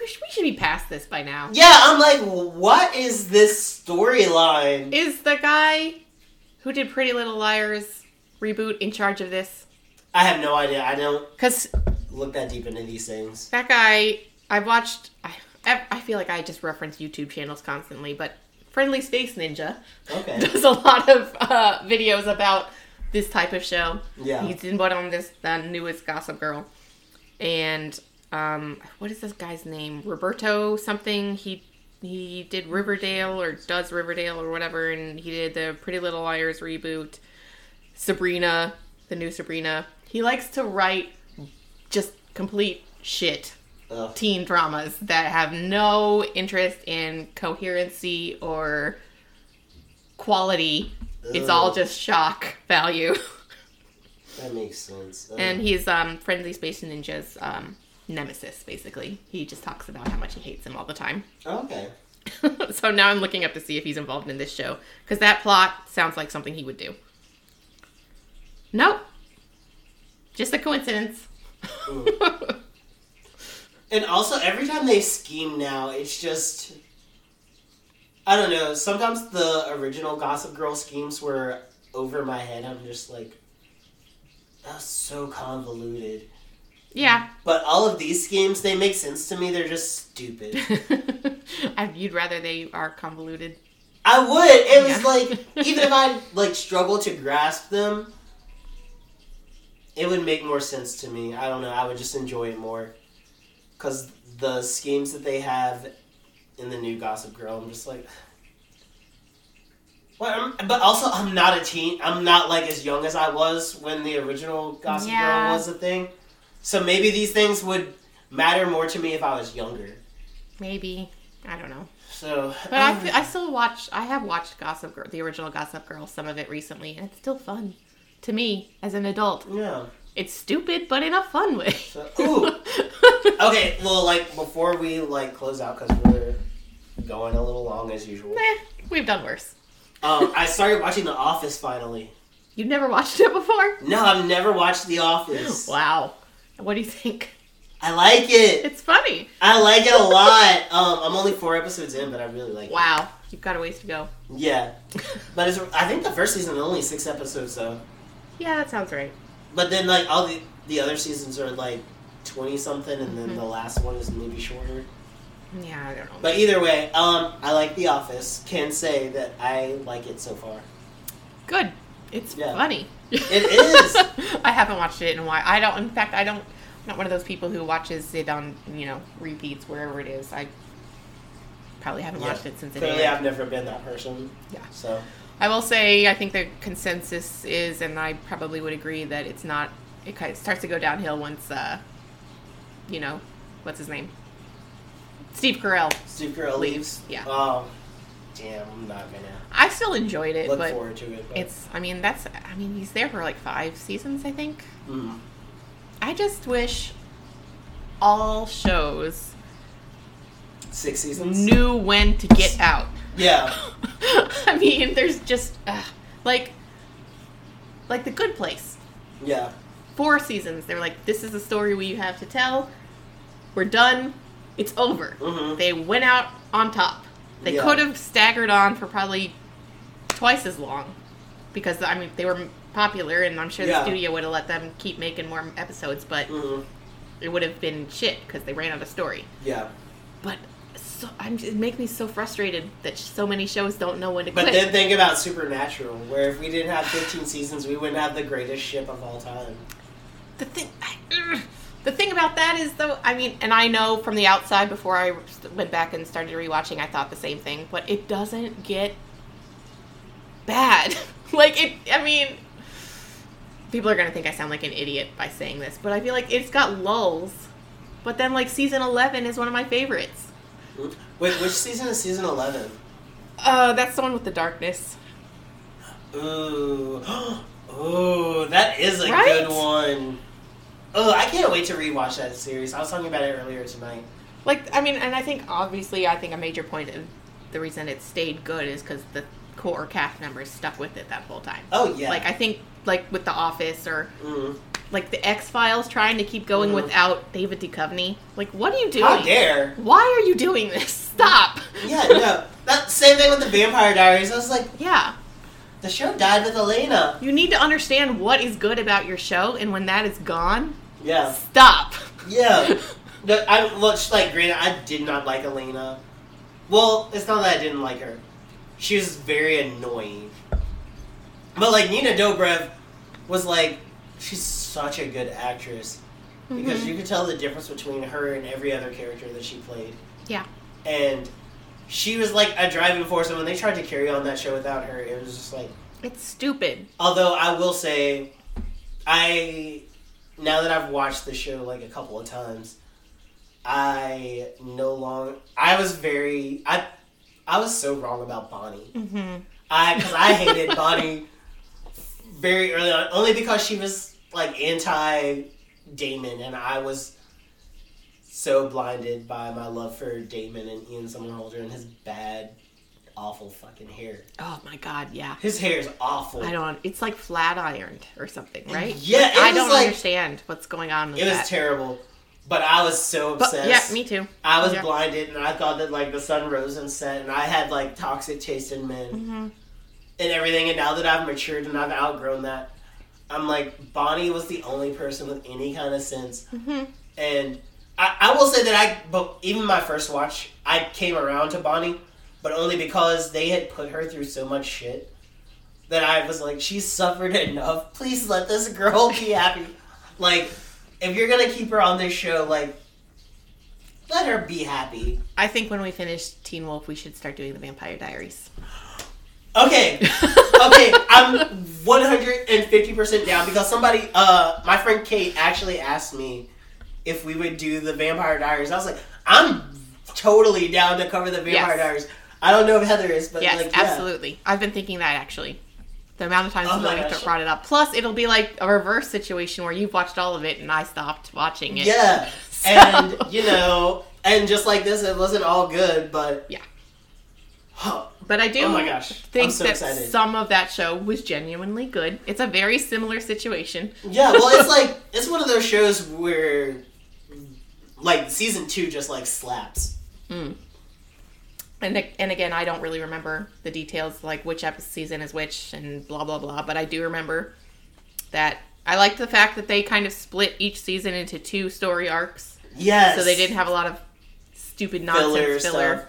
We should be past this by now. Yeah, I'm like, what is this storyline? Is the guy who did Pretty Little Liars reboot in charge of this? I have no idea. I don't Cause look that deep into these things. That guy, I've watched, I, I feel like I just reference YouTube channels constantly, but Friendly Space Ninja okay. does a lot of uh, videos about this type of show. Yeah. He's involved on this, the newest Gossip Girl. And um, what is this guy's name? Roberto something. He... He did Riverdale, or does Riverdale, or whatever, and he did the Pretty Little Liars reboot, Sabrina, the new Sabrina. He likes to write just complete shit, Ugh. teen dramas that have no interest in coherency or quality. Ugh. It's all just shock value. That makes sense. Ugh. And he's um, Friendly Space Ninja's um nemesis, basically. He just talks about how much he hates him all the time. Oh, okay. So now I'm looking up to see if he's involved in this show, because that plot sounds like something he would do. Nope. Just a coincidence. And also, every time they scheme now, it's just... I don't know. Sometimes the original Gossip Girl schemes were over my head. I'm just like, that's so convoluted. Yeah. But all of these schemes, they make sense to me. They're just stupid. You'd rather they are convoluted? I would. It was yeah. like, even if I like struggled to grasp them, it would make more sense to me. I don't know. I would just enjoy it more. Because the schemes that they have in the new Gossip Girl, I'm just like... Well, I'm, but also, I'm not a teen. I'm not like as young as I was when the original Gossip yeah. Girl was a thing. So maybe these things would matter more to me if I was younger. Maybe. I don't know. So, But um, I, feel, I still watch, I have watched Gossip Girl, the original Gossip Girl, some of it recently, and it's still fun to me as an adult. Yeah. It's stupid, but in a fun way. So, ooh. Okay, well, like, before we, like, close out, because we're going a little long as usual. Nah, we've done worse. um, I started watching The Office finally. You've never watched it before? No, I've never watched The Office. Wow. What do you think? I like it. It's funny. I like it a lot. Um, I'm only four episodes in, but I really like wow. it. Wow. You've got a ways to go. Yeah. But it's, I think the first season is only six episodes, though. Yeah, that sounds right. But then, like, all the, the other seasons are, like, twenty-something, and then mm-hmm. the last one is maybe shorter. Yeah, I don't know. But either way, um, I like The Office. Can say that I like it so far. Good. It's yeah. funny. It is. I haven't watched it in a while. I don't. In fact, I don't. I'm not one of those people who watches it on, you know, repeats wherever it is. I probably haven't yeah. watched it since. Clearly, it I've never been that person. Yeah. So I will say, I think the consensus is, and I probably would agree that it's not. It kind of starts to go downhill once, uh, you know, what's his name? Steve Carell. Steve Carell leaves. leaves. Yeah. Um, Damn, I'm not gonna. I still enjoyed it, look but forward to it. But. It's. I mean, that's. I mean, he's there for like five seasons, I think. Mm. I just wish all shows. Six seasons. Knew when to get out. Yeah. I mean, there's just, uh, like, like The Good Place. Yeah. Four seasons. They were like, this is the story we have to tell. We're done. It's over. Mm-hmm. They went out on top. They yeah. could have staggered on for probably twice as long. Because, I mean, they were popular, and I'm sure yeah. the studio would have let them keep making more episodes, but mm-hmm. it would have been shit because they ran out of story. Yeah. But... So, I'm, it makes me so frustrated that so many shows don't know when to but quit. But then think about Supernatural, where if we didn't have fifteen seasons, we wouldn't have the greatest ship of all time. The thing, I, the thing about that is, though, I mean, and I know from the outside, before I went back and started rewatching, I thought the same thing, but it doesn't get bad. Like, it, I mean, people are going to think I sound like an idiot by saying this, but I feel like it's got lulls, but then, like, season eleven is one of my favorites. Wait, which season is season eleven? Uh, that's the one with the darkness. Ooh. Ooh, that is a right? good one. Oh, I can't wait to rewatch that series. I was talking about it earlier tonight. Like, I mean, and I think, obviously, I think a major point of the reason it stayed good is because the core cast members stuck with it that whole time. Oh, yeah. Like, I think, like, with The Office or... Mm. Like, the X-Files trying to keep going mm. without David Duchovny. Like, what are you doing? How dare. Why are you doing this? Stop. Yeah, no. That same thing with the Vampire Diaries. I was like... Yeah. The show died with Elena. You need to understand what is good about your show, and when that is gone... Yeah. Stop. Yeah. No, I, much like, granted, I did not like Elena. Well, it's not that I didn't like her. She was very annoying. But, like, Nina Dobrev was like... She's such a good actress because mm-hmm. you could tell the difference between her and every other character that she played. Yeah. And she was like a driving force, and when they tried to carry on that show without her, it was just like... It's stupid. Although I will say, I... Now that I've watched the show like a couple of times, I no longer... I was very... I I was so wrong about Bonnie. Mm-hmm. I because I hated Bonnie... Very early on, only because she was like anti-Damon, and I was so blinded by my love for Damon and Ian Somerhalder and his bad, awful fucking hair. Oh my god, yeah. His hair is awful. I don't. It's like flat ironed or something, right? And yeah, like, it I was don't like, understand what's going on. With it was that. Terrible, but I was so obsessed. But, yeah, me too. I was yeah. blinded, and I thought that like the sun rose and set, and I had like toxic taste in men. Mm-hmm. And everything, and now that I've matured and I've outgrown that, I'm like, Bonnie was the only person with any kind of sense. Mm-hmm. And I, I will say that I, but even my first watch, I came around to Bonnie, but only because they had put her through so much shit that I was like, she suffered enough. Please let this girl be happy. Like, if you're gonna keep her on this show, like, let her be happy. I think when we finish Teen Wolf, we should start doing the Vampire Diaries. Okay, okay, I'm one hundred fifty percent down because somebody, uh, my friend Kate actually asked me if we would do the Vampire Diaries. I was like, I'm totally down to cover the Vampire yes. Diaries. I don't know if Heather is, but yes, like, yeah. absolutely. I've been thinking that actually. The amount of times oh that I've brought it up. Plus, it'll be like a reverse situation where you've watched all of it and I stopped watching it. Yeah, so. And, you know, and just like this, it wasn't all good, but... Yeah. But I do oh my gosh. think so that excited. Some of that show was genuinely good. It's a very similar situation. Yeah, well, it's like, it's one of those shows where, like, season two just, like, slaps. Mm. And and again, I don't really remember the details, like, which episode season is which and blah, blah, blah. But I do remember that I liked the fact that they kind of split each season into two story arcs. Yes. So they didn't have a lot of stupid nonsense filler. filler.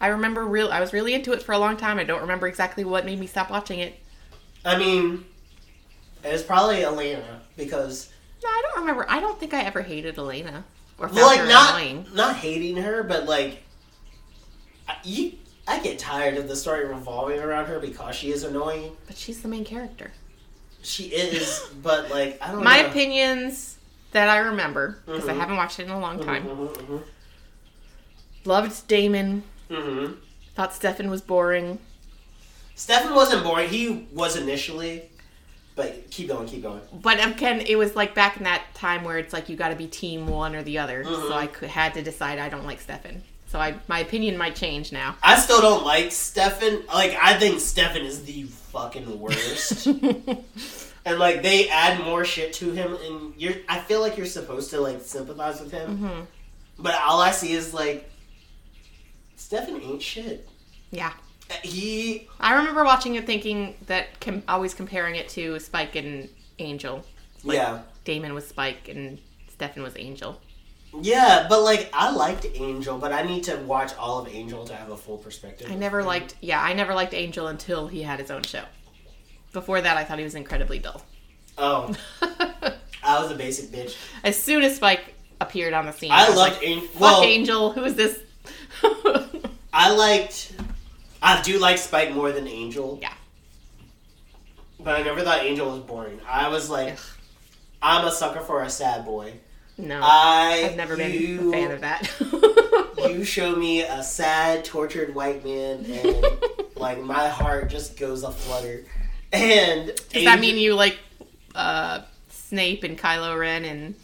I remember real. I was really into it for a long time. I don't remember exactly what made me stop watching it. I mean, it was probably Elena because. No, I don't remember. I don't think I ever hated Elena or found like her not, annoying. Not hating her, but like, I, you, I get tired of the story revolving around her because she is annoying. But she's the main character. She is, but like I don't. My know. My opinions that I remember because mm-hmm. I haven't watched it in a long time. Mm-hmm, mm-hmm. Loved Damon. Mm-hmm. Thought Stefan was boring. Stefan wasn't boring. He was initially. But keep going, keep going. But um, Ken, it was like back in that time where it's like you got to be team one or the other. Mm-hmm. So I could, had to decide I don't like Stefan. so I my opinion might change now. I still don't like Stefan. Like, I think Stefan is the fucking worst. And, like, they add more shit to him, and you're I feel like you're supposed to, like, sympathize with him. Mm-hmm. But all I see is, like, Stefan ain't shit. Yeah. He... I remember watching it thinking that, com- always comparing it to Spike and Angel. Like, yeah. Damon was Spike and Stefan was Angel. Yeah, but, like, I liked Angel, but I need to watch all of Angel to have a full perspective. I never liked... Yeah, I never liked Angel until he had his own show. Before that, I thought he was incredibly dull. Oh. I was a basic bitch. As soon as Spike appeared on the scene, I, I was loved like, An- fuck well, Angel, who is this? I liked... I do like Spike more than Angel. Yeah. But I never thought Angel was boring. I was like, ugh. I'm a sucker for a sad boy. No, I, I've never you, been a fan of that. You show me a sad, tortured white man, and like my heart just goes a flutter. And does Angel, that mean you like uh, Snape and Kylo Ren? And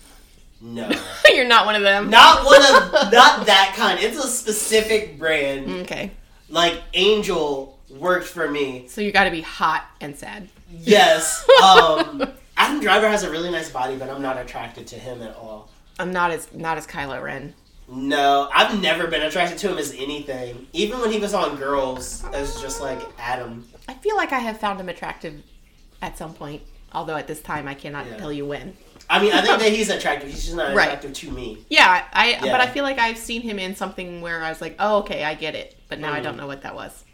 no, you're not one of them. Not one of not that kind. It's a specific brand. Okay. Like, Angel worked for me. So you got to be hot and sad. Yes. Um, Adam Driver has a really nice body, but I'm not attracted to him at all. I'm not as not as Kylo Ren. No, I've never been attracted to him as anything. Even when he was on Girls, it was just like Adam. I feel like I have found him attractive at some point, although at this time I cannot yeah. tell you when. I mean, I think that he's attractive. He's just not attractive right. to me. Yeah, I. Yeah. But I feel like I've seen him in something where I was like, oh, okay, I get it. But now mm. I don't know what that was.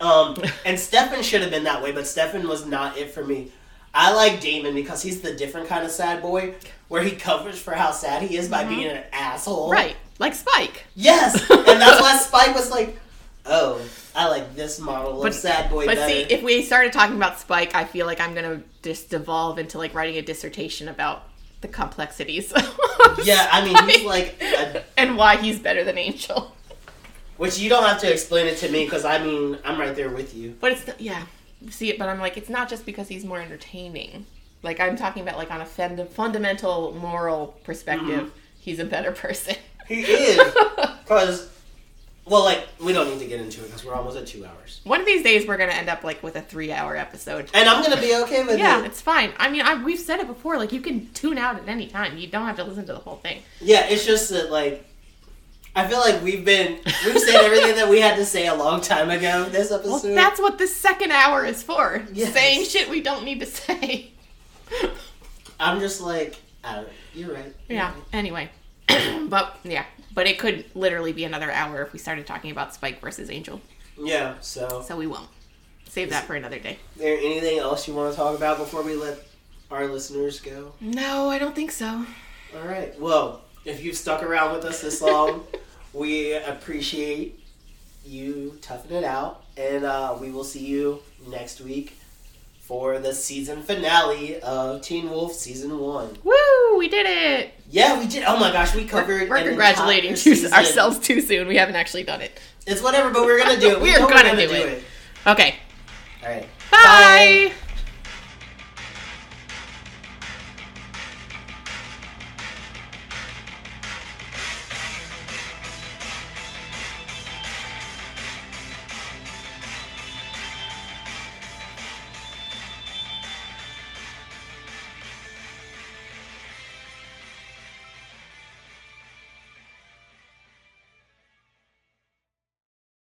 Um, and Stefan should have been that way, but Stefan was not it for me. I like Damon because he's the different kind of sad boy where he covers for how sad he is by mm-hmm. being an asshole. Right. Like Spike. Yes. And that's why Spike was like, oh, I like this model but, of sad boy but better. But see, if we started talking about Spike, I feel like I'm going to just devolve into like writing a dissertation about the complexities. Yeah, I mean, he's like... A, and why he's better than Angel. Which you don't have to explain it to me because, I mean, I'm right there with you. But it's... The, yeah. See it, but I'm like, it's not just because he's more entertaining. Like, I'm talking about, like, on a fend- fundamental moral perspective, mm-hmm. he's a better person. He is. Because... Well, like, we don't need to get into it because we're almost at two hours. One of these days, we're going to end up, like, with a three-hour episode. And I'm going to be okay with yeah, it. Yeah, it's fine. I mean, I, we've said it before. Like, you can tune out at any time. You don't have to listen to the whole thing. Yeah, it's just that, like, I feel like we've been, we've said everything that we had to say a long time ago this episode. Well, that's what this second hour is for. Yes. Saying shit we don't need to say. I'm just like, I don't know. You're right. You're yeah, right. Anyway. But, yeah. But it could literally be another hour if we started talking about Spike versus Angel. Yeah, so... So we won't. Save that for another day. Is there anything else you want to talk about before we let our listeners go? No, I don't think so. All right. Well, if you've stuck around with us this long, we appreciate you toughing it out. And uh, we will see you next week for the season finale of Teen Wolf Season one. Woo! We did it! Yeah, we did. Oh my gosh, we covered... We're, we're congratulating too, ourselves too soon. We haven't actually done it. It's whatever, but we're going to do it. We, we are going to do, do it. it. Okay. All right. Bye! Bye.